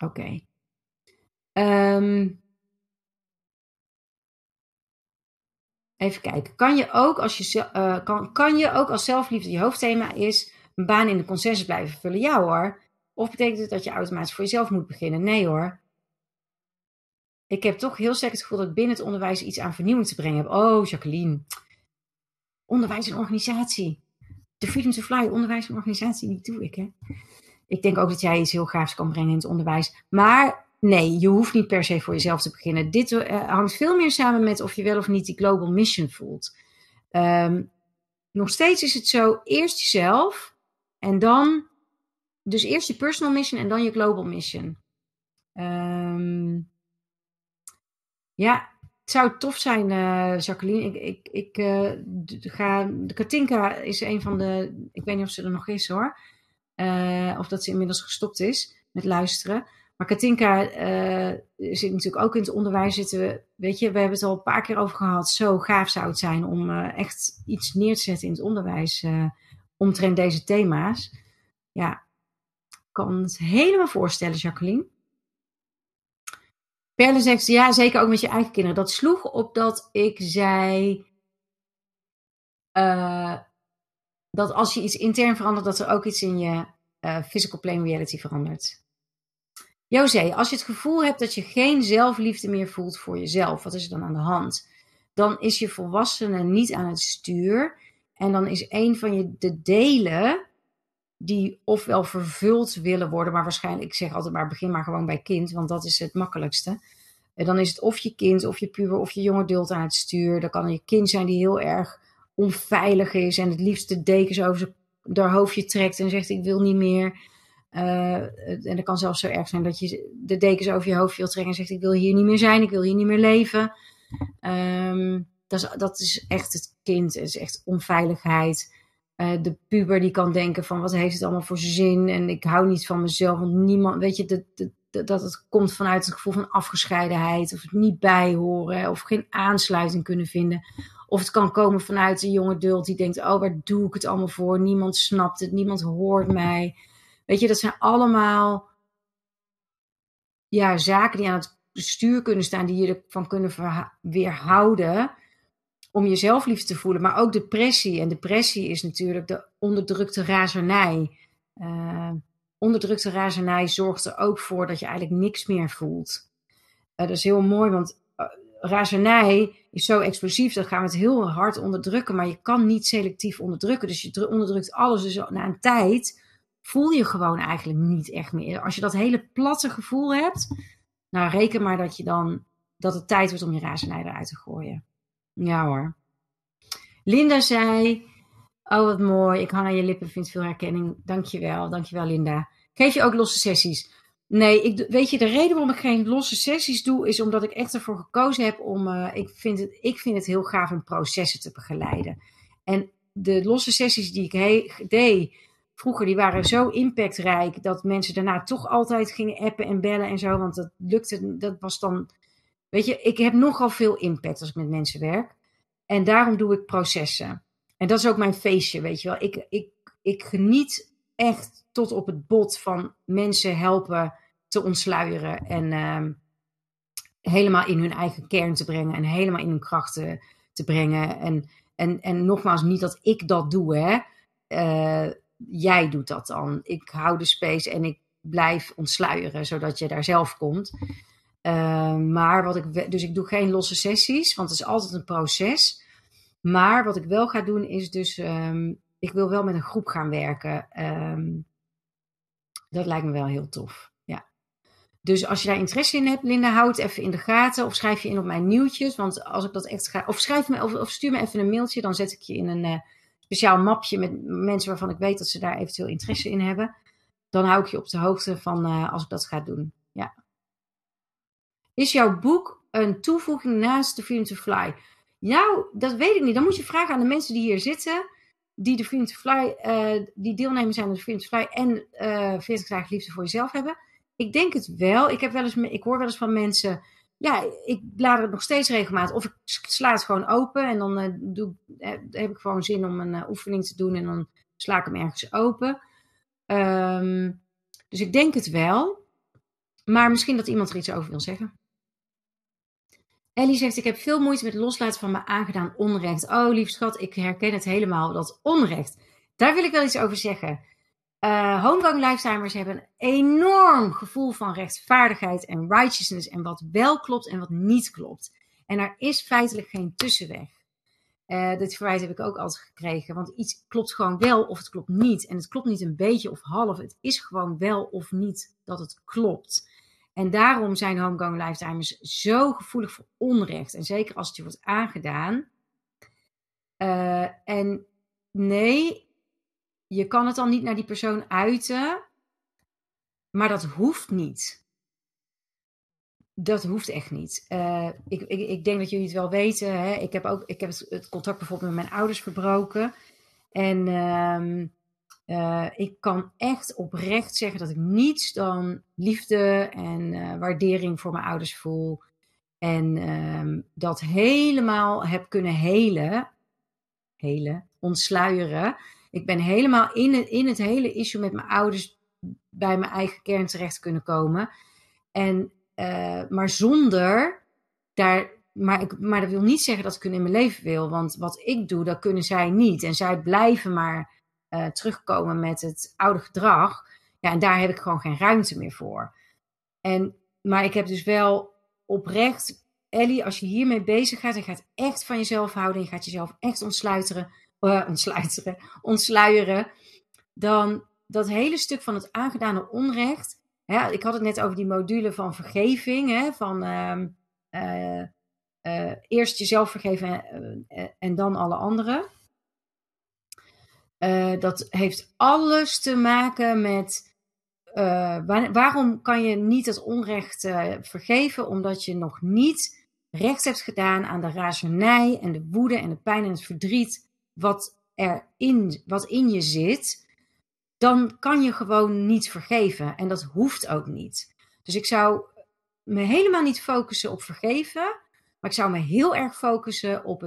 Oké. Even kijken. Kan je ook als zelfliefde je hoofdthema is een baan in de concessie blijven vervullen? Ja hoor. Of betekent het dat je automatisch voor jezelf moet beginnen? Nee hoor. Ik heb toch heel sterk het gevoel dat ik binnen het onderwijs iets aan vernieuwing te brengen heb. Oh, Jacqueline. Onderwijs en organisatie. De Freedom to Fly, onderwijs en organisatie, die doe ik, hè. Ik denk ook dat jij iets heel gaafs kan brengen in het onderwijs. Maar nee, je hoeft niet per se voor jezelf te beginnen. Dit hangt veel meer samen met of je wel of niet die global mission voelt. Nog steeds is het zo, eerst jezelf en dan... Dus eerst je personal mission en dan je global mission. Ja, het zou tof zijn, Jacqueline. De Katinka is een van de... Ik weet niet of ze er nog is, hoor. Of dat ze inmiddels gestopt is met luisteren. Maar Katinka zit natuurlijk ook in het onderwijs. We hebben het al een paar keer over gehad. Zo gaaf zou het zijn om echt iets neer te zetten in het onderwijs. Omtrent deze thema's. Ja, ik kan het helemaal voorstellen, Jacqueline. Perle zegt, ja, zeker ook met je eigen kinderen. Dat sloeg op dat ik zei... dat als je iets intern verandert... dat er ook iets in je physical plane reality verandert. José, als je het gevoel hebt dat je geen zelfliefde meer voelt voor jezelf... wat is er dan aan de hand? Dan is je volwassene niet aan het stuur... en dan is een van de delen... die ofwel vervuld willen worden, maar waarschijnlijk, ik zeg altijd maar, begin maar gewoon bij kind, want dat is het makkelijkste. Dan is het of je kind, of je puber, of je jonge adult aan het stuur. Dan kan je kind zijn die heel erg onveilig is en het liefst de dekens over haar hoofdje trekt en zegt ik wil niet meer. En dat kan zelfs zo erg zijn dat je de dekens over je hoofd wil trekken en zegt ik wil hier niet meer zijn, ik wil hier niet meer leven. Dat is echt het kind, het is echt onveiligheid. De puber die kan denken van wat heeft het allemaal voor zin en ik hou niet van mezelf, want niemand, weet je, dat het komt vanuit het gevoel van afgescheidenheid of het niet bijhoren of geen aansluiting kunnen vinden. Of het kan komen vanuit een jonge adult die denkt, oh waar doe ik het allemaal voor, niemand snapt het, niemand hoort mij. Weet je, dat zijn allemaal ja, zaken die aan het stuur kunnen staan, die je ervan kunnen weerhouden. Om je zelfliefde te voelen, maar ook depressie. En depressie is natuurlijk de onderdrukte razernij. Onderdrukte razernij zorgt er ook voor dat je eigenlijk niks meer voelt. Dat is heel mooi, want razernij is zo explosief, dat gaan we het heel hard onderdrukken, maar je kan niet selectief onderdrukken. Dus je onderdrukt alles. Dus na een tijd voel je gewoon eigenlijk niet echt meer. Als je dat hele platte gevoel hebt, nou reken maar dat dat het tijd wordt om je razernij eruit te gooien. Ja hoor. Linda zei, Oh, wat mooi. Ik hang aan je lippen, vind veel herkenning. Dankjewel. Dankjewel, Linda. Geef je ook losse sessies? Nee, weet je, de reden waarom ik geen losse sessies doe, is omdat ik echt ervoor gekozen heb om... Ik vind het heel gaaf om processen te begeleiden. En de losse sessies die ik deed vroeger, die waren zo impactrijk dat mensen daarna toch altijd gingen appen en bellen en zo. Want dat lukte, dat was dan... Weet je, ik heb nogal veel impact als ik met mensen werk. En daarom doe ik processen. En dat is ook mijn feestje, weet je wel. Ik geniet echt tot op het bot van mensen helpen te ontsluieren. En helemaal in hun eigen kern te brengen. En helemaal in hun krachten te brengen. En nogmaals, niet dat ik dat doe, hè. Jij doet dat dan. Ik hou de space en ik blijf ontsluieren, zodat je daar zelf komt. Dus ik doe geen losse sessies, want het is altijd een proces. Maar wat ik wel ga doen is dus... ik wil wel met een groep gaan werken. Dat lijkt me wel heel tof. Ja. Dus als je daar interesse in hebt, Linda, hou het even in de gaten. Of schrijf je in op mijn nieuwtjes. Want als ik dat echt ga... Of stuur me even een mailtje. Dan zet ik je in een speciaal mapje met mensen waarvan ik weet dat ze daar eventueel interesse in hebben. Dan hou ik je op de hoogte van als ik dat ga doen. Ja. Is jouw boek een toevoeging naast de Freedom to Fly? Nou, dat weet ik niet. Dan moet je vragen aan de mensen die hier zitten, die de Freedom to Fly, die deelnemers zijn aan de Freedom to Fly en 40 dagen liefde voor jezelf hebben. Ik denk het wel. Ik hoor wel eens van mensen, ja, ik blader het nog steeds regelmatig. Of ik sla het gewoon open en dan heb ik gewoon zin om een oefening te doen en dan sla ik hem ergens open. Dus ik denk het wel. Maar misschien dat iemand er iets over wil zeggen. Ellie zegt, ik heb veel moeite met het loslaten van mijn aangedaan onrecht. Oh, lief schat, ik herken het helemaal, dat onrecht. Daar wil ik wel iets over zeggen. Homegang lifetimers hebben een enorm gevoel van rechtvaardigheid en righteousness en wat wel klopt en wat niet klopt. En er is feitelijk geen tussenweg. Dit verwijt heb ik ook altijd gekregen, want iets klopt gewoon wel of het klopt niet. En het klopt niet een beetje of half, het is gewoon wel of niet dat het klopt. En daarom zijn homegrown lifetimers zo gevoelig voor onrecht. En zeker als het je wordt aangedaan. En nee, je kan het dan niet naar die persoon uiten. Maar dat hoeft niet. Dat hoeft echt niet. Ik denk dat jullie het wel weten. Hè? Ik heb het contact bijvoorbeeld met mijn ouders verbroken. En ik kan echt oprecht zeggen dat ik niets dan liefde en waardering voor mijn ouders voel. En dat helemaal heb kunnen helen, ontsluieren. Ik ben helemaal in het hele issue met mijn ouders bij mijn eigen kern terecht kunnen komen. En, maar zonder daar... Maar dat wil niet zeggen dat ik hun in mijn leven wil. Want wat ik doe, dat kunnen zij niet. En zij blijven maar... terugkomen met het oude gedrag. Ja, en daar heb ik gewoon geen ruimte meer voor. Maar ik heb dus wel oprecht... Ellie, als je hiermee bezig gaat... en je gaat echt van jezelf houden... en je gaat jezelf echt ontsluieren... dan dat hele stuk van het aangedane onrecht... Ja, ik had het net over die module van vergeving... Hè, van eerst jezelf vergeven... en dan alle anderen... dat heeft alles te maken met... waarom kan je niet het onrecht vergeven? Omdat je nog niet recht hebt gedaan aan de razernij... en de woede en de pijn en het verdriet... wat in je zit. Dan kan je gewoon niet vergeven. En dat hoeft ook niet. Dus ik zou me helemaal niet focussen op vergeven. Maar ik zou me heel erg focussen op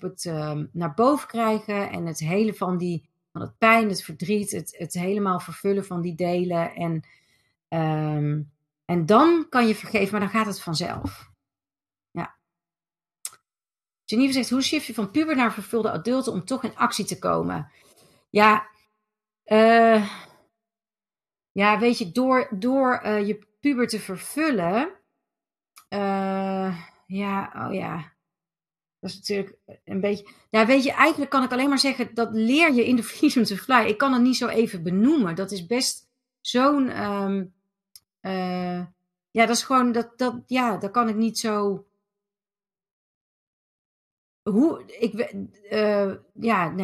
het... naar boven krijgen en het hele van het pijn, het verdriet, het helemaal vervullen van die delen. En dan kan je vergeven, maar dan gaat het vanzelf. Ja. Geneva zegt, hoe shift je van puber naar vervulde adulten om toch in actie te komen? Ja, weet je, door je puber te vervullen, dat is natuurlijk een beetje... Ja, weet je, eigenlijk kan ik alleen maar zeggen... dat leer je in de Freedom to Fly. Ik kan het niet zo even benoemen. Dat is best zo'n... dat is gewoon... Dat kan ik niet zo...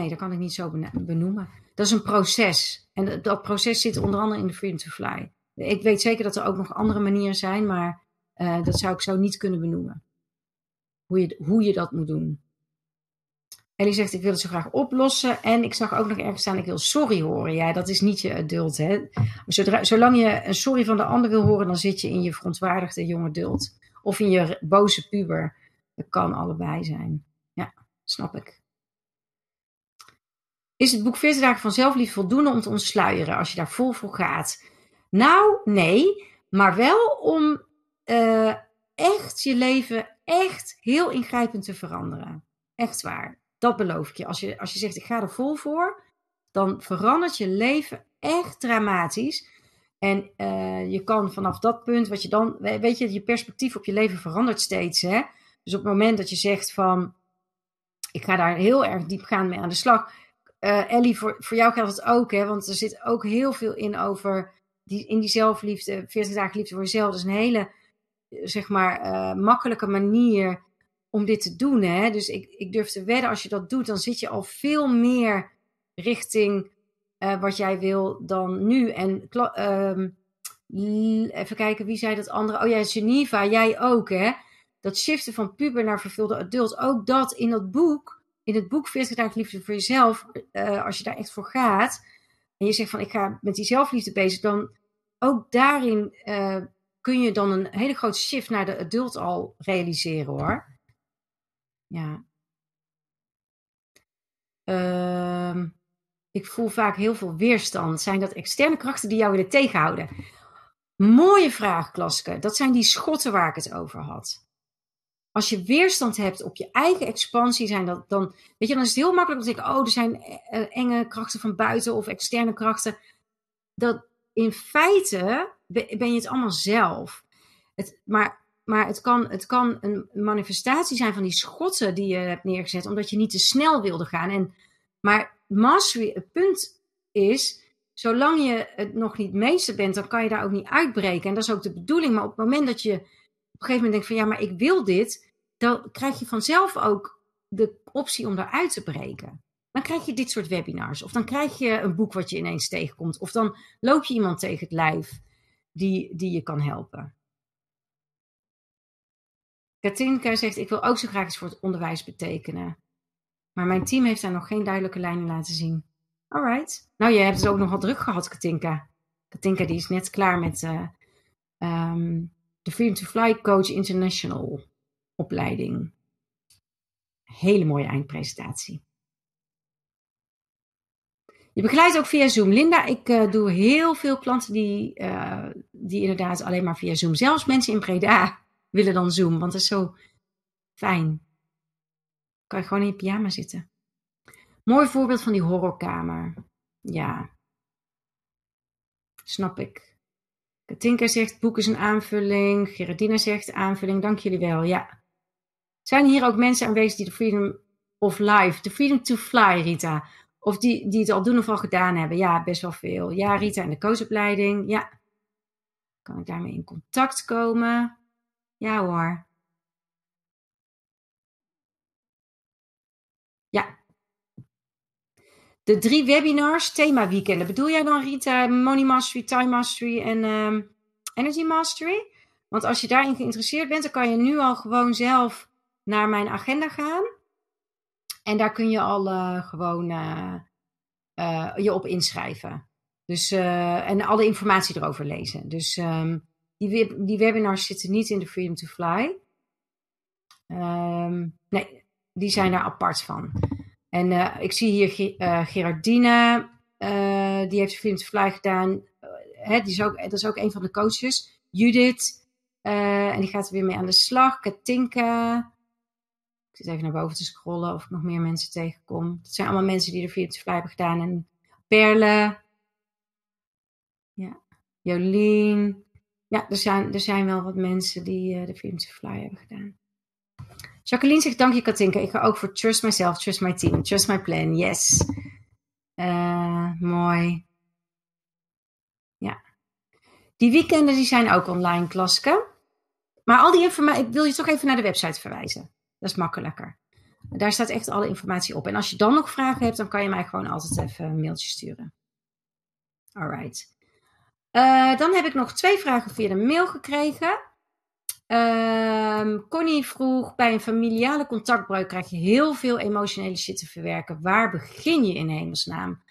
Dat kan ik niet zo benoemen. Dat is een proces. En dat proces zit onder andere in de Freedom to Fly. Ik weet zeker dat er ook nog andere manieren zijn, maar dat zou ik zo niet kunnen benoemen. Hoe je dat moet doen. Ellie zegt, ik wil het zo graag oplossen. En ik zag ook nog ergens staan, ik wil sorry horen. Ja, dat is niet je adult, hè. Zolang je een sorry van de ander wil horen, dan zit je in je verontwaardigde jonge adult. Of in je boze puber. Dat kan allebei zijn. Ja, snap ik. Is het boek 40 dagen van zelfliefde voldoende om te ontsluieren als je daar vol voor gaat? Nou, nee. Maar wel om echt je leven echt heel ingrijpend te veranderen. Echt waar. Dat beloof ik je. Als je zegt, ik ga er vol voor, dan verandert je leven echt dramatisch. En je kan vanaf dat punt, wat je dan, weet je, je perspectief op je leven verandert steeds. Hè? Dus op het moment dat je zegt van, ik ga daar heel erg diepgaand mee aan de slag. Ellie, voor jou geldt het ook, hè? Want er zit ook heel veel in over in die zelfliefde, 40 dagen liefde voor jezelf. Dat is een hele, zeg maar, makkelijke manier om dit te doen, hè. Dus ik durf te wedden, als je dat doet, dan zit je al veel meer richting wat jij wil dan nu. En even kijken, wie zei dat andere? Oh ja, Geneva, jij ook, hè. Dat shiften van puber naar vervulde adult. Ook dat in dat boek, in het boek 40 dagen liefde voor jezelf, als je daar echt voor gaat, en je zegt van, ik ga met die zelfliefde bezig, dan ook daarin kun je dan een hele grote shift naar de adult al realiseren, hoor. Ja. Ik voel vaak heel veel weerstand. Zijn dat externe krachten die jou willen tegenhouden? Mooie vraag, Klaske. Dat zijn die schotten waar ik het over had. Als je weerstand hebt op je eigen expansie, dan is het heel makkelijk om te denken, oh, er zijn enge krachten van buiten of externe krachten. Dat in feite ben je het allemaal zelf. Maar het kan een manifestatie zijn van die schotten die je hebt neergezet, omdat je niet te snel wilde gaan. Maar mastery, het punt is, zolang je het nog niet meester bent, dan kan je daar ook niet uitbreken. En dat is ook de bedoeling. Maar op het moment dat je op een gegeven moment denkt van, ja, maar ik wil dit, dan krijg je vanzelf ook de optie om daaruit te breken. Dan krijg je dit soort webinars. Of dan krijg je een boek wat je ineens tegenkomt. Of dan loop je iemand tegen het lijf die je kan helpen. Katinka zegt, ik wil ook zo graag iets voor het onderwijs betekenen. Maar mijn team heeft daar nog geen duidelijke lijnen laten zien. Alright. Nou, jij hebt het ook nogal druk gehad, Katinka. Katinka die is net klaar met de Freedom to Fly Coach International opleiding. Hele mooie eindpresentatie. Je begeleidt ook via Zoom. Linda, ik doe heel veel klanten die inderdaad alleen maar via Zoom. Zelfs mensen in Breda willen dan Zoom, want dat is zo fijn. Kan je gewoon in je pyjama zitten. Mooi voorbeeld van die horrorkamer. Ja. Snap ik. Katinka zegt, boek is een aanvulling. Gerardina zegt, aanvulling. Dank jullie wel, ja. Zijn hier ook mensen aanwezig die de Freedom of Life, de Freedom to Fly, Rita, of die het al doen of al gedaan hebben? Ja, best wel veel. Ja, Rita en de coachopleiding. Ja. Kan ik daarmee in contact komen? Ja hoor. Ja. De 3 webinars, thema weekenden. Bedoel jij dan, Rita, Money Mastery, Time Mastery en Energy Mastery? Want als je daarin geïnteresseerd bent, dan kan je nu al gewoon zelf naar mijn agenda gaan. En daar kun je al je op inschrijven. Dus, en alle informatie erover lezen. Dus die webinars zitten niet in de Freedom to Fly. Nee, die zijn daar apart van. En ik zie hier Gerardina. Die heeft de Freedom to Fly gedaan. Dat is ook een van de coaches. Judith. En die gaat er weer mee aan de slag. Katinka. Ik zit even naar boven te scrollen of ik nog meer mensen tegenkom. Dat zijn allemaal mensen die de Freedom to Fly hebben gedaan. En Perle. Ja. Jolien. Ja, er zijn wel wat mensen die de Freedom to Fly hebben gedaan. Jacqueline zegt, dank je Katinka. Ik ga ook voor Trust Myself, Trust My Team, Trust My Plan. Yes. Mooi. Ja. Die weekenden die zijn ook online, Klaske. Maar al die informatie, ik wil je toch even naar de website verwijzen. Dat is makkelijker. Daar staat echt alle informatie op. En als je dan nog vragen hebt, dan kan je mij gewoon altijd even een mailtje sturen. Alright. Dan heb ik nog 2 vragen via de mail gekregen. Connie vroeg, bij een familiale contactbreuk krijg je heel veel emotionele shit te verwerken. Waar begin je in hemelsnaam?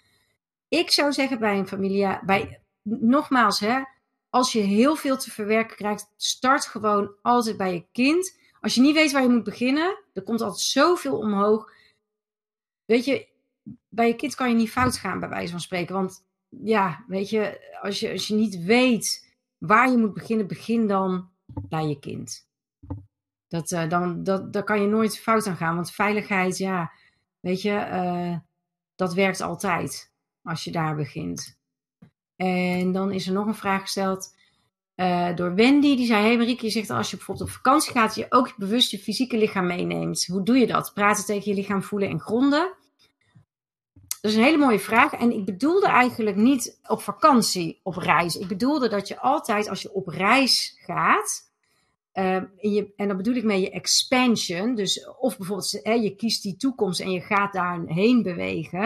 Ik zou zeggen bij een familie, nogmaals hè, als je heel veel te verwerken krijgt, start gewoon altijd bij je kind. Als je niet weet waar je moet beginnen, er komt altijd zoveel omhoog. Weet je, bij je kind kan je niet fout gaan bij wijze van spreken. Want ja, weet je, als je niet weet waar je moet beginnen, begin dan bij je kind. Daar kan je nooit fout aan gaan. Want veiligheid, ja, weet je, dat werkt altijd als je daar begint. En dan is er nog een vraag gesteld door Wendy. Die zei, hey Marike, je zegt als je bijvoorbeeld op vakantie gaat, je ook bewust je fysieke lichaam meeneemt. Hoe doe je dat? Praten tegen je lichaam, voelen en gronden. Dat is een hele mooie vraag. En ik bedoelde eigenlijk niet op vakantie, op reis. Ik bedoelde dat je altijd, als je op reis gaat, en dan bedoel ik met je expansion. Dus of bijvoorbeeld, je kiest die toekomst en je gaat daarheen bewegen.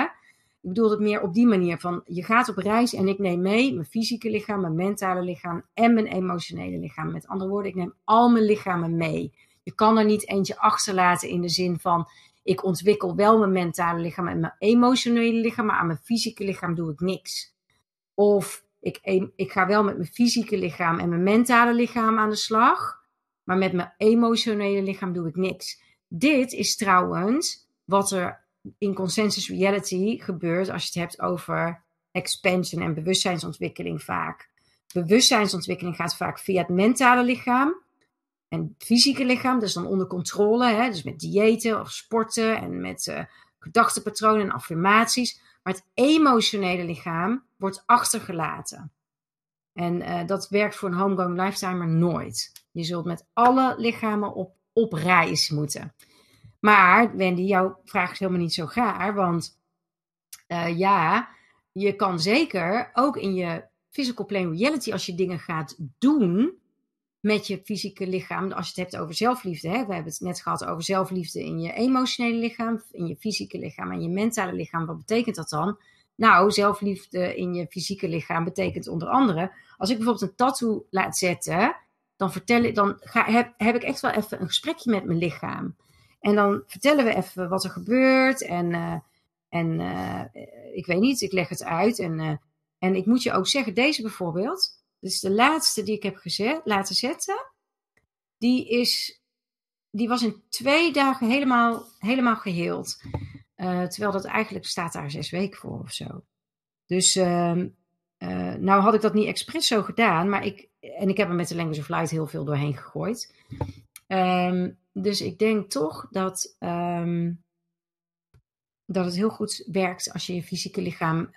Ik bedoel het meer op die manier van, je gaat op reis en ik neem mee mijn fysieke lichaam, mijn mentale lichaam en mijn emotionele lichaam. Met andere woorden, ik neem al mijn lichamen mee. Je kan er niet eentje achterlaten in de zin van, ik ontwikkel wel mijn mentale lichaam en mijn emotionele lichaam, maar aan mijn fysieke lichaam doe ik niks. Of ik ga wel met mijn fysieke lichaam en mijn mentale lichaam aan de slag, maar met mijn emotionele lichaam doe ik niks. Dit is trouwens wat er in Consensus Reality gebeurt als je het hebt over expansion en bewustzijnsontwikkeling vaak. Bewustzijnsontwikkeling gaat vaak via het mentale lichaam en het fysieke lichaam, dus dan onder controle, hè? Dus met diëten of sporten en met gedachtenpatronen en affirmaties. Maar het emotionele lichaam wordt achtergelaten. En dat werkt voor een homegrown lifetimer nooit. Je zult met alle lichamen op reis moeten. Maar Wendy, jouw vraag is helemaal niet zo gaar, want ja, je kan zeker ook in je physical plane reality, als je dingen gaat doen met je fysieke lichaam, als je het hebt over zelfliefde, hè? We hebben het net gehad over zelfliefde in je emotionele lichaam, in je fysieke lichaam en je mentale lichaam. Wat betekent dat dan? Nou, zelfliefde in je fysieke lichaam betekent onder andere, als ik bijvoorbeeld een tattoo laat zetten, dan heb ik echt wel even een gesprekje met mijn lichaam. En dan vertellen we even wat er gebeurt. En ik weet niet, ik leg het uit. En ik moet je ook zeggen, deze bijvoorbeeld. Dit is de laatste die ik heb laten zetten. Die was in 2 dagen helemaal geheeld. Terwijl dat eigenlijk staat daar 6 weken voor of zo. Dus nou had ik dat niet expres zo gedaan. Maar ik heb er met de Language of Light heel veel doorheen gegooid. Dus ik denk toch dat het heel goed werkt als je je fysieke lichaam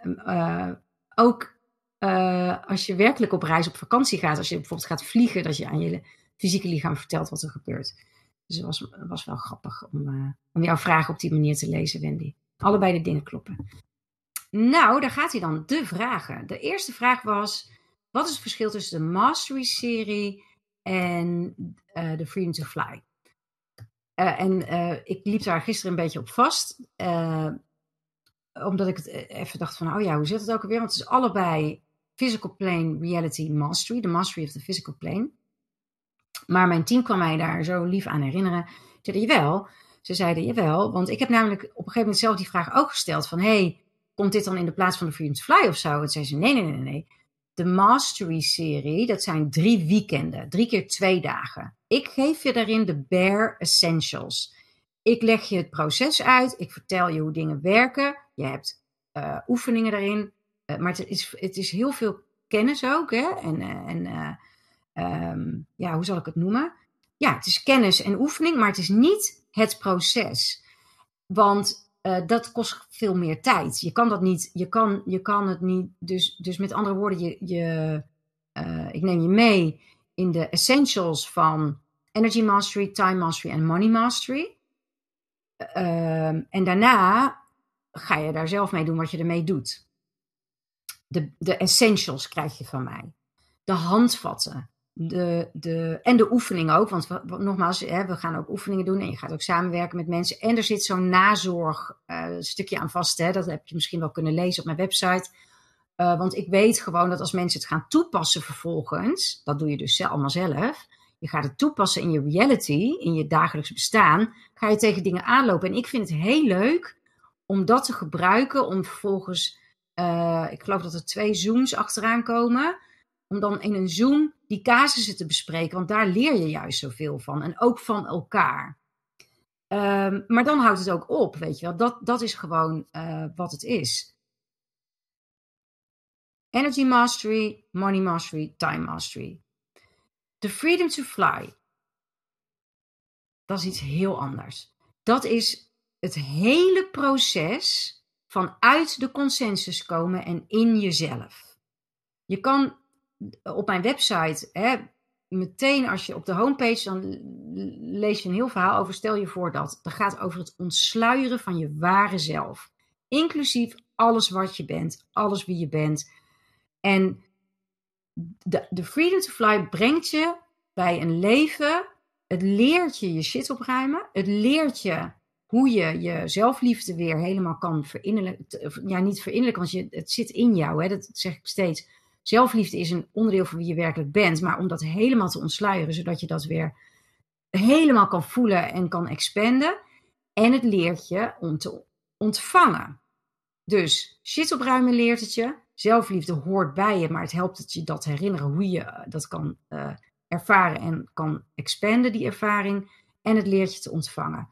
als je werkelijk op reis, op vakantie gaat. Als je bijvoorbeeld gaat vliegen, dat je aan je fysieke lichaam vertelt wat er gebeurt. Dus het was wel grappig om jouw vragen op die manier te lezen, Wendy. Allebei de dingen kloppen. Nou, daar gaat hij dan, de vragen. De eerste vraag was, wat is het verschil tussen de Mastery-serie en de Freedom to Fly? Ik liep daar gisteren een beetje op vast. Omdat ik het even dacht van, oh ja, hoe zit het ook alweer? Want het is allebei Physical Plane Reality Mastery. De Mastery of the Physical Plane. Maar mijn team kwam mij daar zo lief aan herinneren. Ze zeiden, jawel. Want ik heb namelijk op een gegeven moment zelf die vraag ook gesteld. Van, hey, komt dit dan in de plaats van de Freedom to Fly of zo? En zeiden ze, nee. De Mastery-serie, dat zijn 3 weekenden. 3 keer 2 dagen. Ik geef je daarin de bare essentials. Ik leg je het proces uit. Ik vertel je hoe dingen werken. Je hebt oefeningen daarin. Maar het is heel veel kennis ook. Hè? En hoe zal ik het noemen? Ja, het is kennis en oefening. Maar het is niet het proces. Want dat kost veel meer tijd. Je kan dat niet. Je kan het niet. Dus met andere woorden, ik neem je mee in de essentials van Energy Mastery, Time Mastery en Money Mastery. En daarna ga je daar zelf mee doen wat je ermee doet. De essentials krijg je van mij. De handvatten. en de oefening ook, want nogmaals, we gaan ook oefeningen doen en je gaat ook samenwerken met mensen. En er zit zo'n nazorg stukje aan vast, dat heb je misschien wel kunnen lezen op mijn website. Want ik weet gewoon dat als mensen het gaan toepassen vervolgens, dat doe je dus allemaal zelf, je gaat het toepassen in je reality, in je dagelijks bestaan, ga je tegen dingen aanlopen. En ik vind het heel leuk om dat te gebruiken, om vervolgens, ik geloof dat er 2 Zooms achteraan komen, om dan in een Zoom die casussen te bespreken, want daar leer je juist zoveel van. En ook van elkaar. Maar dan houdt het ook op, weet je wel. Dat is gewoon wat het is. Energy Mastery, Money Mastery, Time Mastery. The Freedom to Fly. Dat is iets heel anders. Dat is het hele proces vanuit de consensus komen en in jezelf. Je kan op mijn website, meteen als je op de homepage, dan lees je een heel verhaal over, stel je voor dat gaat over het ontsluieren van je ware zelf. Inclusief alles wat je bent, alles wie je bent. En de Freedom to Fly brengt je bij een leven, het leert je shit opruimen, het leert je hoe je je zelfliefde weer helemaal kan verinnerlijken. Ja, niet verinnerlijken, want het zit in jou, dat zeg ik steeds. Zelfliefde is een onderdeel van wie je werkelijk bent. Maar om dat helemaal te ontsluieren. Zodat je dat weer helemaal kan voelen en kan expanden. En het leert je om te ontvangen. Dus shit opruimen leert het je. Zelfliefde hoort bij je. Maar het helpt het je dat herinneren. Hoe je dat kan ervaren. En kan expanden die ervaring. En het leert je te ontvangen.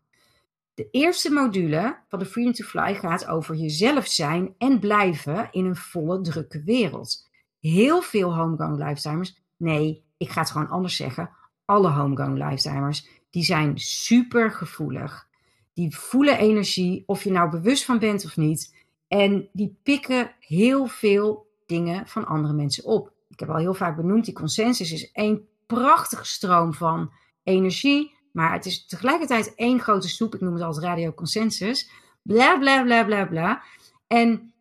De eerste module van de Freedom to Fly gaat over jezelf zijn. En blijven in een volle drukke wereld. Heel veel homegrown lifetimers. Nee, ik ga het gewoon anders zeggen. Alle homegrown lifetimers, die zijn super gevoelig. Die voelen energie, of je nou bewust van bent of niet. En die pikken heel veel dingen van andere mensen op. Ik heb al heel vaak benoemd, die consensus is één prachtige stroom van energie. Maar het is tegelijkertijd één grote soep. Ik noem het altijd radio consensus. Bla, bla, bla, bla, bla. En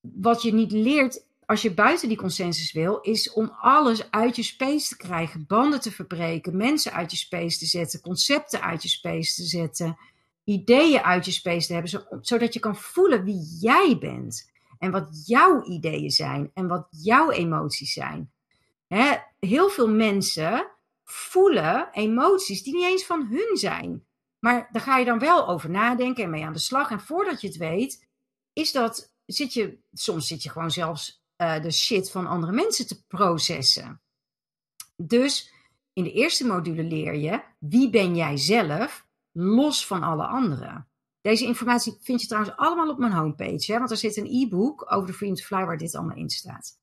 wat je niet leert, als je buiten die consensus wil, is om alles uit je space te krijgen. Banden te verbreken, mensen uit je space te zetten, concepten uit je space te zetten, ideeën uit je space te hebben, zodat je kan voelen wie jij bent. En wat jouw ideeën zijn en wat jouw emoties zijn. Heel veel mensen voelen emoties die niet eens van hun zijn. Maar daar ga je dan wel over nadenken en mee aan de slag. En voordat je het weet, soms zit je gewoon zelfs de shit van andere mensen te processen. Dus in de eerste module leer je wie ben jij zelf, los van alle anderen. Deze informatie vind je trouwens allemaal op mijn homepage, want er zit een e-book over de Freedom to Fly waar dit allemaal in staat.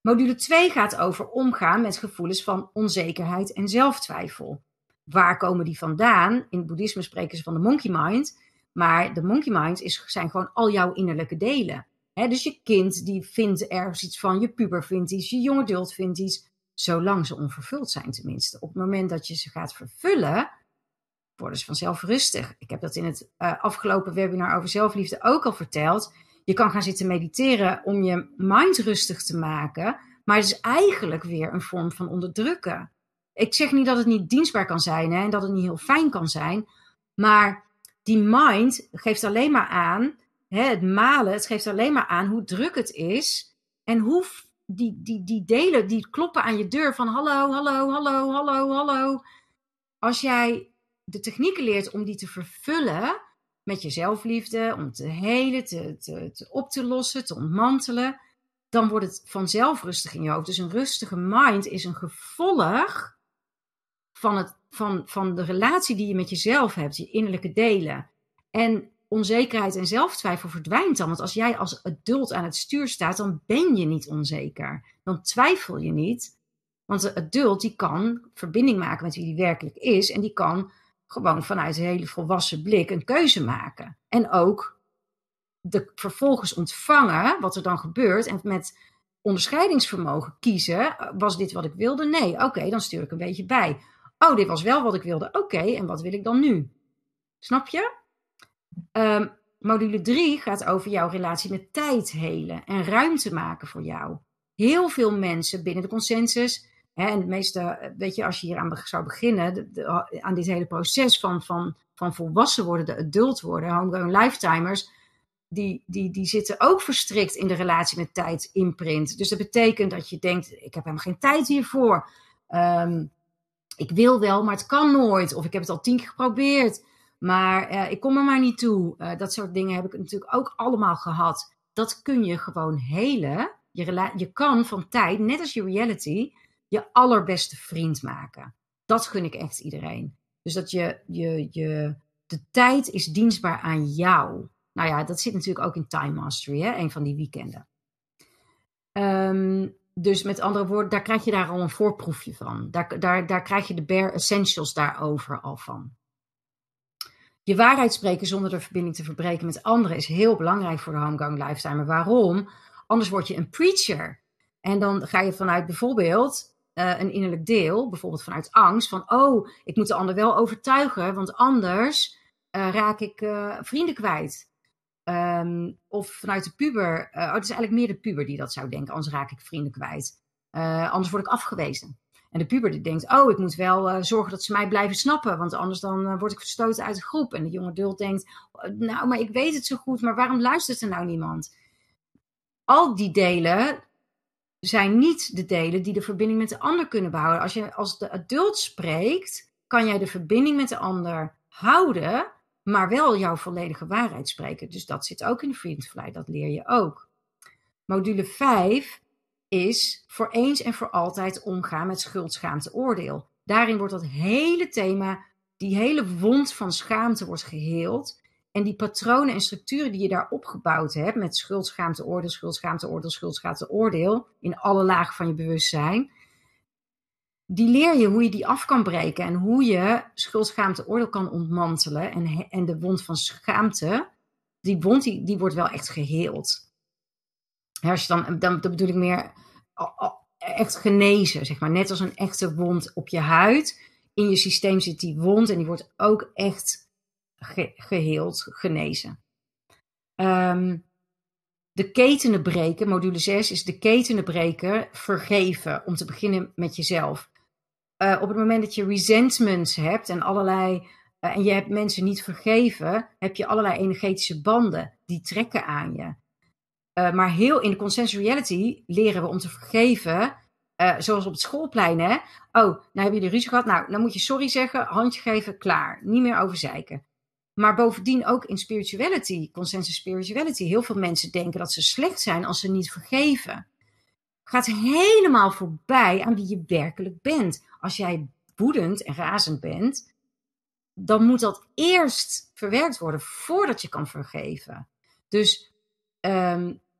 Module 2 gaat over omgaan met gevoelens van onzekerheid en zelftwijfel. Waar komen die vandaan? In het boeddhisme spreken ze van de monkey mind, maar de monkey mind zijn gewoon al jouw innerlijke delen. Dus je kind die vindt ergens iets van, je puber vindt iets, je jonge adult vindt iets. Zolang ze onvervuld zijn tenminste. Op het moment dat je ze gaat vervullen, worden ze vanzelf rustig. Ik heb dat in het afgelopen webinar over zelfliefde ook al verteld. Je kan gaan zitten mediteren om je mind rustig te maken. Maar het is eigenlijk weer een vorm van onderdrukken. Ik zeg niet dat het niet dienstbaar kan zijn en dat het niet heel fijn kan zijn. Maar die mind geeft alleen maar aan... het malen, het geeft alleen maar aan hoe druk het is. En hoe die delen, die kloppen aan je deur van hallo, hallo, hallo, hallo, hallo. Als jij de technieken leert om die te vervullen met je zelfliefde, om te helen, op te lossen, te ontmantelen. Dan wordt het vanzelf rustig in je hoofd. Dus een rustige mind is een gevolg van de relatie die je met jezelf hebt. Je innerlijke delen. En onzekerheid en zelftwijfel verdwijnt dan. Want als jij als adult aan het stuur staat, dan ben je niet onzeker. Dan twijfel je niet. Want de adult die kan verbinding maken met wie die werkelijk is. En die kan gewoon vanuit een hele volwassen blik een keuze maken. En ook vervolgens ontvangen wat er dan gebeurt. En met onderscheidingsvermogen kiezen. Was dit wat ik wilde? Nee. Oké, dan stuur ik een beetje bij. Oh, dit was wel wat ik wilde. Oké, en wat wil ik dan nu? Snap je? Module 3 gaat over jouw relatie met tijd helen en ruimte maken voor jou. Heel veel mensen binnen de consensus, En de meeste, weet je, als je hier aan zou beginnen, aan dit hele proces van volwassen worden, de adult worden, homegrown lifetimers, die zitten ook verstrikt in de relatie met tijd imprint. Dus dat betekent dat je denkt, ik heb helemaal geen tijd hiervoor. Ik wil wel, maar het kan nooit. Of ik heb het al 10 keer geprobeerd, maar ik kom er maar niet toe. Dat soort dingen heb ik natuurlijk ook allemaal gehad. Dat kun je gewoon helen. Je kan van tijd, net als je reality, je allerbeste vriend maken. Dat gun ik echt iedereen. Dus dat de tijd is dienstbaar aan jou. Nou ja, dat zit natuurlijk ook in Time Mastery, hè? Een van die weekenden. Dus met andere woorden, daar krijg je daar al een voorproefje van. Daar krijg je de bare essentials daarover al van. Je waarheid spreken zonder de verbinding te verbreken met anderen is heel belangrijk voor de homegrown lifetimer. Waarom? Anders word je een preacher. En dan ga je vanuit bijvoorbeeld een innerlijk deel, bijvoorbeeld vanuit angst, van ik moet de ander wel overtuigen, want anders raak ik vrienden kwijt. Of vanuit de puber. Het is eigenlijk meer de puber die dat zou denken. Anders raak ik vrienden kwijt. Anders word ik afgewezen. En de puber die denkt, ik moet wel zorgen dat ze mij blijven snappen. Want anders dan word ik verstoten uit de groep. En de jonge adult denkt, nou, maar ik weet het zo goed. Maar waarom luistert er nou niemand? Al die delen zijn niet de delen die de verbinding met de ander kunnen behouden. Als de adult spreekt, kan jij de verbinding met de ander houden, maar wel jouw volledige waarheid spreken. Dus dat zit ook in de Freedom to Fly, dat leer je ook. Module 5 is voor eens en voor altijd omgaan met schuld, schaamte, oordeel. Daarin wordt dat hele thema, die hele wond van schaamte wordt geheeld. En die patronen en structuren die je daar opgebouwd hebt, met schuld, schaamte, oordeel, schuld, schaamte, oordeel, schuld, schaamte, oordeel, in alle lagen van je bewustzijn, die leer je hoe je die af kan breken en hoe je schuld, schaamte, oordeel kan ontmantelen. En de wond van schaamte, die wordt wel echt geheeld. Als je dan bedoel ik meer echt genezen, zeg maar. Net als een echte wond op je huid. In je systeem zit die wond en die wordt ook echt geheeld, genezen. De ketenen breken, module 6, is de ketenen breken, vergeven. Om te beginnen met jezelf. Op het moment dat je resentments hebt en en je hebt mensen niet vergeven, heb je allerlei energetische banden die trekken aan je. Maar heel in de Consensus Reality leren we om te vergeven, zoals op het schoolplein, hè? Nou heb je de ruzie gehad, nou dan moet je sorry zeggen, handje geven, klaar, niet meer overzeiken. Maar bovendien ook in spirituality, Consensus Spirituality, heel veel mensen denken dat ze slecht zijn als ze niet vergeven. Gaat helemaal voorbij aan wie je werkelijk bent. Als jij woedend en razend bent, dan moet dat eerst verwerkt worden voordat je kan vergeven. Dus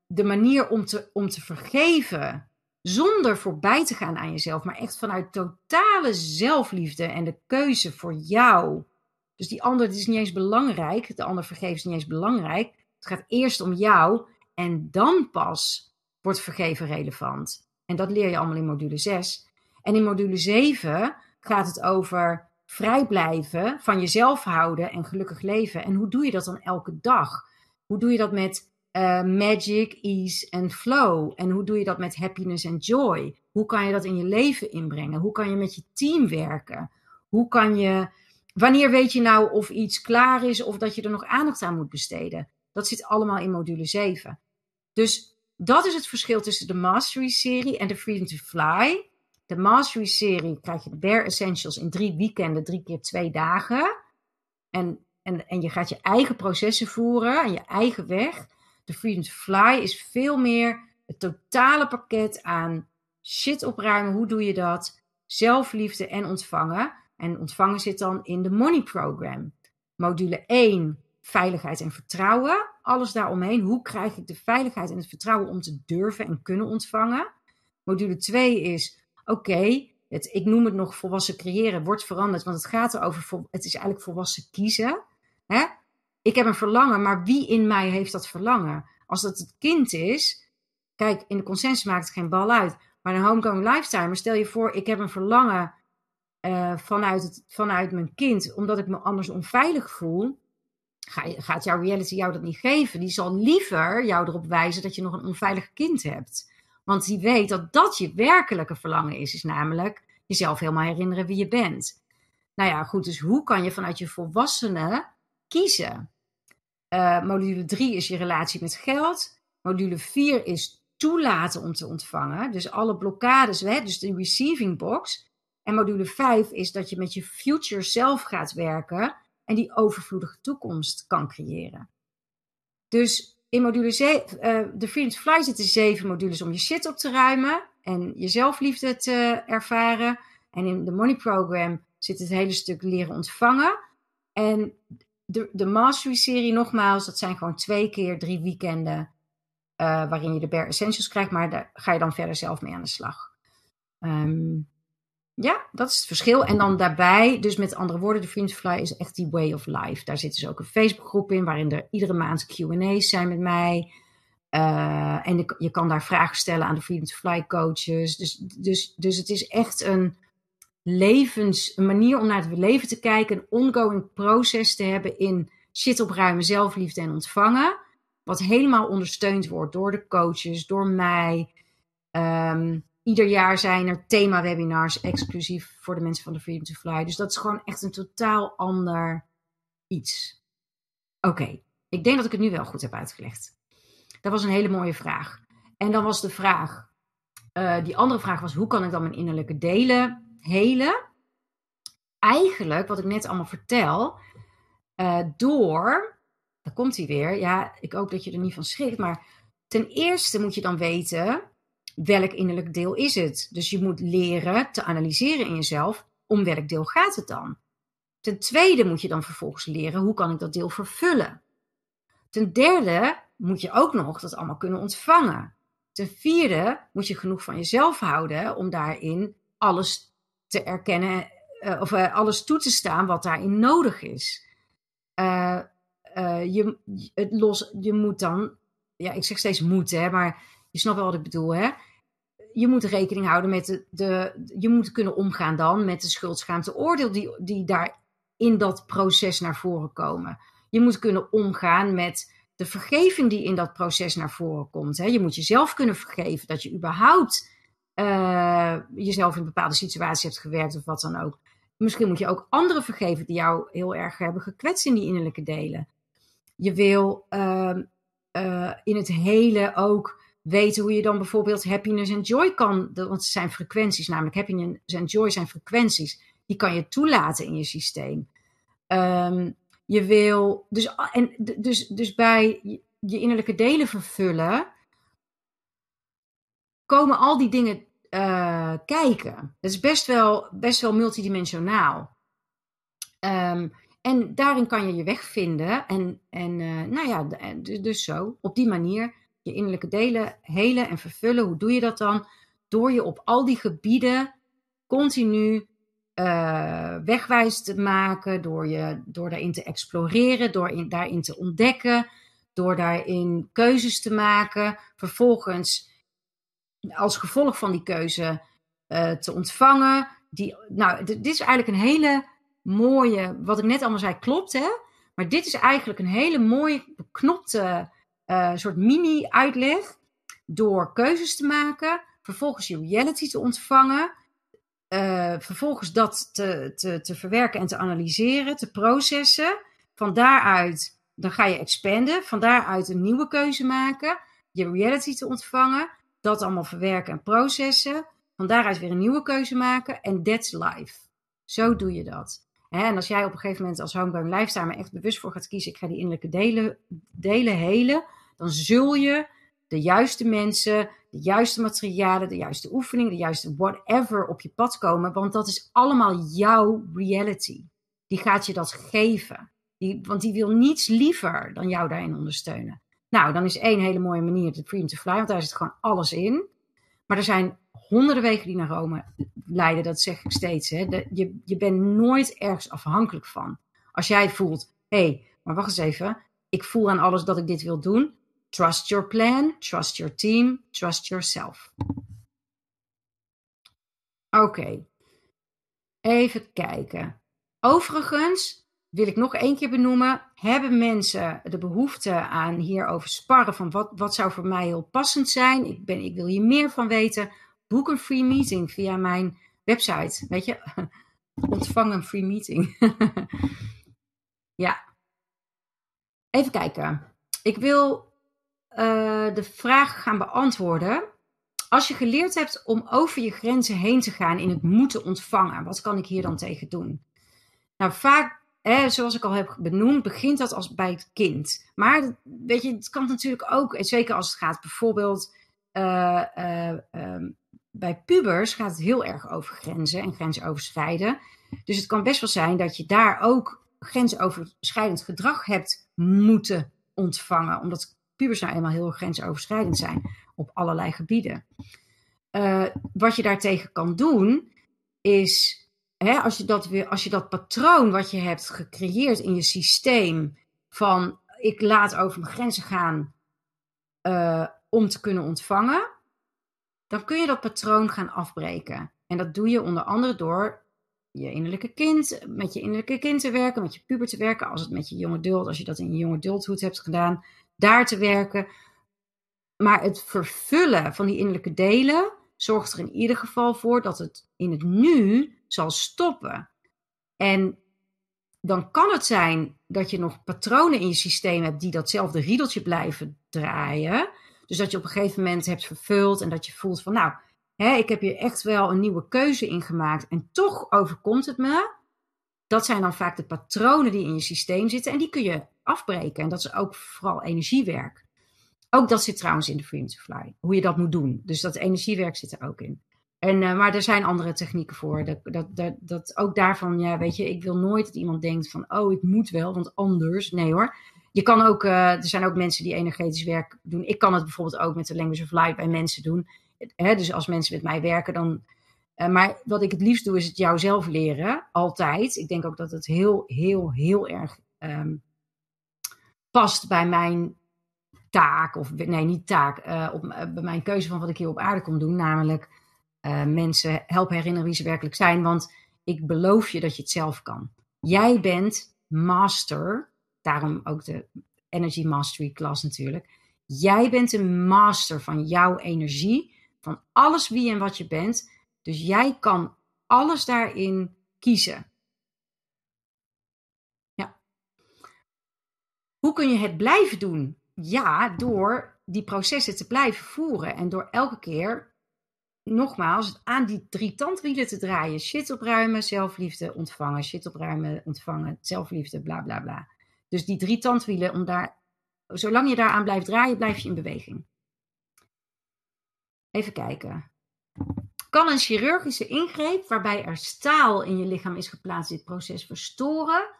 de manier om te vergeven, zonder voorbij te gaan aan jezelf, maar echt vanuit totale zelfliefde en de keuze voor jou. Dus die ander is niet eens belangrijk, de ander vergeven is niet eens belangrijk. Het gaat eerst om jou en dan pas wordt vergeven relevant. En dat leer je allemaal in module 6. En in module 7 gaat het over vrij blijven, van jezelf houden en gelukkig leven. En hoe doe je dat dan elke dag? Hoe doe je dat met magic, ease en flow? En hoe doe je dat met happiness en joy? Hoe kan je dat in je leven inbrengen? Hoe kan je met je team werken? Wanneer weet je nou of iets klaar is of dat je er nog aandacht aan moet besteden? Dat zit allemaal in module 7. Dus dat is het verschil tussen de Mastery-serie en de Freedom to Fly. De Mastery-serie krijg je de bare essentials in 3 weekenden, 3 keer 2 dagen. En je gaat je eigen processen voeren en je eigen weg. De Freedom to Fly is veel meer het totale pakket aan shit opruimen. Hoe doe je dat? Zelfliefde en ontvangen. En ontvangen zit dan in de Money Program. Module 1, veiligheid en vertrouwen. Alles daaromheen. Hoe krijg ik de veiligheid en het vertrouwen om te durven en kunnen ontvangen? Module 2 is, ik noem het nog volwassen creëren, wordt veranderd. Want het gaat erover, het is eigenlijk volwassen kiezen. Hè? Ik heb een verlangen, maar wie in mij heeft dat verlangen? Als dat het kind is, kijk, in de consensus maakt het geen bal uit. Maar een homegrown lifetimer, stel je voor, ik heb een verlangen vanuit mijn kind, omdat ik me anders onveilig voel. Gaat jouw reality jou dat niet geven? Die zal liever jou erop wijzen dat je nog een onveilig kind hebt. Want die weet dat dat je werkelijke verlangen is namelijk jezelf helemaal herinneren wie je bent. Nou ja, goed, dus hoe kan je vanuit je volwassenen kiezen? Module 3 is je relatie met geld. Module 4 is toelaten om te ontvangen. Dus alle blokkades, dus de receiving box. En module 5 is dat je met je future self gaat werken en die overvloedige toekomst kan creëren. Dus in module 7, de Freedom to Fly zitten 7 modules om je shit op te ruimen en je zelfliefde te ervaren. En in de Money Program zit het hele stuk leren ontvangen. En de Mastery serie nogmaals, dat zijn gewoon 2 keer 3 weekenden waarin je de bare essentials krijgt, maar daar ga je dan verder zelf mee aan de slag. Ja, dat is het verschil. En dan daarbij, dus met andere woorden, de Freedom to Fly is echt die way of life. Daar zit dus ook een Facebookgroep in, waarin er iedere maand Q&A's zijn met mij. En je kan daar vragen stellen aan de Freedom to Fly coaches. Dus het is echt een manier om naar het leven te kijken. Een ongoing proces te hebben in shit opruimen, zelfliefde en ontvangen. Wat helemaal ondersteund wordt door de coaches, door mij. Ieder jaar zijn er thema-webinars exclusief voor de mensen van de Freedom to Fly. Dus dat is gewoon echt een totaal ander iets. Oké, ik denk dat ik het nu wel goed heb uitgelegd. Dat was een hele mooie vraag. En dan was de vraag, die andere vraag was, hoe kan ik dan mijn innerlijke delen helen? Eigenlijk, wat ik net allemaal vertel, door, daar komt hij weer, ja, ik hoop dat je er niet van schrikt, maar ten eerste moet je dan weten, welk innerlijk deel is het? Dus je moet leren te analyseren in jezelf, om welk deel gaat het dan? Ten tweede moet je dan vervolgens leren, hoe kan ik dat deel vervullen? Ten derde moet je ook nog dat allemaal kunnen ontvangen. Ten vierde moet je genoeg van jezelf houden, om daarin alles te erkennen, of alles toe te staan wat daarin nodig is. Je moet dan, ja, ik zeg steeds moet, hè, maar je snapt wel wat ik bedoel, hè? Je moet rekening houden met je moet kunnen omgaan dan met de schuld, schaamte, oordeel die daar in dat proces naar voren komen. Je moet kunnen omgaan met de vergeving die in dat proces naar voren komt. Hè? Je moet jezelf kunnen vergeven dat je überhaupt jezelf in een bepaalde situatie hebt gewerkt of wat dan ook. Misschien moet je ook anderen vergeven die jou heel erg hebben gekwetst in die innerlijke delen. Je wil in het hele ook weten hoe je dan bijvoorbeeld happiness en joy kan, want ze zijn frequenties, namelijk happiness en joy zijn frequenties, die kan je toelaten in je systeem. Je wil, dus bij je innerlijke delen vervullen, komen al die dingen kijken. Dat is best wel multidimensionaal. En daarin kan je je weg vinden en nou ja, dus zo, op die manier je innerlijke delen helen en vervullen. Hoe doe je dat dan? Door je op al die gebieden continu wegwijs te maken. Door daarin te exploreren. Daarin te ontdekken. Door daarin keuzes te maken. Vervolgens als gevolg van die keuze te ontvangen. Dit is eigenlijk een hele mooie, wat ik net allemaal zei klopt, hè? Maar dit is eigenlijk een hele mooie beknopte een soort mini-uitleg door keuzes te maken, vervolgens je reality te ontvangen, vervolgens dat te verwerken en te analyseren, te processen. Van daaruit dan ga je expanden, van daaruit een nieuwe keuze maken, je reality te ontvangen, dat allemaal verwerken en processen, van daaruit weer een nieuwe keuze maken en that's life. Zo doe je dat. En als jij op een gegeven moment als homegrown lifestyle maar echt bewust voor gaat kiezen, ik ga die innerlijke delen helen, dan zul je de juiste mensen, de juiste materialen, de juiste oefening, de juiste whatever op je pad komen. Want dat is allemaal jouw reality. Die gaat je dat geven. Want die wil niets liever dan jou daarin ondersteunen. Nou, dan is 1 hele mooie manier de Freedom to Fly, want daar zit gewoon alles in. Maar er zijn honderden wegen die naar Rome leiden, dat zeg ik steeds. Hè? Je bent nooit ergens afhankelijk van. Als jij voelt, maar wacht eens even, ik voel aan alles dat ik dit wil doen. Trust your plan, trust your team, trust yourself. Oké. Even kijken. Overigens, wil ik nog één keer benoemen. Hebben mensen de behoefte aan hierover sparren van wat zou voor mij heel passend zijn? Ik wil hier meer van weten. Boek een free meeting via mijn website. Weet je, ontvang een free meeting. Ja. Even kijken. Ik wil de vraag gaan beantwoorden. Als je geleerd hebt om over je grenzen heen te gaan in het moeten ontvangen, wat kan ik hier dan tegen doen? Nou, vaak, zoals ik al heb benoemd, begint dat als bij het kind. Maar weet je, het kan natuurlijk ook, zeker als het gaat bijvoorbeeld bij pubers, gaat het heel erg over grenzen en grensoverschrijden. Dus het kan best wel zijn dat je daar ook grensoverschrijdend gedrag hebt moeten ontvangen, omdat pubers nou eenmaal heel grensoverschrijdend zijn op allerlei gebieden. Wat je daartegen kan doen is, als je dat patroon wat je hebt gecreëerd in je systeem van ik laat over mijn grenzen gaan om te kunnen ontvangen, dan kun je dat patroon gaan afbreken. En dat doe je onder andere door met je innerlijke kind te werken, met je puber te werken, als je dat in je jonge adulthood hebt gedaan, daar te werken. Maar het vervullen van die innerlijke delen zorgt er in ieder geval voor dat het in het nu zal stoppen. En dan kan het zijn dat je nog patronen in je systeem hebt die datzelfde riedeltje blijven draaien. Dus dat je op een gegeven moment hebt vervuld en dat je voelt van nou, ik heb hier echt wel een nieuwe keuze in gemaakt en toch overkomt het me. Dat zijn dan vaak de patronen die in je systeem zitten en die kun je afbreken. En dat is ook vooral energiewerk. Ook dat zit trouwens in de Freedom to Fly, hoe je dat moet doen. Dus dat energiewerk zit er ook in. Maar er zijn andere technieken voor. Dat ook daarvan, ja, weet je, ik wil nooit dat iemand denkt van, oh, ik moet wel, want anders. Nee hoor. Je kan ook, er zijn ook mensen die energetisch werk doen. Ik kan het bijvoorbeeld ook met de Language of Light bij mensen doen. Dus als mensen met mij werken, dan... maar wat ik het liefst doe, is het jou zelf leren. Altijd. Ik denk ook dat het heel, heel, heel erg past bij mijn taak. Of nee, niet taak. Bij mijn keuze van wat ik hier op aarde kom doen. Namelijk... mensen help herinneren wie ze werkelijk zijn, want ik beloof je dat je het zelf kan. Jij bent master, daarom ook de Energy Mastery klas natuurlijk. Jij bent de master van jouw energie, van alles wie en wat je bent. Dus jij kan alles daarin kiezen. Ja. Hoe kun je het blijven doen? Ja, door die processen te blijven voeren en door elke keer... Nogmaals, aan die drie tandwielen te draaien. Shit opruimen, zelfliefde, ontvangen. Shit opruimen, ontvangen, zelfliefde, bla bla bla. Dus die drie tandwielen, zolang je daaraan blijft draaien, blijf je in beweging. Even kijken. Kan een chirurgische ingreep waarbij er staal in je lichaam is geplaatst dit proces verstoren?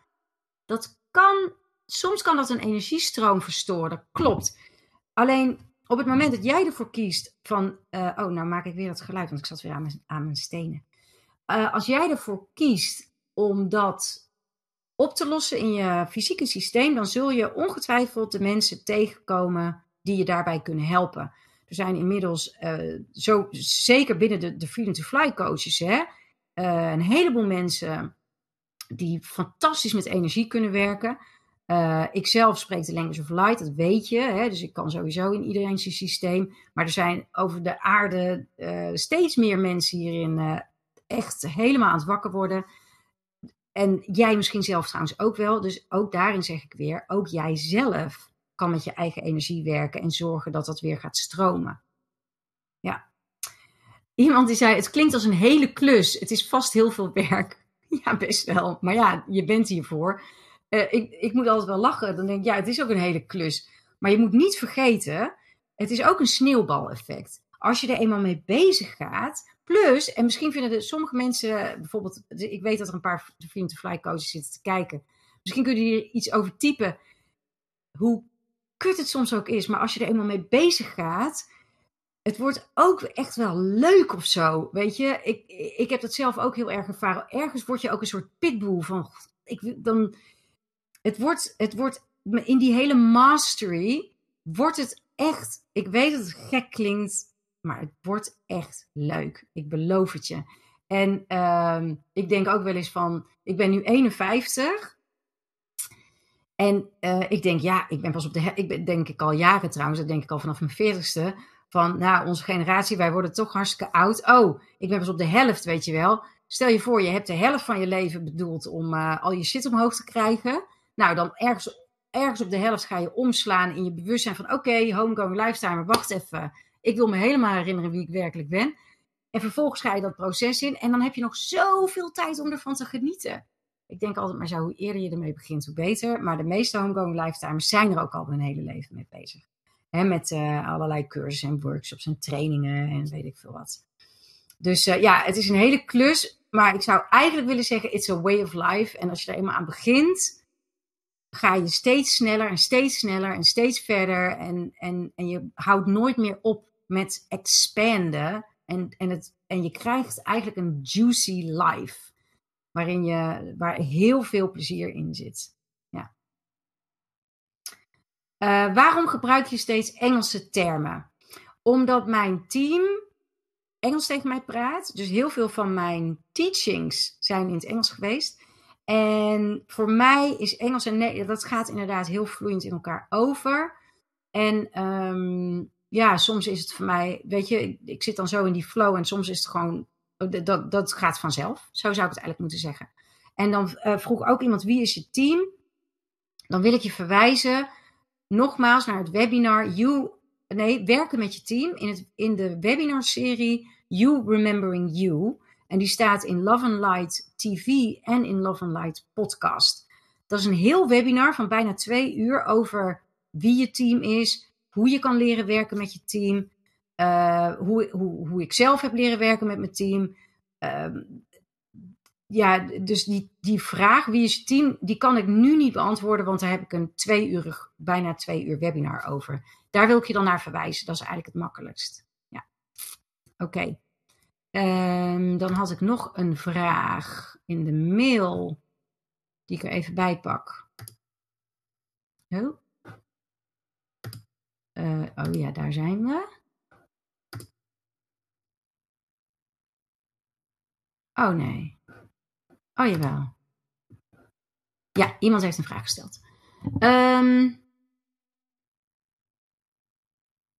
Soms kan dat een energiestroom verstoren, dat klopt. Alleen... Op het moment dat jij ervoor kiest van... nou maak ik weer dat geluid, want ik zat weer aan mijn stenen. Als jij ervoor kiest om dat op te lossen in je fysieke systeem... dan zul je ongetwijfeld de mensen tegenkomen die je daarbij kunnen helpen. Er zijn inmiddels, zeker binnen de Freedom to Fly coaches... een heleboel mensen die fantastisch met energie kunnen werken... ik zelf spreek de Language of Light, dat weet je. Dus ik kan sowieso in iedereen's systeem. Maar er zijn over de aarde steeds meer mensen hierin echt helemaal aan het wakker worden. En jij misschien zelf trouwens ook wel. Dus ook daarin zeg ik weer, ook jij zelf kan met je eigen energie werken en zorgen dat dat weer gaat stromen. Ja. Iemand die zei, het klinkt als een hele klus. Het is vast heel veel werk. Ja, best wel. Maar ja, je bent hiervoor. Ik moet altijd wel lachen. Dan denk ik, ja, het is ook een hele klus. Maar je moet niet vergeten, het is ook een sneeuwbaleffect. Als je er eenmaal mee bezig gaat, plus, en misschien vinden sommige mensen, bijvoorbeeld, ik weet dat er een paar Freedom to Fly coaches zitten te kijken. Misschien kun je hier iets over typen, hoe kut het soms ook is. Maar als je er eenmaal mee bezig gaat, het wordt ook echt wel leuk of zo. Weet je, ik heb dat zelf ook heel erg ervaren. Ergens word je ook een soort pitbull van, Het wordt in die hele mastery, wordt het echt, ik weet dat het gek klinkt, maar het wordt echt leuk. Ik beloof het je. En ik denk ook wel eens van, ik ben nu 51 En ik denk, ja, ik ben pas op de... Ik ben, denk ik al jaren trouwens, dat denk ik al vanaf mijn 40ste. Van, nou, onze generatie, wij worden toch hartstikke oud. Oh, ik ben pas op de helft, weet je wel. Stel je voor, je hebt de helft van je leven bedoeld om al je shit omhoog te krijgen. Nou, dan ergens op de helft ga je omslaan in je bewustzijn van... Oké, homegoing lifetime, maar wacht even. Ik wil me helemaal herinneren wie ik werkelijk ben. En vervolgens ga je dat proces in. En dan heb je nog zoveel tijd om ervan te genieten. Ik denk altijd maar zo, hoe eerder je ermee begint, hoe beter. Maar de meeste homegoing lifetimers zijn er ook al hun hele leven mee bezig. He, met allerlei cursussen en workshops en trainingen en weet ik veel wat. Dus ja, het is een hele klus. Maar ik zou eigenlijk willen zeggen, it's a way of life. En als je er eenmaal aan begint, ga je steeds sneller en steeds sneller en steeds verder. En je houdt nooit meer op met expanden. En je krijgt eigenlijk een juicy life. Waar heel veel plezier in zit. Ja. Waarom gebruik je steeds Engelse termen? Omdat mijn team Engels tegen mij praat. Dus heel veel van mijn teachings zijn in het Engels geweest. En voor mij is Engels en Nederlands, dat gaat inderdaad heel vloeiend in elkaar over. En ja, soms is het voor mij, weet je, ik zit dan zo in die flow en soms is het gewoon... Dat gaat vanzelf. Zo zou ik het eigenlijk moeten zeggen. En dan vroeg ook iemand, wie is je team? Dan wil ik je verwijzen, nogmaals, naar het webinar. Werken met je team. In de webinarserie You Remembering You. En die staat in Love and Light TV en in Love and Light Podcast. Dat is een heel webinar van bijna 2 uur over wie je team is. Hoe je kan leren werken met je team. Hoe ik zelf heb leren werken met mijn team. Dus die vraag, wie is het team, die kan ik nu niet beantwoorden, want daar heb ik een bijna 2 uur webinar over. Daar wil ik je dan naar verwijzen. Dat is eigenlijk het makkelijkst. Ja. Oké. Dan had ik nog een vraag in de mail, die ik er even bij pak. Oh ja, daar zijn we. Oh nee. Oh jawel. Ja, iemand heeft een vraag gesteld.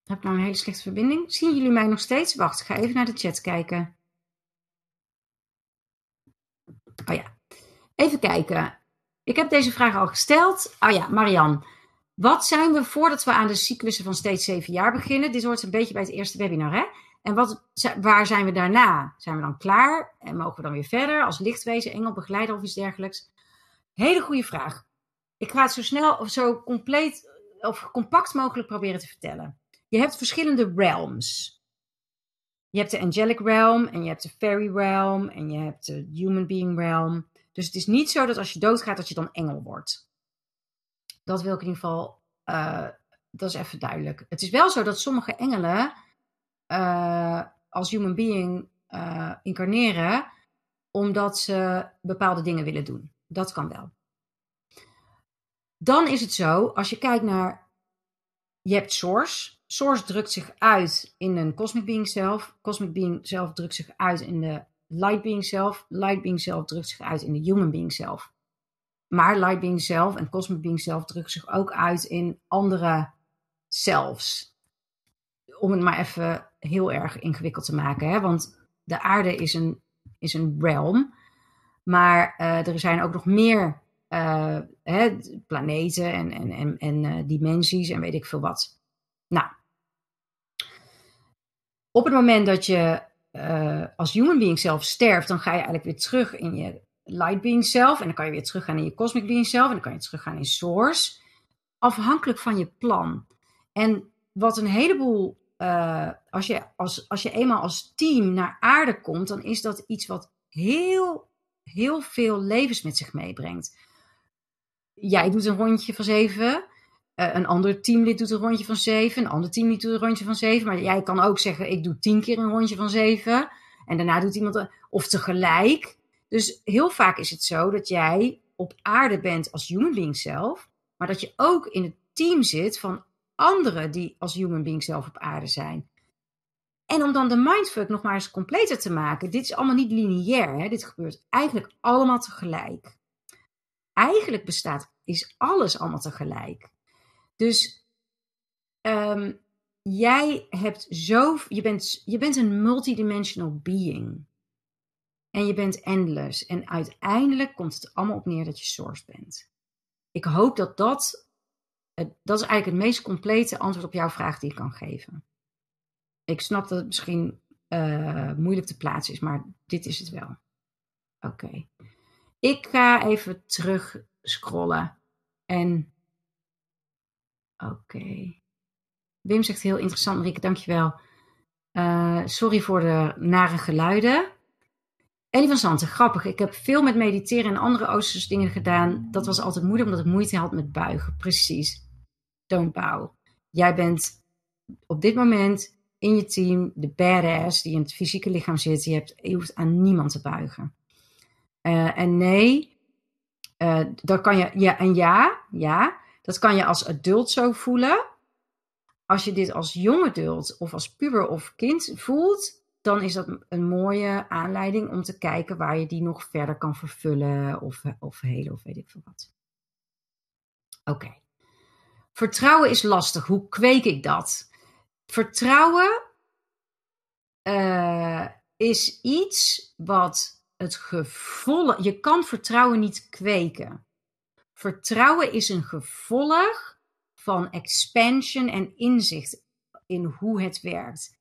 Heb ik nou een hele slechte verbinding? Zien jullie mij nog steeds? Wacht, ik ga even naar de chat kijken. Oh ja. Even kijken. Ik heb deze vraag al gesteld. Oh ja, Marianne. Wat zijn we voordat we aan de cyclussen van steeds 7 jaar beginnen? Dit hoort een beetje bij het eerste webinar, hè? En waar zijn we daarna? Zijn we dan klaar? En mogen we dan weer verder als lichtwezen, engel, begeleider of iets dergelijks? Hele goede vraag. Ik ga het zo snel of zo compleet of compact mogelijk proberen te vertellen. Je hebt verschillende realms. Je hebt de angelic realm en je hebt de fairy realm en je hebt de human being realm. Dus het is niet zo dat als je doodgaat dat je dan engel wordt. Dat wil ik in ieder geval, dat is even duidelijk. Het is wel zo dat sommige engelen... als human being incarneren, omdat ze bepaalde dingen willen doen. Dat kan wel. Dan is het zo, als je kijkt naar, je hebt Source. Source drukt zich uit in een Cosmic Being Self. Cosmic Being Self drukt zich uit in de Light Being Self. Light Being Self drukt zich uit in de Human Being Self. Maar Light Being Self en Cosmic Being Self drukt zich ook uit in andere selves. Om het maar even heel erg ingewikkeld te maken. Hè? Want de aarde is een realm. Maar er zijn ook nog meer planeten en dimensies en weet ik veel wat. Nou, op het moment dat je als human being zelf sterft, dan ga je eigenlijk weer terug in je light being zelf. En dan kan je weer teruggaan in je cosmic being zelf. En dan kan je teruggaan in source. Afhankelijk van je plan. En wat een heleboel... Als je eenmaal als team naar aarde komt, dan is dat iets wat heel, heel veel levens met zich meebrengt. Jij doet een rondje van 7. Een ander teamlid doet een rondje van 7. Een ander teamlid doet een rondje van 7. Maar jij kan ook zeggen, ik doe 10 keer een rondje van 7. En daarna doet iemand... Of tegelijk. Dus heel vaak is het zo dat jij op aarde bent als human being zelf. Maar dat je ook in het team zit van... anderen die als human being zelf op aarde zijn. En om dan de mindfuck nog maar eens completer te maken. Dit is allemaal niet lineair. Hè? Dit gebeurt eigenlijk allemaal tegelijk. Eigenlijk bestaat is alles allemaal tegelijk. Dus jij hebt je bent een multidimensional being. En je bent endless. En uiteindelijk komt het allemaal op neer dat je source bent. Ik hoop dat dat is eigenlijk het meest complete antwoord op jouw vraag die ik kan geven. Ik snap dat het misschien moeilijk te plaatsen is, maar dit is het wel. Oké. Ik ga even terug scrollen. En oké. Wim zegt heel interessant, Marike, dankjewel. Sorry voor de nare geluiden. Ellie van Zanten, grappig. Ik heb veel met mediteren en andere oosterse dingen gedaan. Dat was altijd moeilijk, omdat ik moeite had met buigen. Precies. Don't bow. Jij bent op dit moment in je team de badass die in het fysieke lichaam zit. Je hoeft aan niemand te buigen. Dat kan je. Ja, dat kan je als adult zo voelen. Als je dit als jong adult of als puber of kind voelt, dan is dat een mooie aanleiding om te kijken waar je die nog verder kan vervullen of helen of weet ik veel wat. Oké. Vertrouwen is lastig. Hoe kweek ik dat? Vertrouwen is iets wat het gevolg... Je kan vertrouwen niet kweken. Vertrouwen is een gevolg van expansion en inzicht in hoe het werkt.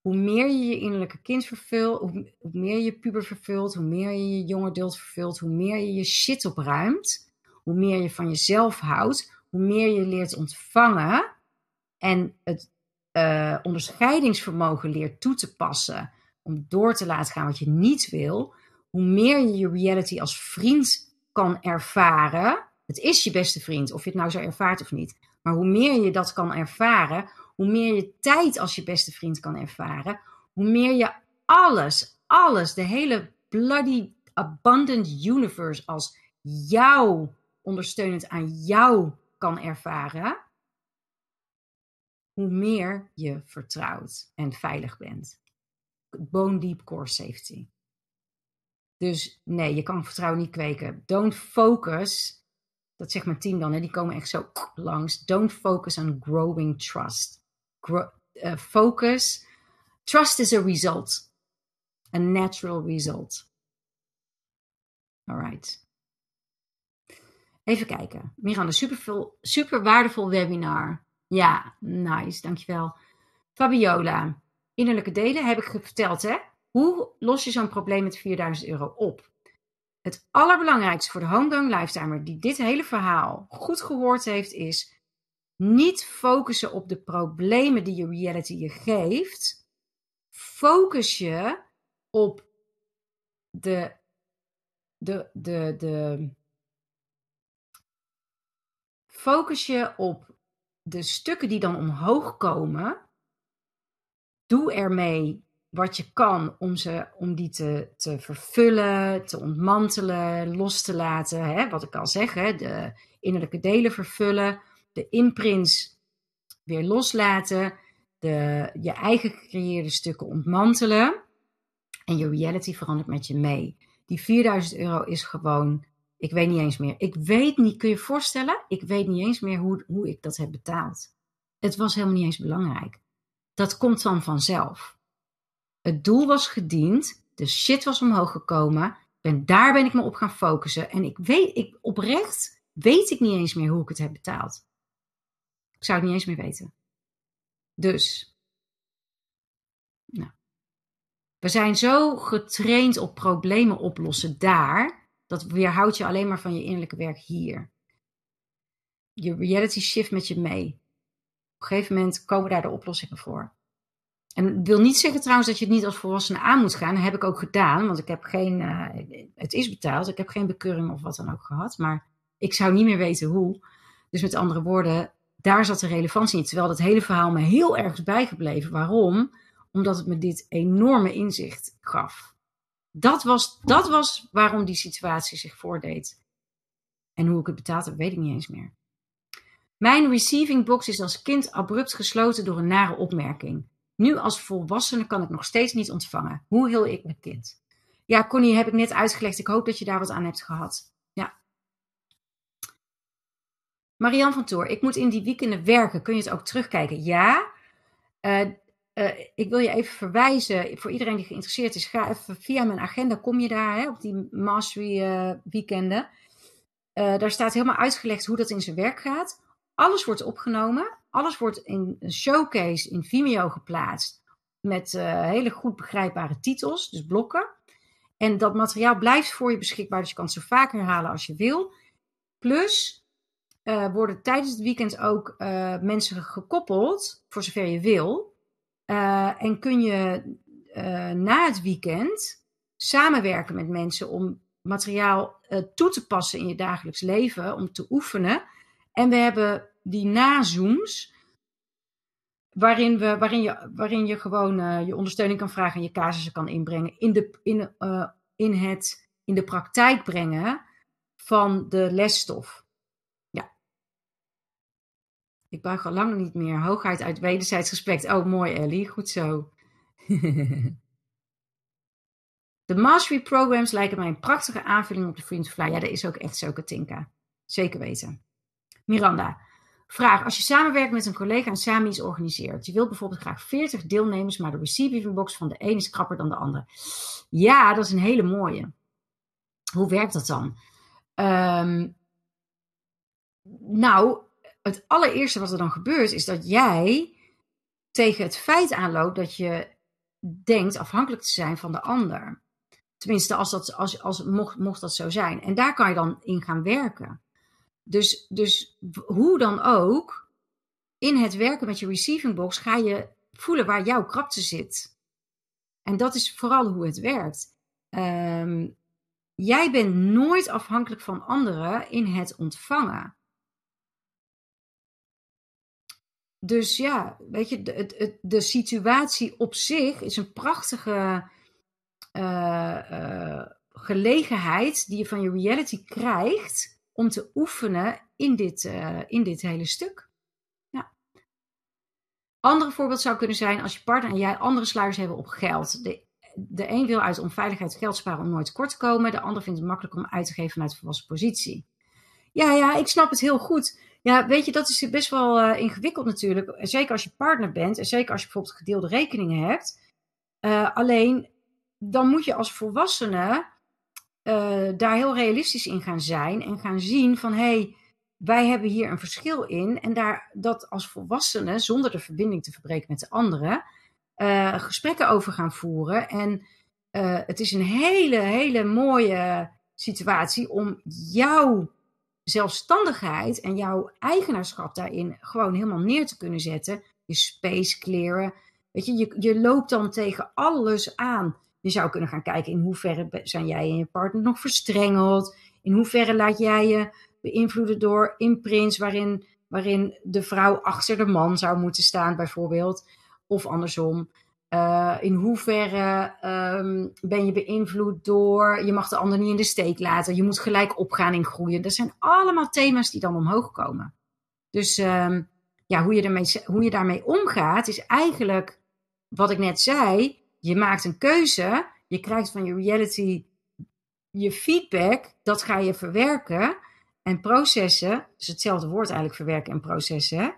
Hoe meer je je innerlijke kind vervult, hoe meer je puber vervult, hoe meer je je jonge adult vervult, hoe meer je je shit opruimt, hoe meer je van jezelf houdt, hoe meer je leert ontvangen en het onderscheidingsvermogen leert toe te passen om door te laten gaan wat je niet wil, hoe meer je je reality als vriend kan ervaren. Het is je beste vriend, of je het nou zo ervaart of niet, maar hoe meer je dat kan ervaren, hoe meer je tijd als je beste vriend kan ervaren, hoe meer je alles, de hele bloody abundant universe als jou, ondersteunend aan jou kan ervaren, hoe meer je vertrouwt en veilig bent. Bone deep core safety. Dus nee, je kan vertrouwen niet kweken. Don't focus... Dat zegt mijn team dan, hè? Die komen echt zo langs. Don't focus on growing trust. Trust is a result. A natural result. Alright. Even kijken. Miranda, super waardevol webinar. Ja, nice, dankjewel. Fabiola, innerlijke delen heb ik verteld, hè? Hoe los je zo'n probleem met €4.000 op? Het allerbelangrijkste voor de homegrown lifetimer die dit hele verhaal goed gehoord heeft is niet focussen op de problemen die je reality je geeft. Focus je op de stukken die dan omhoog komen. Doe ermee wat je kan om die te vervullen, te ontmantelen, los te laten. Hè? Wat ik al zeg, hè? De innerlijke delen vervullen, de imprints weer loslaten, je eigen gecreëerde stukken ontmantelen. En je reality verandert met je mee. Die €4.000 is gewoon, ik weet niet eens meer. Ik weet niet, kun je je voorstellen? Ik weet niet eens meer hoe ik dat heb betaald. Het was helemaal niet eens belangrijk. Dat komt dan vanzelf. Het doel was gediend, de shit was omhoog gekomen, daar ben ik me op gaan focussen. En oprecht weet ik niet eens meer hoe ik het heb betaald. Ik zou het niet eens meer weten. Dus, nou. We zijn zo getraind op problemen oplossen daar, dat weerhoudt je alleen maar van je innerlijke werk hier. Je reality shift met je mee. Op een gegeven moment komen daar de oplossingen voor. En ik wil niet zeggen trouwens dat je het niet als volwassene aan moet gaan. Dat heb ik ook gedaan, want ik heb geen... het is betaald, ik heb geen bekeuring of wat dan ook gehad. Maar ik zou niet meer weten hoe. Dus met andere woorden, daar zat de relevantie in. Terwijl dat hele verhaal me heel erg is bijgebleven. Waarom? Omdat het me dit enorme inzicht gaf. Dat was waarom die situatie zich voordeed. En hoe ik het betaald heb, weet ik niet eens meer. Mijn receiving box is als kind abrupt gesloten door een nare opmerking. Nu als volwassene kan ik nog steeds niet ontvangen. Hoe heel ik mijn kind? Ja, Connie, heb ik net uitgelegd. Ik hoop dat je daar wat aan hebt gehad. Ja. Marianne van Toor, ik moet in die weekenden werken. Kun je het ook terugkijken? Ja. Ik wil je even verwijzen, voor iedereen die geïnteresseerd is, ga even via mijn agenda, kom je daar, hè, op die Mastery weekenden. Daar staat helemaal uitgelegd hoe dat in zijn werk gaat. Alles wordt opgenomen. Alles wordt in een showcase in Vimeo geplaatst met hele goed begrijpbare titels, dus blokken. En dat materiaal blijft voor je beschikbaar, dus je kan het zo vaak herhalen als je wil. Plus worden tijdens het weekend ook mensen gekoppeld, voor zover je wil. En kun je na het weekend samenwerken met mensen om materiaal toe te passen in je dagelijks leven, om te oefenen. En we hebben die nazooms, waarin je gewoon je ondersteuning kan vragen en je casussen kan inbrengen. In de praktijk brengen van de lesstof. Ik buig al lang niet meer. Hoogheid uit wederzijds respect. Oh, mooi Ellie. Goed zo. De Mastery Programs lijken mij een prachtige aanvulling op de Freedom to Fly. Ja, dat is ook echt zo, Katinka. Zeker weten. Miranda. Vraag. Als je samenwerkt met een collega en samen iets organiseert. Je wilt bijvoorbeeld graag 40 deelnemers, maar de receiving box van de een is krapper dan de ander. Ja, dat is een hele mooie. Hoe werkt dat dan? Het allereerste wat er dan gebeurt is dat jij tegen het feit aanloopt dat je denkt afhankelijk te zijn van de ander. Tenminste, mocht dat zo zijn. En daar kan je dan in gaan werken. Dus hoe dan ook, in het werken met je receiving box ga je voelen waar jouw krapte zit. En dat is vooral hoe het werkt. Jij bent nooit afhankelijk van anderen in het ontvangen. Dus ja, weet je, de situatie op zich is een prachtige gelegenheid die je van je reality krijgt om te oefenen in dit hele stuk. Ja. Andere voorbeeld zou kunnen zijn als je partner en jij andere sluiers hebben op geld. De een wil uit onveiligheid geld sparen om nooit kort te komen. De ander vindt het makkelijk om uit te geven vanuit een volwassen positie. Ja, ik snap het heel goed. Ja, weet je, dat is best wel ingewikkeld natuurlijk. En zeker als je partner bent. En zeker als je bijvoorbeeld gedeelde rekeningen hebt. Alleen, dan moet je als volwassene daar heel realistisch in gaan zijn. En gaan zien van, hé, wij hebben hier een verschil in. En dat als volwassene, zonder de verbinding te verbreken met de anderen, gesprekken over gaan voeren. En het is een hele, hele mooie situatie om jouw zelfstandigheid en jouw eigenaarschap daarin gewoon helemaal neer te kunnen zetten. Je space clearen. Weet je, je loopt dan tegen alles aan. Je zou kunnen gaan kijken in hoeverre zijn jij en je partner nog verstrengeld. In hoeverre laat jij je beïnvloeden door imprints waarin de vrouw achter de man zou moeten staan bijvoorbeeld. Of andersom. In hoeverre ben je beïnvloed door, je mag de ander niet in de steek laten, je moet gelijk opgaan in groeien. Dat zijn allemaal thema's die dan omhoog komen. Dus hoe je daarmee omgaat is eigenlijk wat ik net zei. Je maakt een keuze, je krijgt van je reality je feedback, dat ga je verwerken en processen. Dus hetzelfde woord eigenlijk, verwerken en processen, hè?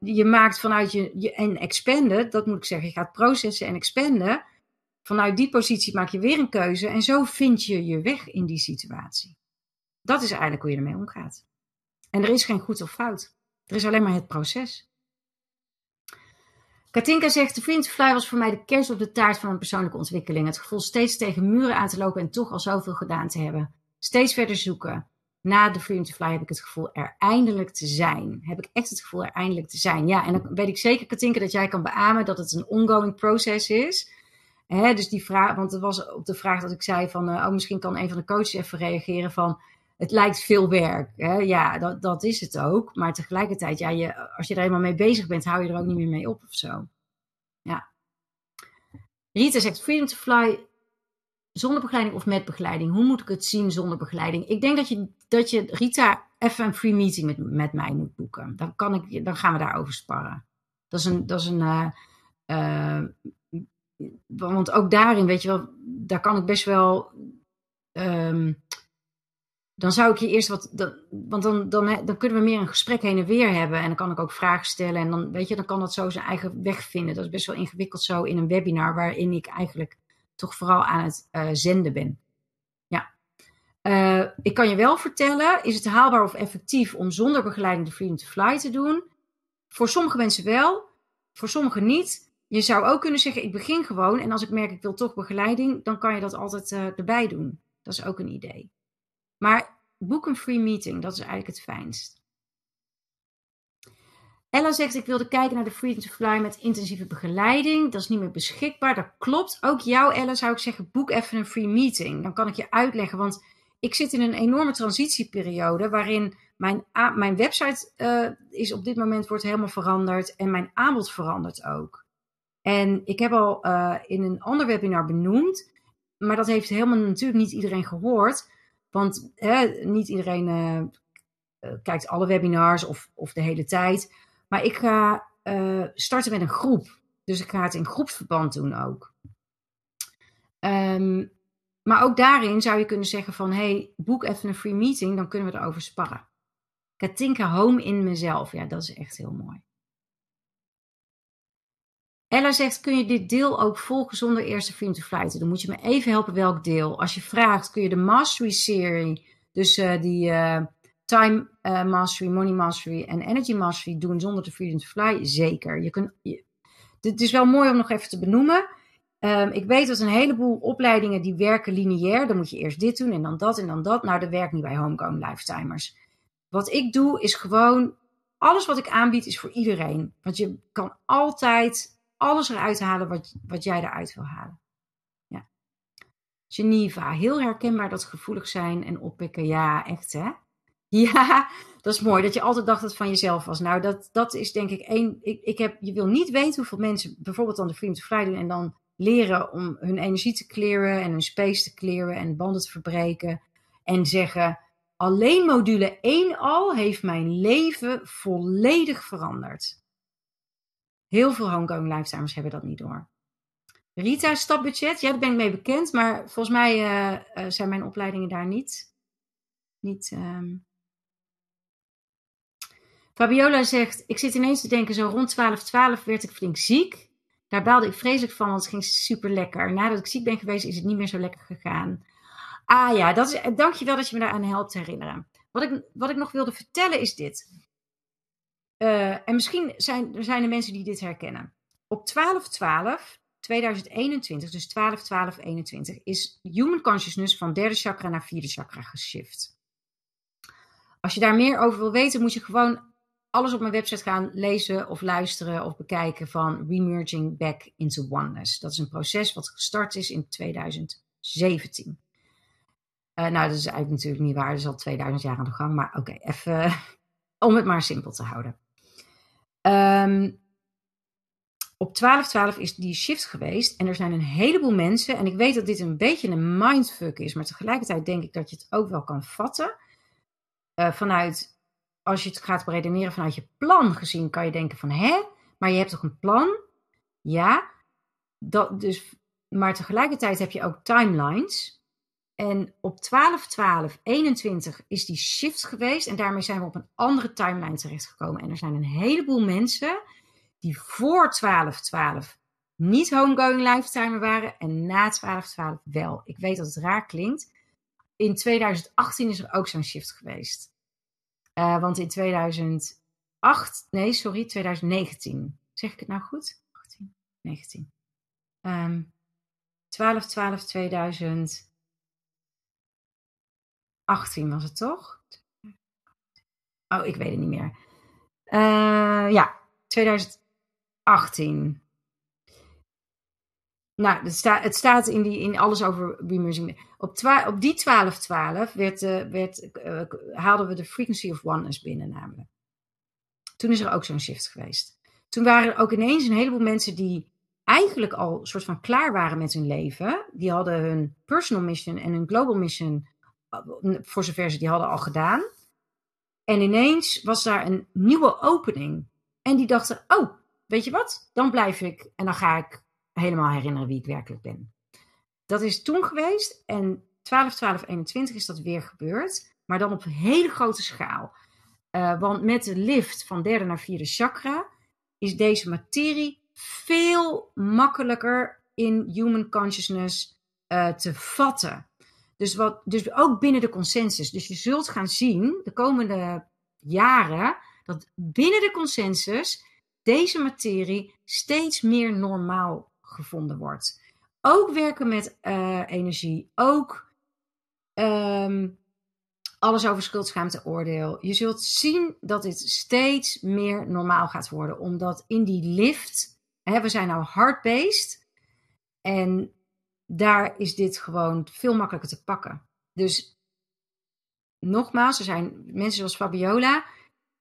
Je maakt vanuit en expanden, dat moet ik zeggen, je gaat processen en expanden. Vanuit die positie maak je weer een keuze en zo vind je je weg in die situatie. Dat is eigenlijk hoe je ermee omgaat. En er is geen goed of fout. Er is alleen maar het proces. Katinka zegt, de Freedom to Fly was voor mij de kers op de taart van mijn persoonlijke ontwikkeling. Het gevoel steeds tegen muren aan te lopen en toch al zoveel gedaan te hebben. Steeds verder zoeken. Na de Freedom to Fly heb ik het gevoel er eindelijk te zijn. Heb ik echt het gevoel er eindelijk te zijn. Ja, en dan weet ik zeker, Katinka, dat jij kan beamen dat het een ongoing proces is. Hè, dus die vraag, want er was op de vraag dat ik zei van, misschien kan een van de coaches even reageren van, het lijkt veel werk. Hè? Ja, dat is het ook. Maar tegelijkertijd, ja, als je er eenmaal mee bezig bent, hou je er ook niet meer mee op of zo. Ja. Rita zegt, Freedom to Fly zonder begeleiding of met begeleiding? Hoe moet ik het zien zonder begeleiding? Ik denk dat je Rita even een free meeting met mij moet boeken. Dan gaan we daarover sparren. Want ook daarin, weet je wel, daar kan ik best wel Dan zou ik je eerst wat... Want dan kunnen we meer een gesprek heen en weer hebben. En dan kan ik ook vragen stellen. En dan, weet je, dan kan dat zo zijn eigen weg vinden. Dat is best wel ingewikkeld zo in een webinar. Waarin ik eigenlijk toch vooral aan het zenden ben. Ja. Ik kan je wel vertellen. Is het haalbaar of effectief om zonder begeleiding de Freedom to Fly te doen? Voor sommige mensen wel. Voor sommigen niet. Je zou ook kunnen zeggen, ik begin gewoon. En als ik merk, ik wil toch begeleiding. Dan kan je dat altijd erbij doen. Dat is ook een idee. Maar boek een free meeting, dat is eigenlijk het fijnst. Ella zegt, ik wilde kijken naar de Freedom to Fly met intensieve begeleiding. Dat is niet meer beschikbaar, dat klopt. Ook jou, Ella, zou ik zeggen, boek even een free meeting. Dan kan ik je uitleggen, want ik zit in een enorme transitieperiode... waarin mijn website is op dit moment wordt helemaal veranderd... en mijn aanbod verandert ook. En ik heb al in een ander webinar benoemd... maar dat heeft helemaal natuurlijk niet iedereen gehoord... Want niet iedereen kijkt alle webinars of de hele tijd. Maar ik ga starten met een groep. Dus ik ga het in groepsverband doen ook. Maar ook daarin zou je kunnen zeggen van... Hey, boek even een free meeting, dan kunnen we erover sparren. Katinka home in mezelf. Ja, dat is echt heel mooi. Ella zegt, kun je dit deel ook volgen zonder eerst de Freedom to Fly te doen? Moet je me even helpen welk deel? Als je vraagt, kun je de Mastery serie, dus Time Mastery, Money Mastery en Energy Mastery doen zonder de Freedom to Fly? Zeker. Dit is wel mooi om nog even te benoemen. Ik weet dat een heleboel opleidingen die werken lineair. Dan moet je eerst dit doen en dan dat en dan dat. Nou, dat werkt niet bij Homegrown Lifetimers. Wat ik doe is gewoon, alles wat ik aanbied is voor iedereen. Want je kan altijd... alles eruit halen wat jij eruit wil halen. Ja. Geneva, heel herkenbaar dat gevoelig zijn en oppikken. Ja, echt hè? Ja, dat is mooi. Dat je altijd dacht dat het van jezelf was. Nou, dat is denk ik één... Je wil niet weten hoeveel mensen bijvoorbeeld dan de Freedom to Fly doen... en dan leren om hun energie te clearen en hun space te clearen... en banden te verbreken. En zeggen, alleen module 1 al heeft mijn leven volledig veranderd. Heel veel homegrown lifetimers hebben dat niet door. Rita, stapbudget. Ja, daar ben ik mee bekend. Maar volgens mij zijn mijn opleidingen daar niet. Fabiola zegt, ik zit ineens te denken, zo rond 12:12 werd ik flink ziek. Daar baalde ik vreselijk van, want het ging super lekker. Nadat ik ziek ben geweest, is het niet meer zo lekker gegaan. Ah ja, dankjewel dat je me daaraan helpt herinneren. Wat ik nog wilde vertellen is dit. En misschien zijn er mensen die dit herkennen. Op 12/12/2021, dus 12/12/21, is human consciousness van derde chakra naar vierde chakra geshift. Als je daar meer over wil weten, moet je gewoon alles op mijn website gaan lezen of luisteren of bekijken van Remerging Back into Oneness. Dat is een proces wat gestart is in 2017. Nou, dat is eigenlijk natuurlijk niet waar. Dat is al 2000 jaar aan de gang, maar oké, even om het maar simpel te houden. Op 12/12 is die shift geweest. En er zijn een heleboel mensen. En ik weet dat dit een beetje een mindfuck is. Maar tegelijkertijd denk ik dat je het ook wel kan vatten. Vanuit, als je het gaat beredeneren vanuit je plan gezien. Kan je denken van, maar je hebt toch een plan? Ja. Maar tegelijkertijd heb je ook timelines. En op 12/12/21 is die shift geweest. En daarmee zijn we op een andere timeline terechtgekomen. En er zijn een heleboel mensen die voor 12/12 niet homegoing lifetimer waren. En na 12/12 wel. Ik weet dat het raar klinkt. In 2018 is er ook zo'n shift geweest. Want in 2019. Zeg ik het nou goed? 18, 19. 12/12/2018 was het toch? Oh, ik weet het niet meer. 2018. Nou, het staat in alles over Remerging. Op die 12/12 haalden we de Frequency of Oneness binnen namelijk. Toen is er ook zo'n shift geweest. Toen waren er ook ineens een heleboel mensen die eigenlijk al soort van klaar waren met hun leven. Die hadden hun personal mission en hun global mission, voor zover ze die hadden, al gedaan. En ineens was daar een nieuwe opening. En die dachten, oh, weet je wat? Dan blijf ik en dan ga ik helemaal herinneren wie ik werkelijk ben. Dat is toen geweest en 12/12/21 is dat weer gebeurd. maar dan op een hele grote schaal. Want met de lift van derde naar vierde chakra is deze materie veel makkelijker in human consciousness te vatten. Dus ook binnen de consensus. Dus je zult gaan zien de komende jaren dat binnen de consensus deze materie steeds meer normaal gevonden wordt. Ook werken met energie. Ook alles over schuld, schaamte, oordeel. Je zult zien dat dit steeds meer normaal gaat worden. Omdat in die lift, we zijn nou hard-based. En daar is dit gewoon veel makkelijker te pakken. Dus nogmaals, er zijn mensen zoals Fabiola.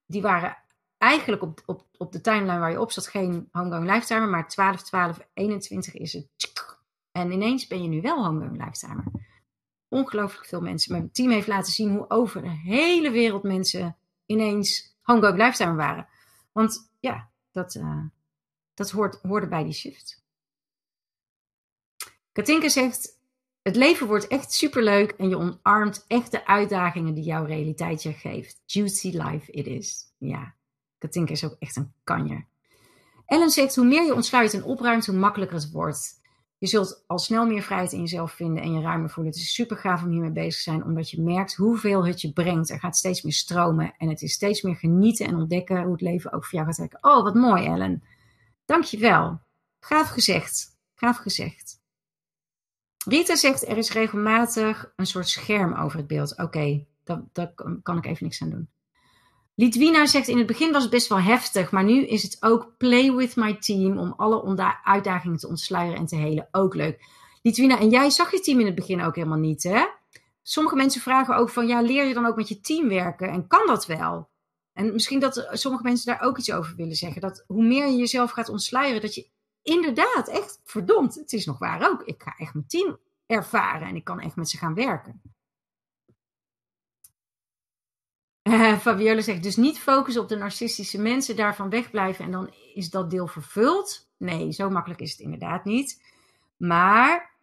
Die waren eigenlijk op de timeline waar je op zat geen homegrown lifetimer. Maar 12, 12, 21 is het. En ineens ben je nu wel homegrown lifetimer. Ongelooflijk veel mensen. Mijn team heeft laten zien hoe over de hele wereld mensen ineens homegrown lifetimer waren. Want ja, dat hoorde bij die shift. Katinka zegt, het leven wordt echt superleuk en je omarmt echt de uitdagingen die jouw realiteit je geeft. Juicy life it is. Ja, Katinka is ook echt een kanjer. Ellen zegt, hoe meer je ontsluit en opruimt, hoe makkelijker het wordt. Je zult al snel meer vrijheid in jezelf vinden en je ruimer voelen. Het is super gaaf om hiermee bezig te zijn, omdat je merkt hoeveel het je brengt. Er gaat steeds meer stromen en het is steeds meer genieten en ontdekken hoe het leven ook voor jou gaat werken. Oh, wat mooi Ellen. Dankjewel. Gaaf gezegd. Gaaf gezegd. Rita zegt, er is regelmatig een soort scherm over het beeld. Oké, daar kan ik even niks aan doen. Litwina zegt, in het begin was het best wel heftig, maar nu is het ook play with my team om alle uitdagingen te ontsluieren en te helen. Ook leuk. Litwina, en jij zag je team in het begin ook helemaal niet, hè? Sommige mensen vragen ook van, ja, leer je dan ook met je team werken? En kan dat wel? En misschien dat sommige mensen daar ook iets over willen zeggen. Dat hoe meer je jezelf gaat ontsluieren, dat je inderdaad echt, verdomd, het is nog waar ook. Ik ga echt mijn team ervaren en ik kan echt met ze gaan werken. Fabiola zegt, dus niet focussen op de narcistische mensen, daarvan wegblijven en dan is dat deel vervuld. Nee, zo makkelijk is het inderdaad niet. Maar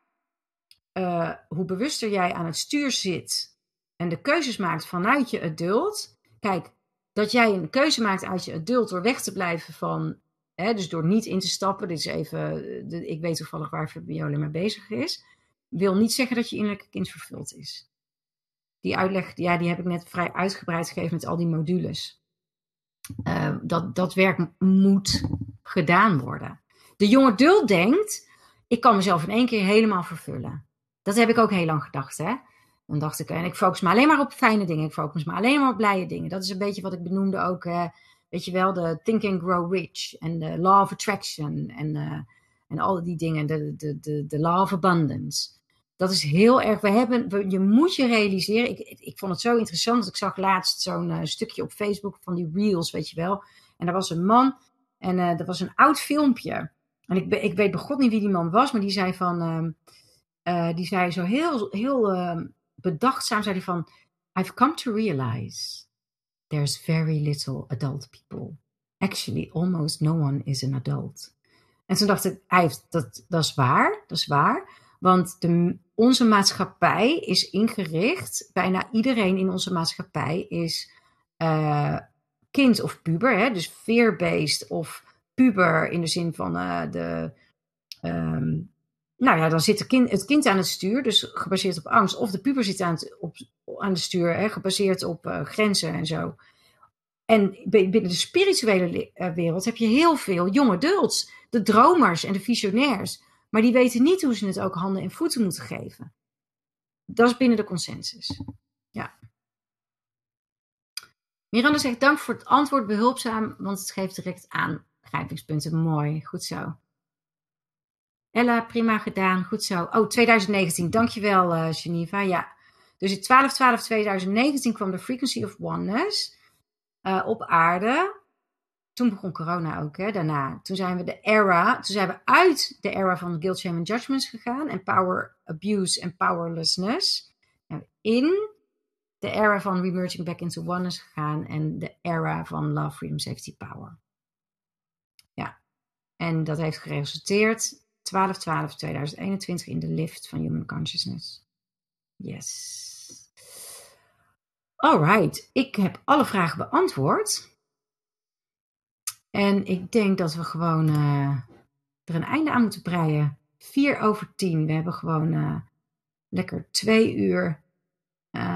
hoe bewuster jij aan het stuur zit en de keuzes maakt vanuit je adult. Kijk, dat jij een keuze maakt uit je adult door weg te blijven van, dus door niet in te stappen. Dit is even, ik weet toevallig waar Fabiola mee bezig is. Wil niet zeggen dat je innerlijke kind vervuld is. Die uitleg, ja, die heb ik net vrij uitgebreid gegeven met al die modules. Dat werk moet gedaan worden. De jonge adult denkt, ik kan mezelf in één keer helemaal vervullen. Dat heb ik ook heel lang gedacht, hè. Dan dacht ik, en ik focus me alleen maar op fijne dingen. Ik focus me alleen maar op blije dingen. Dat is een beetje wat ik benoemde ook, weet je wel, de think and grow rich. En de law of attraction. En al die dingen, de law of abundance. Dat is heel erg, je moet je realiseren, ik vond het zo interessant, dat ik zag laatst zo'n stukje op Facebook van die reels, weet je wel. En daar was een man, en dat was een oud filmpje. En ik weet bij God niet wie die man was, maar die zei zo heel bedachtzaam, zei hij van, I've come to realize there's very little adult people. Actually, almost no one is an adult. En toen dacht ik, dat is waar. Want onze maatschappij is ingericht, bijna iedereen in onze maatschappij is kind of puber. Hè? Dus fear-based of puber in de zin van dan zit het kind aan het stuur, dus gebaseerd op angst. Of de puber zit aan het stuur, hè? Gebaseerd op grenzen en zo. En binnen de spirituele wereld heb je heel veel jonge adults, de dromers en de visionairs. Maar die weten niet hoe ze het ook handen en voeten moeten geven. Dat is binnen de consensus. Ja. Miranda zegt, dank voor het antwoord, behulpzaam, want het geeft direct aangrijpingspunten. Mooi, goed zo. Ella, prima gedaan, goed zo. Oh, 2019, dankjewel Geneva. Ja. Dus in 12-12-2019 kwam de Frequency of Oneness op aarde. Toen begon corona ook, hè, daarna. Toen zijn we uit de era van guilt, shame en judgments gegaan. En power abuse en powerlessness. En in de era van remerging back into one is gegaan. En de era van love, freedom, safety, power. Ja. En dat heeft geresulteerd 12-12-2021 in de lift van human consciousness. Yes. Alright, ik heb alle vragen beantwoord. En ik denk dat we gewoon er een einde aan moeten breien. 4:10. We hebben gewoon lekker 2 uur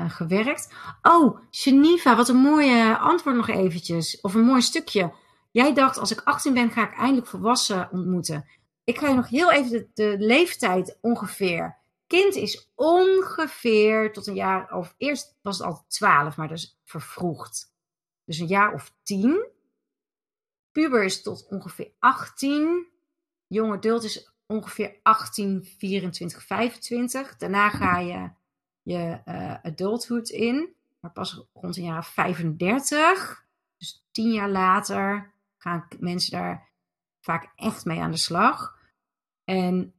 gewerkt. Oh, Geneva, wat een mooie antwoord nog eventjes. Of een mooi stukje. Jij dacht, als ik 18 ben, ga ik eindelijk volwassen ontmoeten. Ik ga je nog heel even de leeftijd ongeveer. Kind is ongeveer tot een jaar, of eerst was het altijd 12, maar dat is vervroegd. Dus een jaar of 10. Puber is tot ongeveer 18. Jong adult is ongeveer 18, 24, 25. Daarna ga je adulthood in. Maar pas rond een jaar of 35. Dus 10 jaar later gaan mensen daar vaak echt mee aan de slag.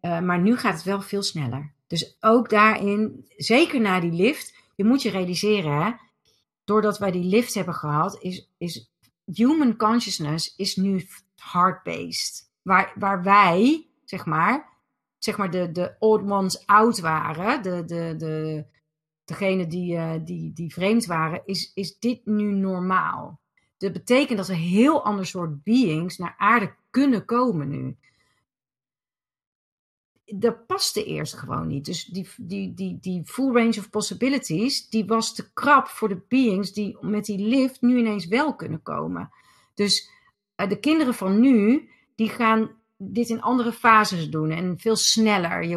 Maar nu gaat het wel veel sneller. Dus ook daarin, zeker na die lift. Je moet je realiseren, hè, doordat wij die lift hebben gehad, is human consciousness is nu heart-based. Waar wij, zeg maar de old ones out waren, degenen die vreemd waren, is dit nu normaal. Dat betekent dat we heel ander soort beings naar aarde kunnen komen nu. Dat paste eerst gewoon niet. Dus die full range of possibilities, die was te krap voor de beings die met die lift nu ineens wel kunnen komen. Dus de kinderen van nu, die gaan dit in andere fases doen en veel sneller.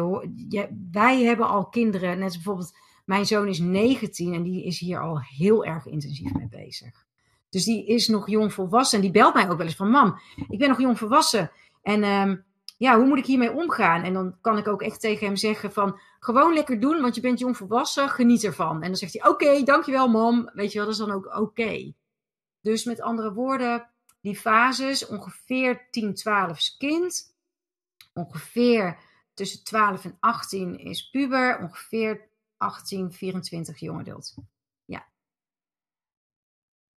Wij hebben al kinderen, net bijvoorbeeld mijn zoon is 19 en die is hier al heel erg intensief mee bezig. Dus die is nog jong volwassen en die belt mij ook wel eens van mam, ik ben nog jong volwassen en... hoe moet ik hiermee omgaan? En dan kan ik ook echt tegen hem zeggen van... gewoon lekker doen, want je bent jong volwassen. Geniet ervan. En dan zegt hij, oké, dankjewel mam. Weet je wel, dat is dan ook oké. Dus met andere woorden, die fases... ongeveer 10, 12 is kind. Ongeveer tussen 12 en 18 is puber. Ongeveer 18, 24 jong adult. Ja.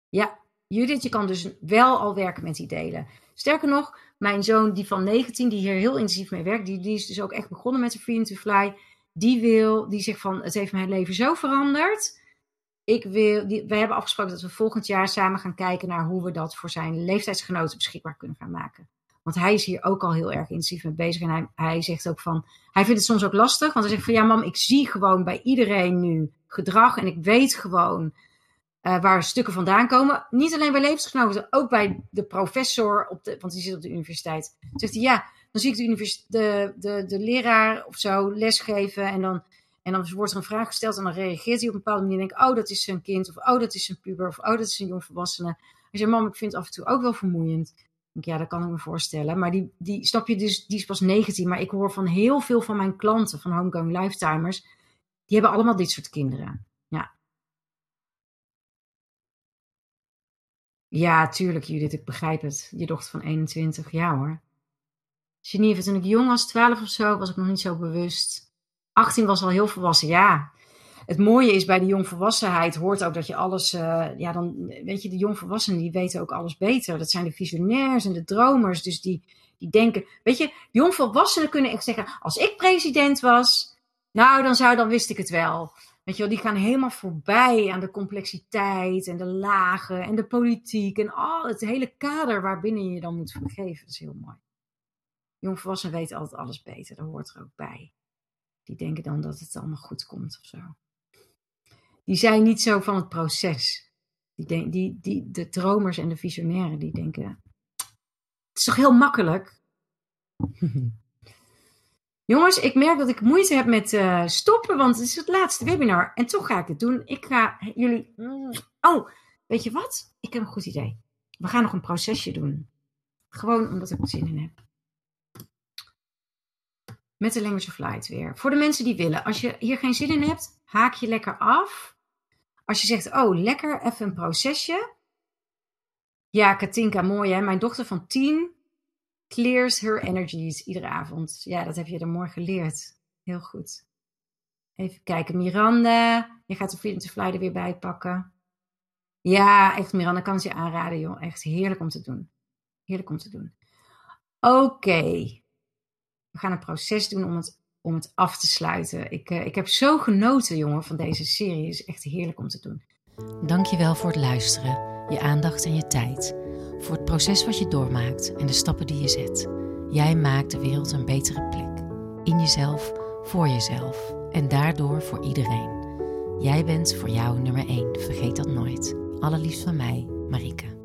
Ja, Judith, je kan dus wel al werken met die delen. Sterker nog... mijn zoon, die van 19, die hier heel intensief mee werkt, die is dus ook echt begonnen met de Freedom to Fly. Die zegt van, het heeft mijn leven zo veranderd. Wij hebben afgesproken dat we volgend jaar samen gaan kijken naar hoe we dat voor zijn leeftijdsgenoten beschikbaar kunnen gaan maken. Want hij is hier ook al heel erg intensief mee bezig. En hij zegt ook van, hij vindt het soms ook lastig. Want hij zegt van, ja mam, ik zie gewoon bij iedereen nu gedrag. En ik weet gewoon... waar stukken vandaan komen. Niet alleen bij leeftijdsgenoten, ook bij de professor, want die zit op de universiteit. Dan zegt hij, ja, dan zie ik de leraar of zo lesgeven. En dan wordt er een vraag gesteld en dan reageert hij op een bepaalde manier. En denk ik, oh, dat is zijn kind, of oh, dat is zijn puber, of oh, dat is zijn jongvolwassene. Hij zegt, mam, ik vind het af en toe ook wel vermoeiend. Denk ik, ja, dat kan ik me voorstellen. Maar die snap je dus, die is pas 19. Maar ik hoor van heel veel van mijn klanten, van homegoing lifetimers, die hebben allemaal dit soort kinderen. Ja, tuurlijk Judith, ik begrijp het. Je dochter van 21, ja hoor. Geneve, toen ik jong was, 12 of zo, was ik nog niet zo bewust. 18 was al heel volwassen, ja. Het mooie is, bij de jongvolwassenheid hoort ook dat je alles... weet je, de jongvolwassenen die weten ook alles beter. Dat zijn de visionairs en de dromers, dus die denken... Weet je, jongvolwassenen kunnen echt zeggen, als ik president was, nou dan wist ik het wel... Weet je wel, die gaan helemaal voorbij aan de complexiteit en de lagen en de politiek en al het hele kader waarbinnen je dan moet vergeven. Dat is heel mooi. Jongvolwassenen weten altijd alles beter, dat hoort er ook bij. Die denken dan dat het allemaal goed komt of zo. Die zijn niet zo van het proces. De dromers en de visionairen die denken, het is toch heel makkelijk? Jongens, ik merk dat ik moeite heb met stoppen, want het is het laatste webinar. En toch ga ik het doen. Ik ga jullie... Oh, weet je wat? Ik heb een goed idee. We gaan nog een procesje doen. Gewoon omdat ik er zin in heb. Met de Language of Light weer. Voor de mensen die willen. Als je hier geen zin in hebt, haak je lekker af. Als je zegt, oh, lekker, even een procesje. Ja, Katinka, mooi hè. Mijn dochter van 10... clears her energies iedere avond. Ja, dat heb je er mooi geleerd. Heel goed. Even kijken. Miranda. Je gaat de Freedom to Fly er weer bij pakken. Ja, echt Miranda. Kan het je aanraden, joh. Echt heerlijk om te doen. Heerlijk om te doen. Oké. We gaan een proces doen om het af te sluiten. Ik heb zo genoten, jongen, van deze serie. Het is echt heerlijk om te doen. Dankjewel voor het luisteren, je aandacht en je tijd. Voor het proces wat je doormaakt en de stappen die je zet. Jij maakt de wereld een betere plek. In jezelf, voor jezelf en daardoor voor iedereen. Jij bent voor jou nummer 1, vergeet dat nooit. Allerliefst van mij, Marike.